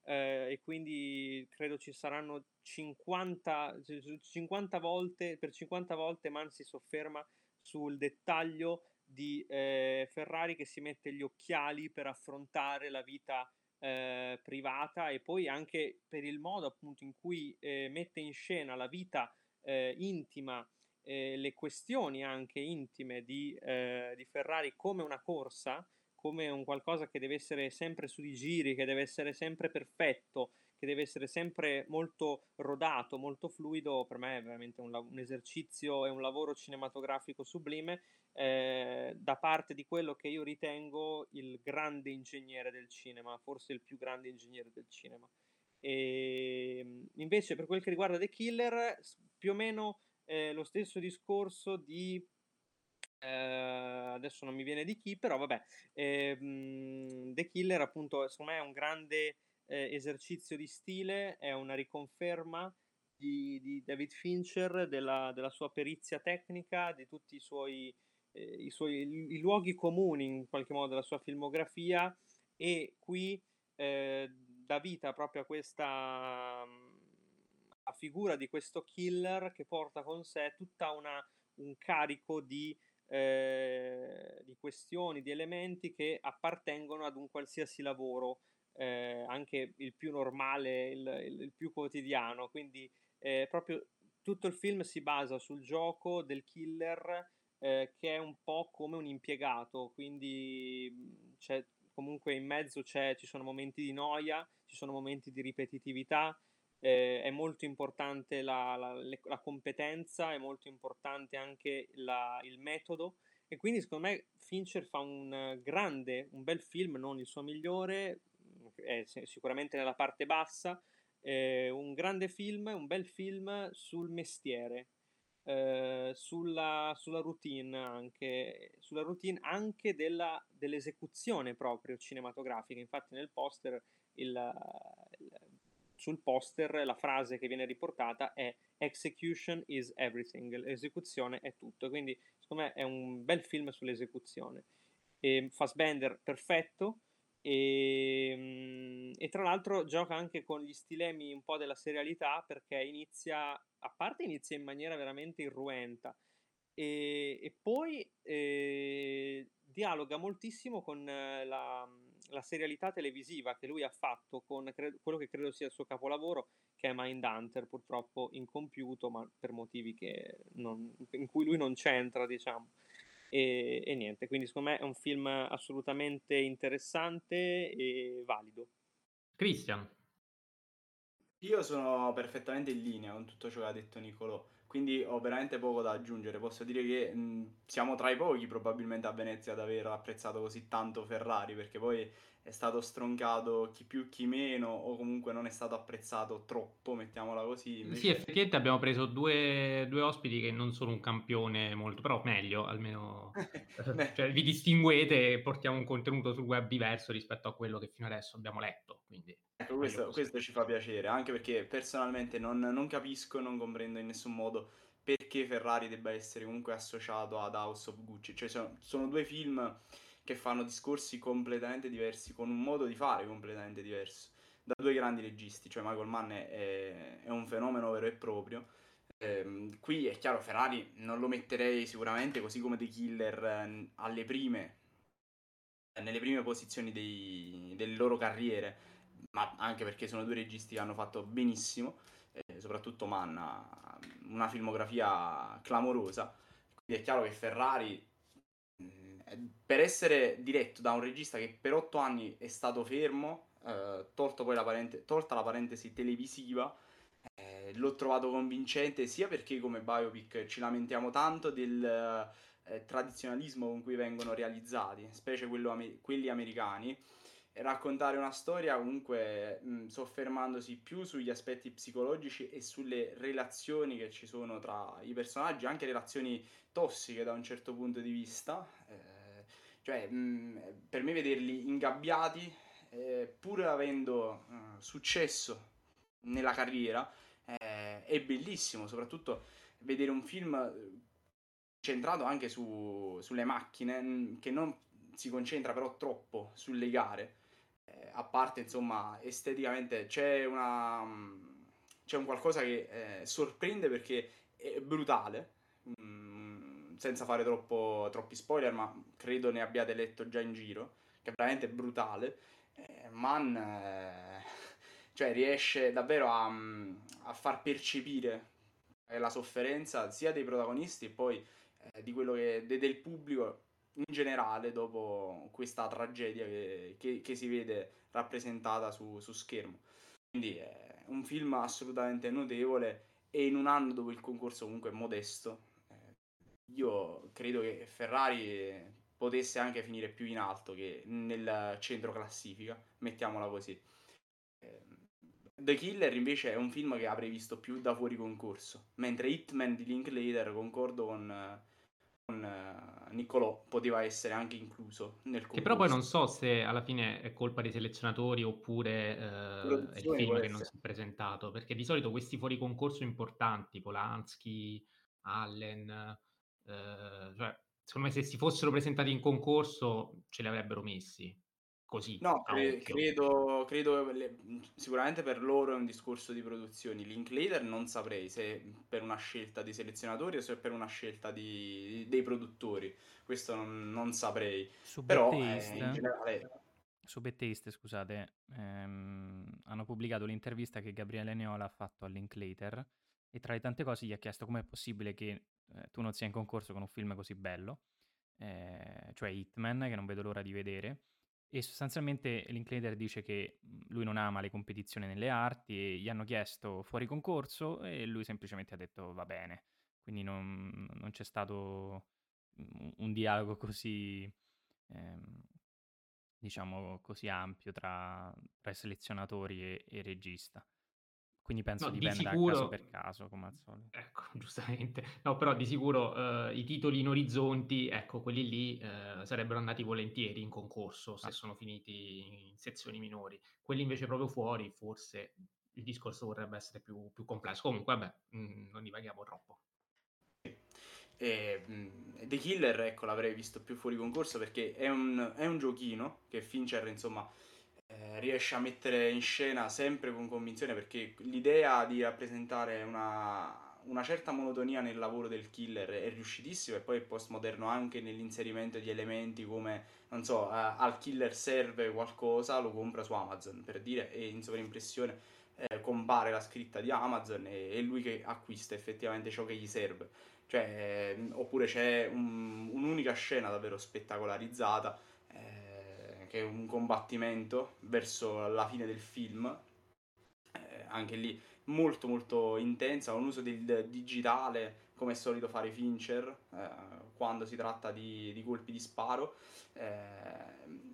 eh, e quindi credo ci saranno cinquanta, cinquanta volte, per cinquanta volte Mann si sofferma sul dettaglio di eh, Ferrari che si mette gli occhiali per affrontare la vita Eh, privata, e poi anche per il modo appunto in cui eh, mette in scena la vita eh, intima, eh, le questioni anche intime di, eh, di Ferrari come una corsa, come un qualcosa che deve essere sempre su di giri, che deve essere sempre perfetto, che deve essere sempre molto rodato, molto fluido. Per me è veramente un, un esercizio e un lavoro cinematografico sublime, eh, da parte di quello che io ritengo il grande ingegnere del cinema, forse il più grande ingegnere del cinema. E invece per quel che riguarda The Killer, più o meno eh, lo stesso discorso di eh, adesso non mi viene di chi, però vabbè, eh, The Killer appunto secondo me è un grande Eh, esercizio di stile, è una riconferma di, di David Fincher, della, della sua perizia tecnica, di tutti i suoi, eh, i suoi i luoghi comuni in qualche modo della sua filmografia, e qui eh, dà vita proprio a questa a figura di questo killer che porta con sé tutta una un carico di eh, di questioni, di elementi che appartengono ad un qualsiasi lavoro, Eh, anche il più normale, il, il, il più quotidiano. Quindi eh, proprio tutto il film si basa sul gioco del killer, eh, che è un po' come un impiegato, quindi c'è, comunque in mezzo c'è, ci sono momenti di noia, ci sono momenti di ripetitività, eh, è molto importante la, la, la competenza, è molto importante anche la, il metodo. E quindi secondo me Fincher fa un grande, un bel film, non il suo migliore, è sicuramente nella parte bassa. Eh, un grande film, un bel film sul mestiere, eh, sulla, sulla routine anche, sulla routine anche della, dell'esecuzione proprio cinematografica. Infatti nel poster, il, il, sul poster la frase che viene riportata è "Execution is everything", l'esecuzione è tutto, quindi secondo me è un bel film sull'esecuzione. E Fassbender perfetto. E, e tra l'altro gioca anche con gli stilemi un po' della serialità, perché inizia, a parte inizia in maniera veramente irruenta, e, e poi e, dialoga moltissimo con la, la serialità televisiva che lui ha fatto con cre- quello che credo sia il suo capolavoro, che è Mindhunter, purtroppo incompiuto, ma per motivi che non, in cui lui non c'entra, diciamo. E, e niente, quindi secondo me è un film assolutamente interessante e valido. Christian? Io sono perfettamente in linea con tutto ciò che ha detto Nicolò, quindi ho veramente poco da aggiungere. Posso dire che mh, siamo tra i pochi probabilmente a Venezia ad aver apprezzato così tanto Ferrari, perché poi è stato stroncato chi più chi meno, o comunque non è stato apprezzato troppo, mettiamola così. Invece... Sì, effettivamente abbiamo preso due, due ospiti che non sono un campione molto, però meglio, almeno cioè, vi distinguete e portiamo un contenuto sul web diverso rispetto a quello che fino adesso abbiamo letto. Quindi ecco, questo, questo ci fa piacere, anche perché personalmente non, non capisco e non comprendo in nessun modo perché Ferrari debba essere comunque associato ad House of Gucci. Cioè sono, sono due film... che fanno discorsi completamente diversi, con un modo di fare completamente diverso, da due grandi registi. Cioè Michael Mann è, è un fenomeno vero e proprio. Ehm, qui è chiaro, Ferrari non lo metterei sicuramente, così come The Killer, eh, alle prime, eh, nelle prime posizioni dei, delle loro carriere, ma anche perché sono due registi che hanno fatto benissimo, eh, soprattutto Mann ha una filmografia clamorosa, quindi è chiaro che Ferrari... per essere diretto da un regista che per otto anni è stato fermo, eh, tolto poi la parente- tolta la parentesi televisiva, eh, l'ho trovato convincente, sia perché come biopic ci lamentiamo tanto del eh, tradizionalismo con cui vengono realizzati, specie quello amer- quelli americani, e raccontare una storia comunque mh, soffermandosi più sugli aspetti psicologici e sulle relazioni che ci sono tra i personaggi, anche relazioni tossiche da un certo punto di vista. Eh, Cioè, mh, per me vederli ingabbiati, eh, pur avendo eh, successo nella carriera, eh, è bellissimo. Soprattutto vedere un film centrato anche su, sulle macchine, mh, che non si concentra però troppo sulle gare. Eh, a parte, insomma, esteticamente c'è una mh, c'è un qualcosa che eh, sorprende, perché è brutale. Mh, senza fare troppo, troppi spoiler, ma credo ne abbiate letto già in giro, che è veramente brutale. eh, Mann eh, cioè riesce davvero a, a far percepire eh, la sofferenza sia dei protagonisti e poi eh, di quello che, de, del pubblico in generale, dopo questa tragedia che, che, che si vede rappresentata su, su schermo. Quindi è eh, un film assolutamente notevole, e in un anno dove il concorso comunque è modesto, io credo che Ferrari potesse anche finire più in alto che nel centro classifica, mettiamola così. The Killer invece è un film che avrei visto più da fuori concorso, mentre Hitman di Linklater, concordo con, con Nicolò, poteva essere anche incluso nel concorso. Che però poi non so se alla fine è colpa dei selezionatori oppure eh, è il film che essere. non si è presentato, perché di solito questi fuori concorso importanti, Polanski, Allen... Uh, cioè, secondo me se si fossero presentati in concorso ce li avrebbero messi così. No, cre- credo, credo le, sicuramente per loro è un discorso di produzioni. Linklater non saprei se per una scelta di selezionatori o se per una scelta di, dei produttori, questo non, non saprei. Subetteiste, però eh, in generale... Subetteiste, scusate, ehm, hanno pubblicato l'intervista che Gabriele Neola ha fatto a Linklater, e tra le tante cose gli ha chiesto com'è possibile che tu non sei in concorso con un film così bello, eh, cioè Hitman, che non vedo l'ora di vedere. E sostanzialmente Linklater dice che lui non ama le competizioni nelle arti, e gli hanno chiesto fuori concorso e lui semplicemente ha detto va bene, quindi non, non c'è stato un, un dialogo così ehm, diciamo così ampio tra, tra selezionatori e, e regista. Quindi penso no, dipenda di sicuro... caso per caso, come al solito. Ecco, giustamente. No, però di sicuro eh, i titoli in orizzonti, ecco, quelli lì eh, sarebbero andati volentieri in concorso se ah. sono finiti in sezioni minori. Quelli invece proprio fuori, forse il discorso vorrebbe essere più, più complesso. Comunque, vabbè, mh, non divaghiamo troppo. E, mh, The Killer, ecco, l'avrei visto più fuori concorso perché è un, è un giochino che Fincher, insomma... Eh, riesce a mettere in scena sempre con convinzione, perché l'idea di rappresentare una, una certa monotonia nel lavoro del killer è riuscitissima, e poi è postmoderno anche nell'inserimento di elementi come, non so, eh, al killer serve qualcosa, lo compra su Amazon per dire, e in sovraimpressione eh, compare la scritta di Amazon e è lui che acquista effettivamente ciò che gli serve, cioè, eh, oppure c'è un, un'unica scena davvero spettacolarizzata eh, che è un combattimento verso la fine del film, eh, anche lì molto molto intensa, un uso del digitale come è solito fare Fincher eh, quando si tratta di, di colpi di sparo, eh,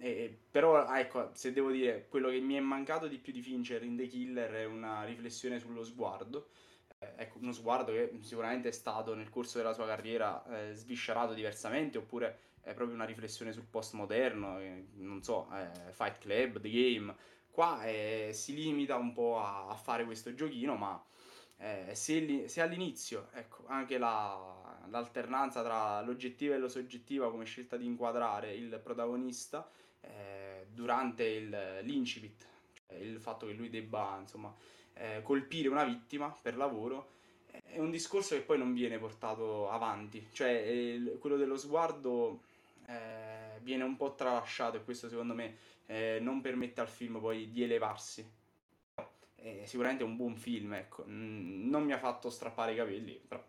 e, però ecco, se devo dire, quello che mi è mancato di più di Fincher in The Killer è una riflessione sullo sguardo, eh, ecco, uno sguardo che sicuramente è stato nel corso della sua carriera eh, sviscerato diversamente, oppure è proprio una riflessione sul postmoderno, non so, eh, Fight Club, The Game. Qua eh, si limita un po' a, a fare questo giochino, ma eh, se, li, se all'inizio, ecco, anche la, l'alternanza tra l'oggettiva e lo soggettiva come scelta di inquadrare il protagonista eh, durante il, l'incipit, cioè il fatto che lui debba, insomma, eh, colpire una vittima per lavoro, è un discorso che poi non viene portato avanti, cioè eh, quello dello sguardo eh, viene un po' tralasciato, e questo secondo me eh, non permette al film poi di elevarsi. È sicuramente un buon film, ecco, non mi ha fatto strappare i capelli, però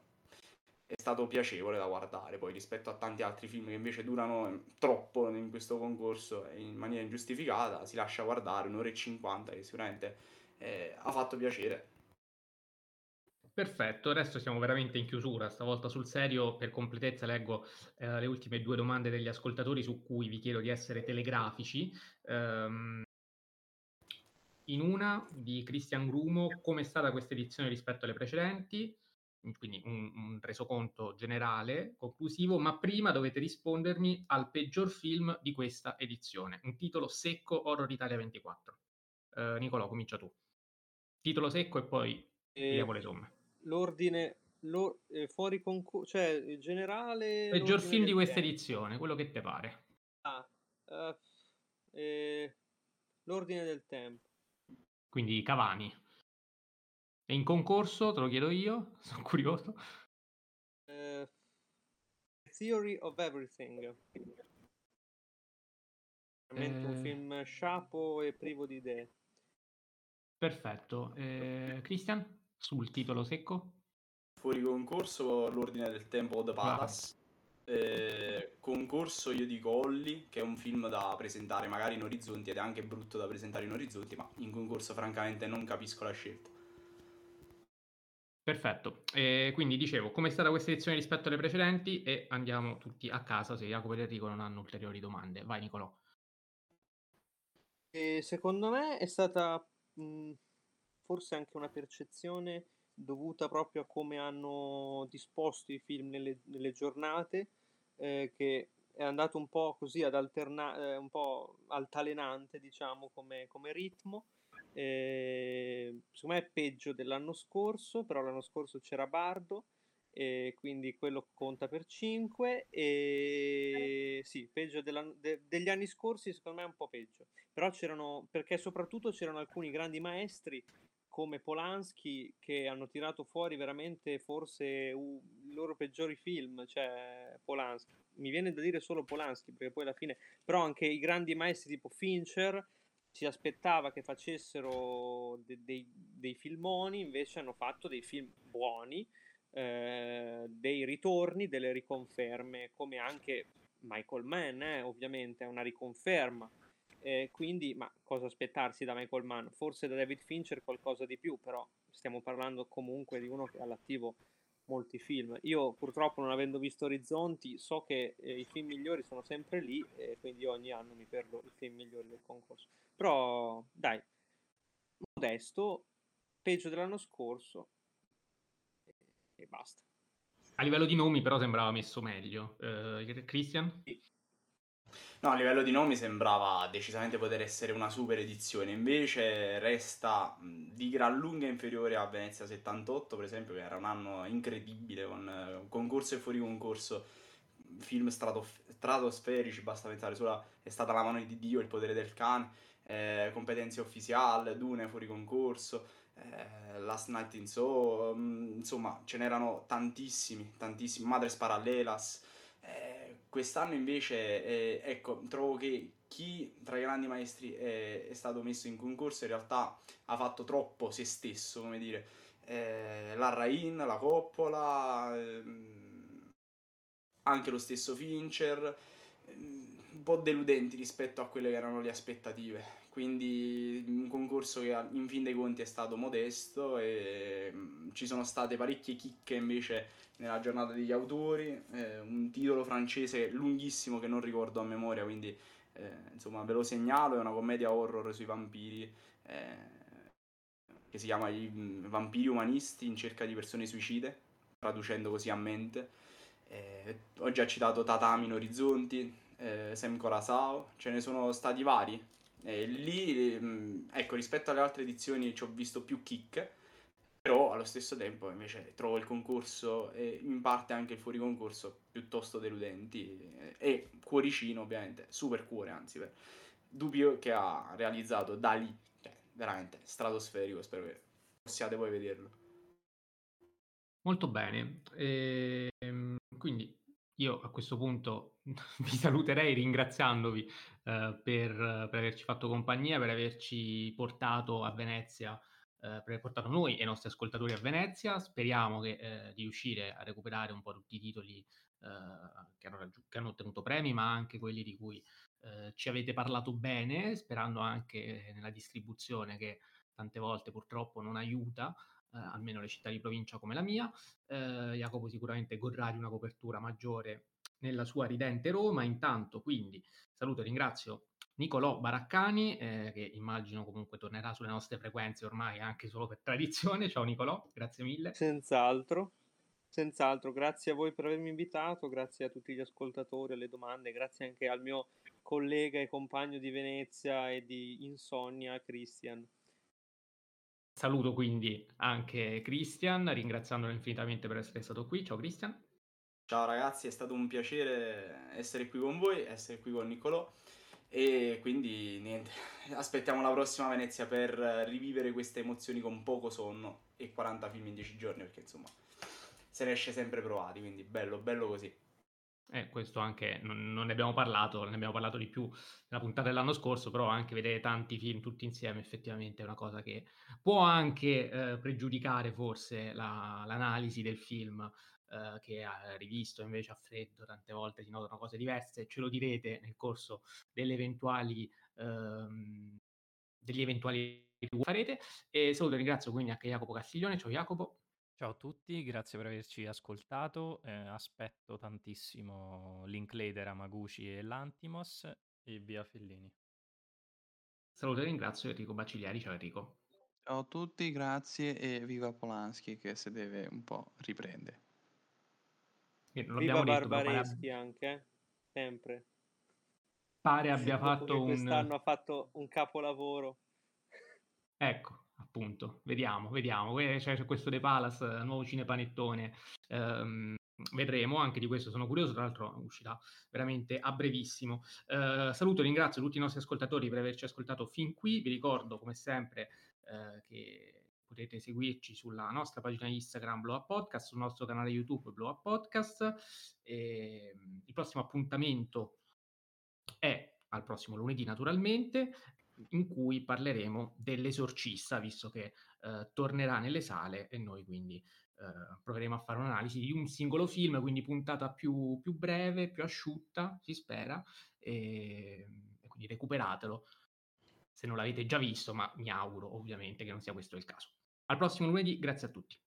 è stato piacevole da guardare, poi rispetto a tanti altri film che invece durano troppo in questo concorso in maniera ingiustificata, si lascia guardare un'ora e cinquanta, che sicuramente eh, ha fatto piacere. Perfetto, adesso siamo veramente in chiusura, stavolta sul serio. Per completezza leggo eh, le ultime due domande degli ascoltatori, su cui vi chiedo di essere telegrafici. Um, in una di Christian Grumo, come è stata questa edizione rispetto alle precedenti? Quindi un, un resoconto generale, conclusivo, ma prima dovete rispondermi al peggior film di questa edizione, un titolo secco, Horror Italia ventiquattro. Uh, Nicolò, comincia tu. Titolo secco e poi vediamo le somme. L'ordine l'or, eh, fuori concorso, cioè il generale peggior film di questa edizione, quello che te pare. Ah, uh, eh, l'ordine del tempo, quindi Cavani è in concorso, te lo chiedo io, sono curioso. uh, Theory of Everything, veramente uh, un film sciapo e privo di idee. Perfetto. eh, Christian, sul titolo secco? Fuori concorso l'ordine del tempo, The Palace. Eh, concorso io dico Holly, che è un film da presentare magari in orizzonti, ed è anche brutto da presentare in orizzonti, ma in concorso francamente non capisco la scelta. Perfetto. Eh, quindi dicevo, com'è stata questa edizione rispetto alle precedenti, e andiamo tutti a casa se Jacopo e Enrico non hanno ulteriori domande. Vai Nicolò. Eh, secondo me è stata mh, forse anche una percezione dovuta proprio a come hanno disposto i film nelle, nelle giornate, eh, che è andato un po' così ad alternare, eh, un po' altalenante, diciamo, come, come ritmo. Eh, secondo me è peggio dell'anno scorso, però l'anno scorso c'era Bardo, eh, quindi quello conta per cinque. E sì, peggio de, degli anni scorsi, secondo me è un po' peggio, però c'erano, perché soprattutto c'erano alcuni grandi maestri come Polanski, che hanno tirato fuori veramente forse uh, i loro peggiori film, cioè Polanski, mi viene da dire solo Polanski, perché poi alla fine, però anche i grandi maestri tipo Fincher, si aspettava che facessero de- de- dei filmoni, invece hanno fatto dei film buoni, eh, dei ritorni, delle riconferme, come anche Michael Mann, eh, ovviamente è una riconferma. Eh, quindi, ma cosa aspettarsi da Michael Mann? Forse da David Fincher qualcosa di più, però stiamo parlando comunque di uno che all'attivo molti film. Io purtroppo, non avendo visto Orizzonti, so che eh, i film migliori sono sempre lì, e quindi ogni anno mi perdo i film migliori del concorso. Però dai, modesto, peggio dell'anno scorso e basta. A livello di nomi però sembrava messo meglio. eh, Christian? Sì. No, a livello di nomi sembrava decisamente poter essere una super edizione, invece resta di gran lunga inferiore a Venezia settantotto, per esempio, che era un anno incredibile con concorso e fuori concorso, film stratof- stratosferici, basta pensare solo a È stata la mano di Dio, Il potere del cane, eh, Competenze officiali, Dune fuori concorso, eh, Last Night in Soho, mh, insomma ce n'erano tantissimi, tantissimi, Madres Paralelas. Eh, quest'anno invece eh, ecco, trovo che chi tra i grandi maestri è, è stato messo in concorso in realtà ha fatto troppo se stesso, come dire, eh, la Rain, la Coppola, ehm, anche lo stesso Fincher, ehm, un po' deludenti rispetto a quelle che erano le aspettative, quindi un concorso che in fin dei conti è stato modesto e ci sono state parecchie chicche invece nella giornata degli autori, eh, un titolo francese lunghissimo che non ricordo a memoria, quindi eh, insomma ve lo segnalo, è una commedia horror sui vampiri eh, che si chiama I vampiri umanisti in cerca di persone suicide, traducendo così a mente. Eh, ho già citato Tatami in Orizzonti, eh, Sam Corasao, ce ne sono stati vari. Eh, lì, ecco, rispetto alle altre edizioni ci ho visto più kick, però allo stesso tempo invece trovo il concorso e in parte anche il fuori concorso piuttosto deludenti, eh, e cuoricino ovviamente, super cuore anzi, per Dubbio che ha realizzato da lì, cioè, veramente stratosferico, spero che possiate voi vederlo. Molto bene, e quindi io a questo punto vi saluterei ringraziandovi eh, per, per averci fatto compagnia, per averci portato a Venezia, eh, per aver portato noi e i nostri ascoltatori a Venezia. Speriamo che, eh, di riuscire a recuperare un po' tutti i titoli eh, che, hanno raggi- che hanno ottenuto premi, ma anche quelli di cui eh, ci avete parlato bene, sperando anche nella distribuzione che tante volte purtroppo non aiuta, Eh, almeno le città di provincia come la mia. eh, Jacopo sicuramente godrà di una copertura maggiore nella sua ridente Roma. Intanto quindi saluto e ringrazio Nicolò Baraccani, eh, che immagino comunque tornerà sulle nostre frequenze ormai anche solo per tradizione. Ciao Nicolò, grazie mille. Senz'altro, senz'altro, grazie a voi per avermi invitato, grazie a tutti gli ascoltatori, alle domande, grazie anche al mio collega e compagno di Venezia e di Insonnia, Christian. Saluto quindi anche Christian, ringraziandolo infinitamente per essere stato qui. Ciao Christian. Ciao ragazzi, è stato un piacere essere qui con voi, essere qui con Nicolò, e quindi niente, aspettiamo la prossima Venezia per rivivere queste emozioni con poco sonno e quaranta film in dieci giorni, perché insomma se ne esce sempre provati, quindi bello, bello così. Eh, questo anche non, non ne abbiamo parlato, ne abbiamo parlato di più nella puntata dell'anno scorso, però anche vedere tanti film tutti insieme effettivamente è una cosa che può anche eh, pregiudicare forse la, l'analisi del film eh, che ha rivisto invece a freddo. Tante volte si notano cose diverse, ce lo direte nel corso delle eventuali ehm, degli eventuali farete. E saluto e ringrazio quindi anche Jacopo Castiglione. Ciao Jacopo. Ciao a tutti, grazie per averci ascoltato, eh, aspetto tantissimo Linklater, Hamaguchi e Lanthimos e via Fellini. Saluto e ringrazio Enrico Baccigliari, ciao Enrico. Ciao a tutti, grazie e viva Polanski che se deve un po' riprende. Eh, non viva detto, Barbareschi pare... anche, sempre. Pare abbia sì, fatto un... Quest'anno ha fatto un capolavoro. Ecco. Appunto, vediamo, vediamo, c'è, c'è questo The Palace, nuovo cinepanettone, ehm, vedremo, anche di questo sono curioso, tra l'altro uscirà veramente a brevissimo. Eh, saluto e ringrazio tutti i nostri ascoltatori per averci ascoltato fin qui, vi ricordo come sempre eh, che potete seguirci sulla nostra pagina Instagram Blow Up Podcast, sul nostro canale YouTube Blow Up Podcast, e il prossimo appuntamento è al prossimo lunedì naturalmente, in cui parleremo dell'Esorcista, visto che eh, tornerà nelle sale e noi quindi eh, proveremo a fare un'analisi di un singolo film, quindi puntata più, più breve, più asciutta, si spera, e, e quindi recuperatelo se non l'avete già visto, ma mi auguro ovviamente che non sia questo il caso. Al prossimo lunedì, grazie a tutti.